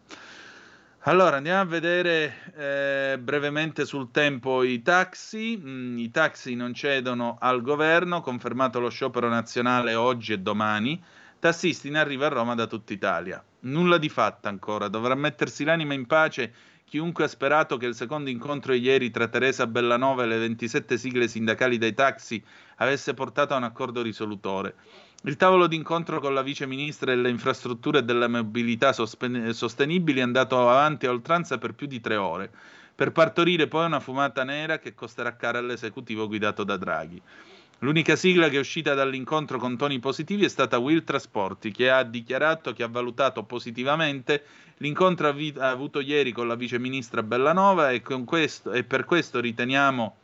Allora andiamo a vedere eh, brevemente sul tempo i taxi. Mm, i taxi non cedono al governo, confermato lo sciopero nazionale oggi e domani, tassisti in arrivo a Roma da tutta Italia. Nulla di fatta ancora, dovrà mettersi l'anima in pace chiunque ha sperato che il secondo incontro ieri tra Teresa Bellanova e le ventisette sigle sindacali dei taxi avesse portato a un accordo risolutore. Il tavolo d'incontro con la vice ministra delle infrastrutture e della mobilità sospen- sostenibili è andato avanti a oltranza per più di tre ore, per partorire poi una fumata nera che costerà cara all'esecutivo guidato da Draghi. L'unica sigla che è uscita dall'incontro con toni positivi è stata Will Trasporti, che ha dichiarato che ha valutato positivamente l'incontro av- avuto ieri con la viceministra Bellanova e, con questo, e per questo riteniamo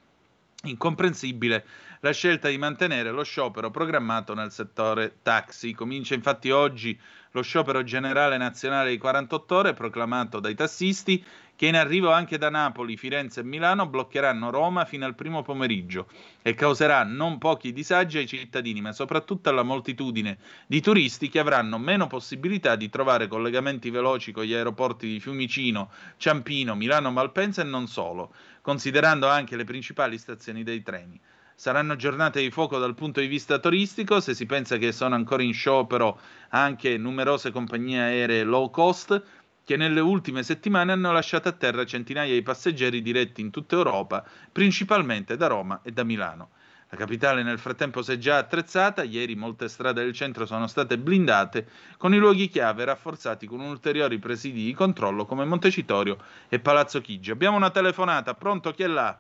incomprensibile la scelta di mantenere lo sciopero programmato nel settore taxi. Comincia infatti oggi lo sciopero generale nazionale di quarantotto ore proclamato dai tassisti, che in arrivo anche da Napoli, Firenze e Milano bloccheranno Roma fino al primo pomeriggio e causerà non pochi disagi ai cittadini, ma soprattutto alla moltitudine di turisti che avranno meno possibilità di trovare collegamenti veloci con gli aeroporti di Fiumicino, Ciampino, Milano Malpensa e non solo, considerando anche le principali stazioni dei treni. Saranno giornate di fuoco dal punto di vista turistico, se si pensa che sono ancora in sciopero anche numerose compagnie aeree low cost, che nelle ultime settimane hanno lasciato a terra centinaia di passeggeri diretti in tutta Europa, principalmente da Roma e da Milano. La capitale nel frattempo si è già attrezzata, ieri molte strade del centro sono state blindate, con i luoghi chiave rafforzati con ulteriori presidi di controllo come Montecitorio e Palazzo Chigi. Abbiamo una telefonata, pronto, chi è là?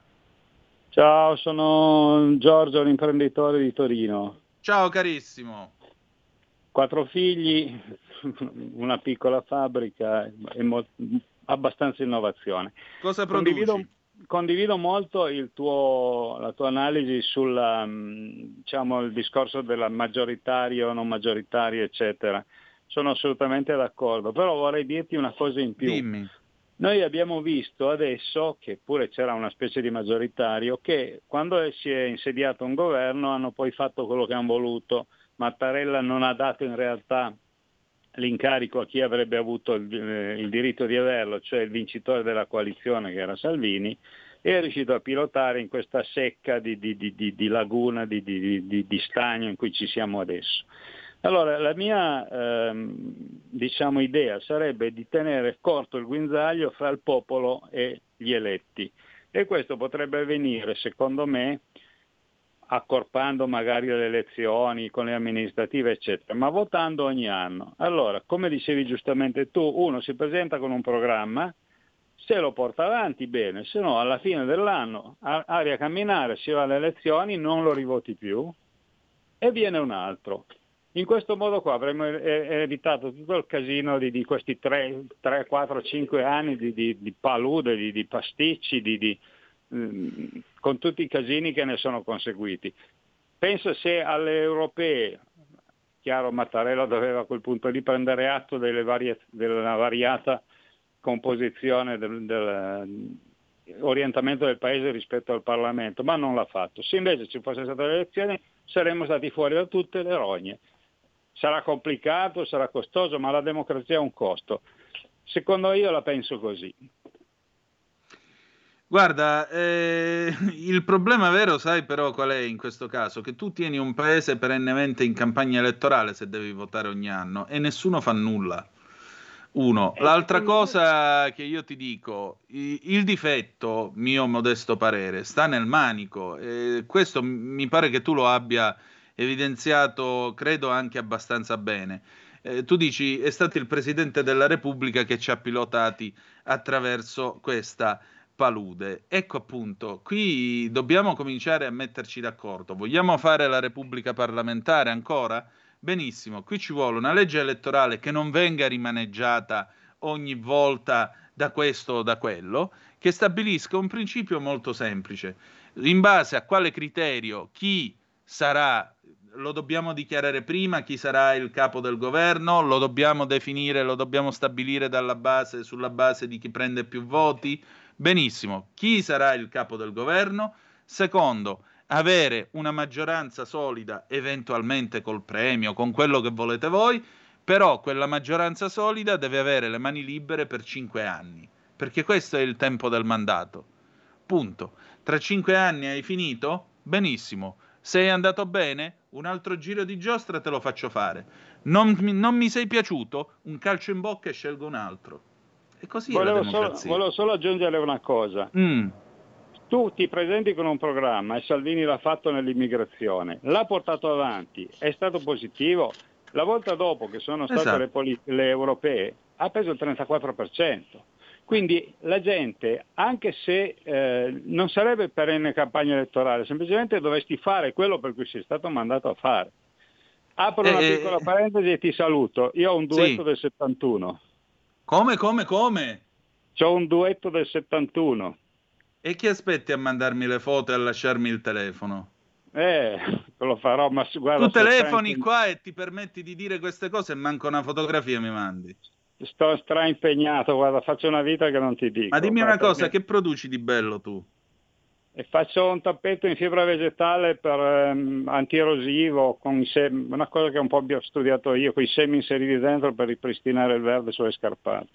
Ciao, sono Giorgio, un imprenditore di Torino. Ciao carissimo. Quattro figli, una piccola fabbrica e mo- abbastanza innovazione. Cosa produci? Condivido, condivido molto il tuo, la tua analisi sulla, diciamo, il discorso della maggioritario, non maggioritario, eccetera. Sono assolutamente d'accordo, però vorrei dirti una cosa in più. Dimmi. Noi abbiamo visto adesso, che pure c'era una specie di maggioritario, che quando si è insediato un governo hanno poi fatto quello che hanno voluto. Mattarella non ha dato in realtà l'incarico a chi avrebbe avuto il, eh, il diritto di averlo, cioè il vincitore della coalizione che era Salvini, e è riuscito a pilotare in questa secca di, di, di, di, di laguna, di, di, di, di stagno in cui ci siamo adesso. Allora la mia ehm, diciamo idea sarebbe di tenere corto il guinzaglio fra il popolo e gli eletti, e questo potrebbe avvenire secondo me accorpando magari le elezioni con le amministrative eccetera, ma votando ogni anno. Allora, come dicevi giustamente tu, uno si presenta con un programma, se lo porta avanti bene, se no alla fine dell'anno a- aria camminare, si va alle elezioni, non lo rivoti più e viene un altro. In questo modo qua avremmo evitato tutto il casino di, di questi tre, quattro, cinque anni di, di, di palude, di, di pasticci, di, di, eh, con tutti i casini che ne sono conseguiti. Penso se alle europee, chiaro Mattarella doveva a quel punto lì prendere atto delle varie, della variata composizione del, del orientamento del Paese rispetto al Parlamento, ma non l'ha fatto. Se invece ci fossero state le elezioni saremmo stati fuori da tutte le rogne. Sarà complicato, sarà costoso, ma la democrazia ha un costo. Secondo io la penso così. Guarda, eh, il problema vero, sai però qual è in questo caso? Che tu tieni un paese perennemente in campagna elettorale se devi votare ogni anno e nessuno fa nulla. Uno. L'altra cosa che io ti dico, il difetto, mio modesto parere, sta nel manico. E questo mi pare che tu lo abbia evidenziato, credo, anche abbastanza bene. Eh, tu dici, è stato il Presidente della Repubblica che ci ha pilotati attraverso questa palude. Ecco appunto, qui dobbiamo cominciare a metterci d'accordo. Vogliamo fare la Repubblica parlamentare ancora? Benissimo, qui ci vuole una legge elettorale che non venga rimaneggiata ogni volta da questo o da quello, che stabilisca un principio molto semplice. In base a quale criterio chi sarà, lo dobbiamo dichiarare prima, chi sarà il capo del governo, lo dobbiamo definire, lo dobbiamo stabilire dalla base, sulla base di chi prende più voti. Benissimo, chi sarà il capo del governo? Secondo, avere una maggioranza solida, eventualmente col premio, con quello che volete voi, però quella maggioranza solida deve avere le mani libere per cinque anni, perché questo è il tempo del mandato. Punto. Tra cinque anni hai finito? Benissimo. Sei andato bene? Un altro giro di giostra te lo faccio fare. Non, non mi sei piaciuto? Un calcio in bocca e scelgo un altro. E così volevo è la democrazia. Solo, volevo solo aggiungere una cosa. Mm. Tu ti presenti con un programma, e Salvini l'ha fatto nell'immigrazione, l'ha portato avanti, è stato positivo. La volta dopo che sono state esatto. le, poli- le europee ha preso il trentaquattro per cento. Quindi la gente, anche se eh, non sarebbe perenne campagna elettorale, semplicemente dovresti fare quello per cui sei stato mandato a fare. Apro eh, una piccola eh, parentesi e ti saluto. Io ho un duetto sì. del settantuno. Come, come, come? C'ho un duetto del settantuno. E chi aspetti a mandarmi le foto e a lasciarmi il telefono? Eh, lo farò, ma guarda... Tu telefoni stra... qua e ti permetti di dire queste cose e manco una fotografia mi mandi. Sto straimpegnato, guarda, faccio una vita che non ti dico. Ma dimmi una cosa, che produci di bello tu? E faccio un tappeto in fibra vegetale per ehm, antirosivo, con i semi, una cosa che un po' ho studiato io, con i semi inseriti dentro per ripristinare il verde sulle scarpate.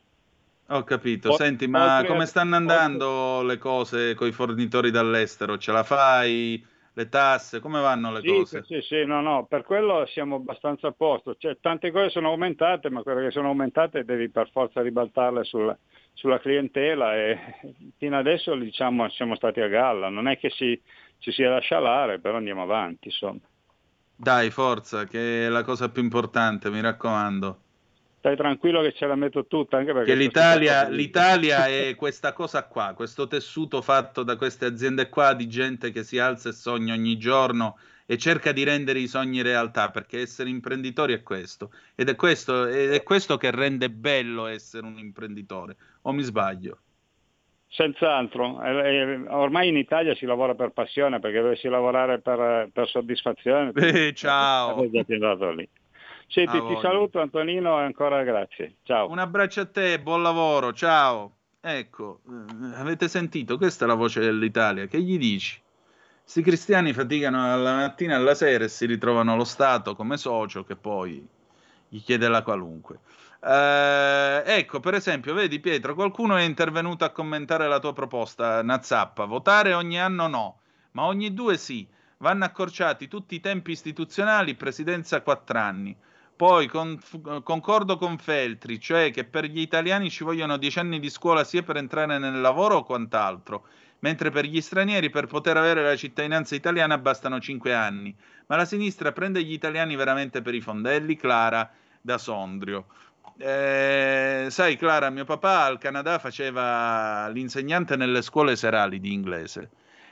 Ho capito, o- senti, ma oltre... come stanno andando oltre... le cose con i fornitori dall'estero? Ce la fai? Le tasse, come vanno le sì, cose? Sì, sì, no, no, per quello siamo abbastanza a posto. Cioè, tante cose sono aumentate, ma quelle che sono aumentate devi per forza ribaltarle sulla, sulla clientela e fino adesso, diciamo, siamo stati a galla. Non è che si, ci sia da scialare, però andiamo avanti, insomma. Dai, forza, che è la cosa più importante, mi raccomando. Stai tranquillo che ce la metto tutta, anche perché... Che l'Italia, l'Italia è questa cosa qua, questo tessuto fatto da queste aziende qua, di gente che si alza e sogna ogni giorno e cerca di rendere i sogni realtà, perché essere imprenditori è questo. Ed è questo, è questo che rende bello essere un imprenditore, o mi sbaglio? Senz'altro, ormai in Italia si lavora per passione, perché dovessi lavorare per, per soddisfazione... Eh, ciao! Avevi tirato lì. Senti, ti saluto Antonino e ancora grazie, ciao. Un abbraccio a te, buon lavoro, ciao. Ecco, avete sentito, questa è la voce dell'Italia, che gli dici? Questi cristiani faticano dalla mattina alla sera e si ritrovano lo Stato come socio che poi gli chiede la qualunque. Eh, ecco, per esempio, vedi Pietro, qualcuno è intervenuto a commentare la tua proposta, Nazzappa, votare ogni anno no, ma ogni due sì, vanno accorciati tutti i tempi istituzionali, presidenza quattro anni. Poi con, concordo con Feltri, cioè che per gli italiani ci vogliono dieci anni di scuola sia per entrare nel lavoro o quant'altro, mentre per gli stranieri per poter avere la cittadinanza italiana bastano cinque anni. Ma la sinistra prende gli italiani veramente per i fondelli, Clara da Sondrio. Eh, sai Clara, mio papà al Canada faceva l'insegnante nelle scuole serali di inglese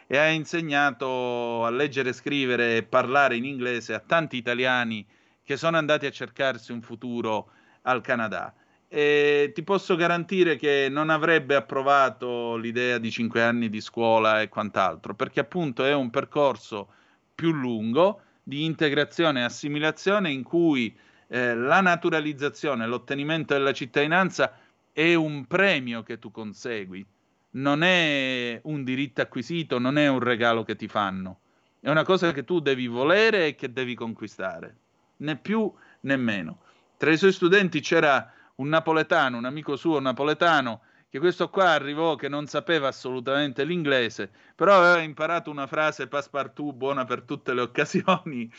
e ha insegnato a leggere, scrivere e parlare in inglese a tanti italiani che sono andati a cercarsi un futuro al Canada. E ti posso garantire che non avrebbe approvato l'idea di cinque anni di scuola e quant'altro, perché appunto è un percorso più lungo di integrazione e assimilazione in cui eh, la naturalizzazione, l'ottenimento della cittadinanza è un premio che tu consegui, non è un diritto acquisito, non è un regalo che ti fanno, è una cosa che tu devi volere e che devi conquistare. Né più né meno. Tra i suoi studenti c'era un napoletano, un amico suo napoletano, che questo qua arrivò che non sapeva assolutamente l'inglese, però aveva imparato una frase passepartout buona per tutte le occasioni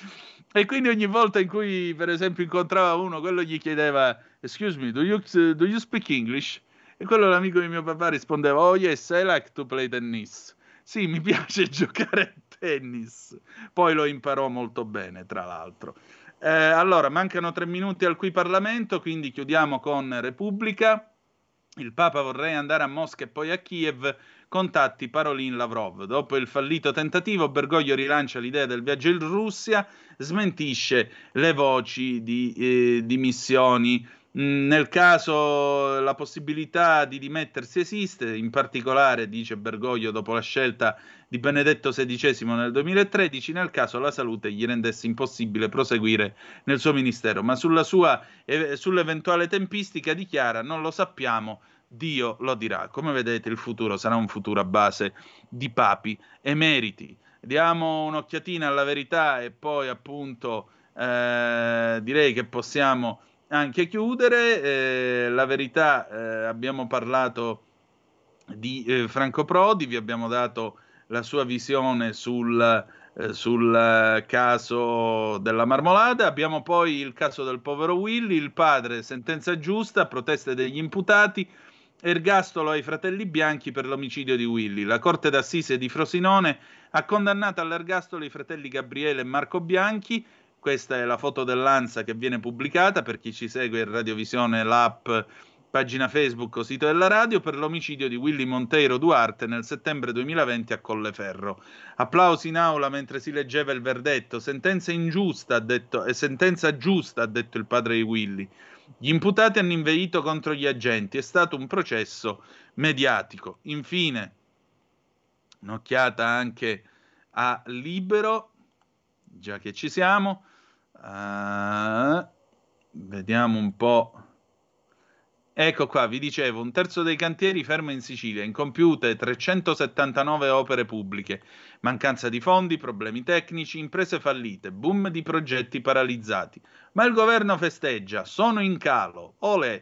e quindi ogni volta in cui per esempio incontrava uno, quello gli chiedeva "Excuse me, do you, do you speak English?" E quello, l'amico di mio papà, rispondeva "Oh yes, I like to play tennis." Sì, mi piace giocare a tennis. Poi lo imparò molto bene, tra l'altro. Eh, allora, mancano tre minuti al Qui Parlamento, quindi chiudiamo con Repubblica. Il Papa vorrei andare a Mosca e poi a Kiev, contatti Parolin Lavrov. Dopo il fallito tentativo, Bergoglio rilancia l'idea del viaggio in Russia, smentisce le voci di eh, dimissioni. Mm, nel caso la possibilità di dimettersi esiste, in particolare, dice Bergoglio, dopo la scelta di Benedetto sedicesimo nel duemilatredici, nel caso la salute gli rendesse impossibile proseguire nel suo ministero, ma sulla sua, eh, sull'eventuale tempistica dichiara "non lo sappiamo, Dio lo dirà". Come vedete il futuro sarà un futuro a base di papi emeriti. Diamo un'occhiatina alla verità e poi appunto eh, direi che possiamo anche chiudere. Eh, la verità, eh, abbiamo parlato di eh, Franco Prodi, vi abbiamo dato la sua visione sul, eh, sul caso della Marmolada. Abbiamo poi il caso del povero Willy, il padre, sentenza giusta, proteste degli imputati, ergastolo ai fratelli Bianchi per l'omicidio di Willy. La Corte d'Assise di Frosinone ha condannato all'ergastolo i fratelli Gabriele e Marco Bianchi. Questa è la foto dell'ANSA che viene pubblicata, per chi ci segue in radiovisione l'app Pagina Facebook o sito della radio per l'omicidio di Willy Monteiro Duarte nel settembre duemilaventi a Colleferro. Applausi in aula mentre si leggeva il verdetto. Sentenza ingiusta, ha detto, e sentenza giusta, ha detto il padre di Willy. Gli imputati hanno inveito contro gli agenti. È stato un processo mediatico. Infine, un'occhiata anche a Libero, già che ci siamo. Uh, vediamo un po'. Ecco qua, vi dicevo, un terzo dei cantieri ferma in Sicilia, incompiute trecentosettantanove opere pubbliche, mancanza di fondi, problemi tecnici, imprese fallite, boom di progetti paralizzati. Ma il governo festeggia, sono in calo, olè!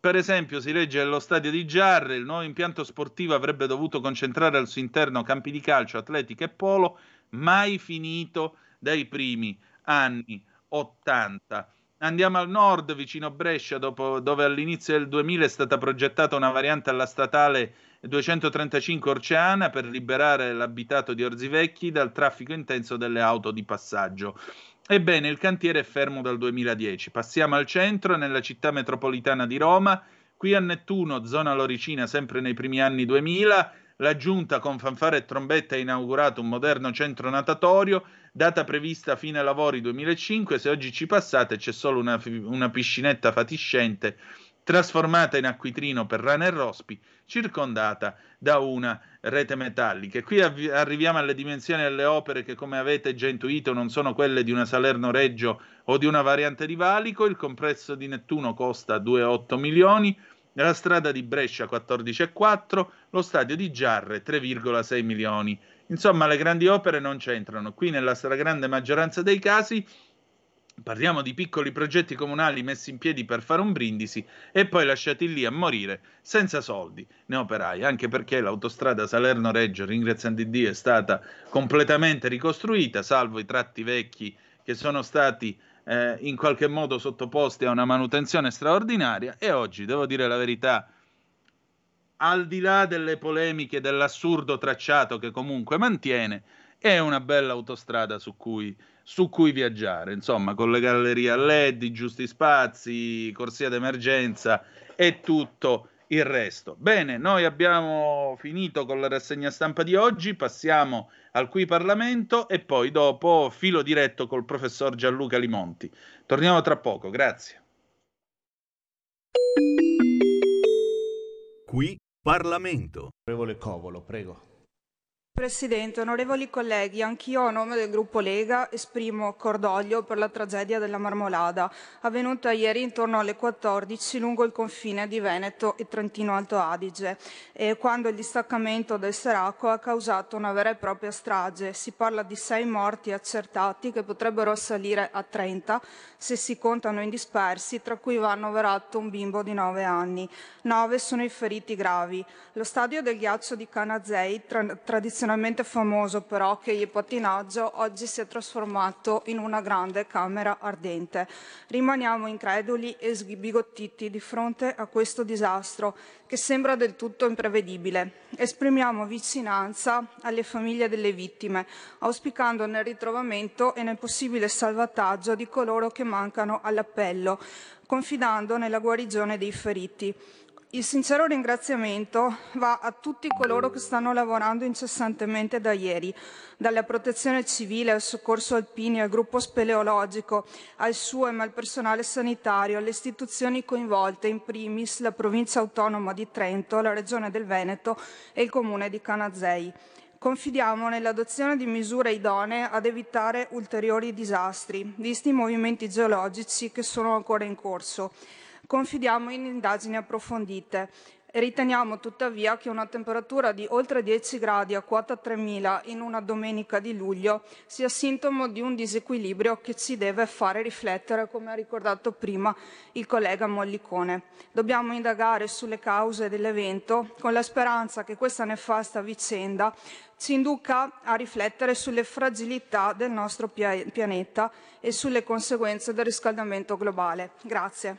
Per esempio si legge allo stadio di Giarre, il nuovo impianto sportivo avrebbe dovuto concentrare al suo interno campi di calcio, atletica e polo, mai finito dai primi anni ottanta. Andiamo al nord, vicino Brescia, dopo, dove all'inizio del duemila è stata progettata una variante alla statale duecentotrentacinque Orceana per liberare l'abitato di Orsivecchi dal traffico intenso delle auto di passaggio. Ebbene, il cantiere è fermo dal duemiladieci. Passiamo al centro, nella città metropolitana di Roma, qui a Nettuno, zona Loricina, sempre nei primi anni duemila, la Giunta con fanfare e trombetta ha inaugurato un moderno centro natatorio, data prevista fine lavori duemilacinque, se oggi ci passate c'è solo una, una piscinetta fatiscente, trasformata in acquitrino per rane e rospi, circondata da una rete metallica. E qui av- arriviamo alle dimensioni delle opere che, come avete già intuito, non sono quelle di una Salerno-Reggio o di una variante di Valico. Il complesso di Nettuno costa due virgola otto milioni, la strada di Brescia quattordici virgola quattro, lo stadio di Giarre tre virgola sei milioni. Insomma, le grandi opere non c'entrano. Qui, nella stragrande maggioranza dei casi, parliamo di piccoli progetti comunali messi in piedi per fare un brindisi e poi lasciati lì a morire senza soldi, né operai, anche perché l'autostrada Salerno-Reggio, ringraziando Dio, è stata completamente ricostruita, salvo i tratti vecchi che sono stati eh, in qualche modo sottoposti a una manutenzione straordinaria. E oggi, devo dire la verità, al di là delle polemiche dell'assurdo tracciato che comunque mantiene, è una bella autostrada su cui, su cui viaggiare, insomma, con le gallerie a L E D, i giusti spazi, corsia d'emergenza e tutto il resto. Bene, noi abbiamo finito con la rassegna stampa di oggi, passiamo al Qui Parlamento e poi dopo filo diretto col professor Gianluca Limonti. Torniamo tra poco, grazie. Qui Parlamento. Onorevole Covolo, prego. Presidente, onorevoli colleghi, anch'io a nome del gruppo Lega esprimo cordoglio per la tragedia della Marmolada, avvenuta ieri intorno alle quattordici lungo il confine di Veneto e Trentino Alto Adige, eh, quando il distaccamento del Seraco ha causato una vera e propria strage. Si parla di sei morti accertati che potrebbero assalire a trenta se si contano in dispersi, tra cui va annoverato un bimbo di nove anni. Nove sono i feriti gravi. Lo stadio del ghiaccio di Canazei, tra- tradizionalmente famoso per hockey e pattinaggio, oggi si è trasformato in una grande camera ardente. Rimaniamo increduli e sbigottiti di fronte a questo disastro che sembra del tutto imprevedibile. Esprimiamo vicinanza alle famiglie delle vittime, auspicando nel ritrovamento e nel possibile salvataggio di coloro che mancano all'appello, confidando nella guarigione dei feriti. Il sincero ringraziamento va a tutti coloro che stanno lavorando incessantemente da ieri, dalla protezione civile al soccorso alpini, al gruppo speleologico, al SUEM, al personale sanitario, alle istituzioni coinvolte, in primis la provincia autonoma di Trento, la regione del Veneto e il comune di Canazei. Confidiamo nell'adozione di misure idonee ad evitare ulteriori disastri, visti i movimenti geologici che sono ancora in corso. Confidiamo in indagini approfondite e riteniamo tuttavia che una temperatura di oltre dieci gradi a quota tremila in una domenica di luglio sia sintomo di un disequilibrio che ci deve fare riflettere, come ha ricordato prima il collega Mollicone. Dobbiamo indagare sulle cause dell'evento con la speranza che questa nefasta vicenda ci induca a riflettere sulle fragilità del nostro pia- pianeta e sulle conseguenze del riscaldamento globale. Grazie.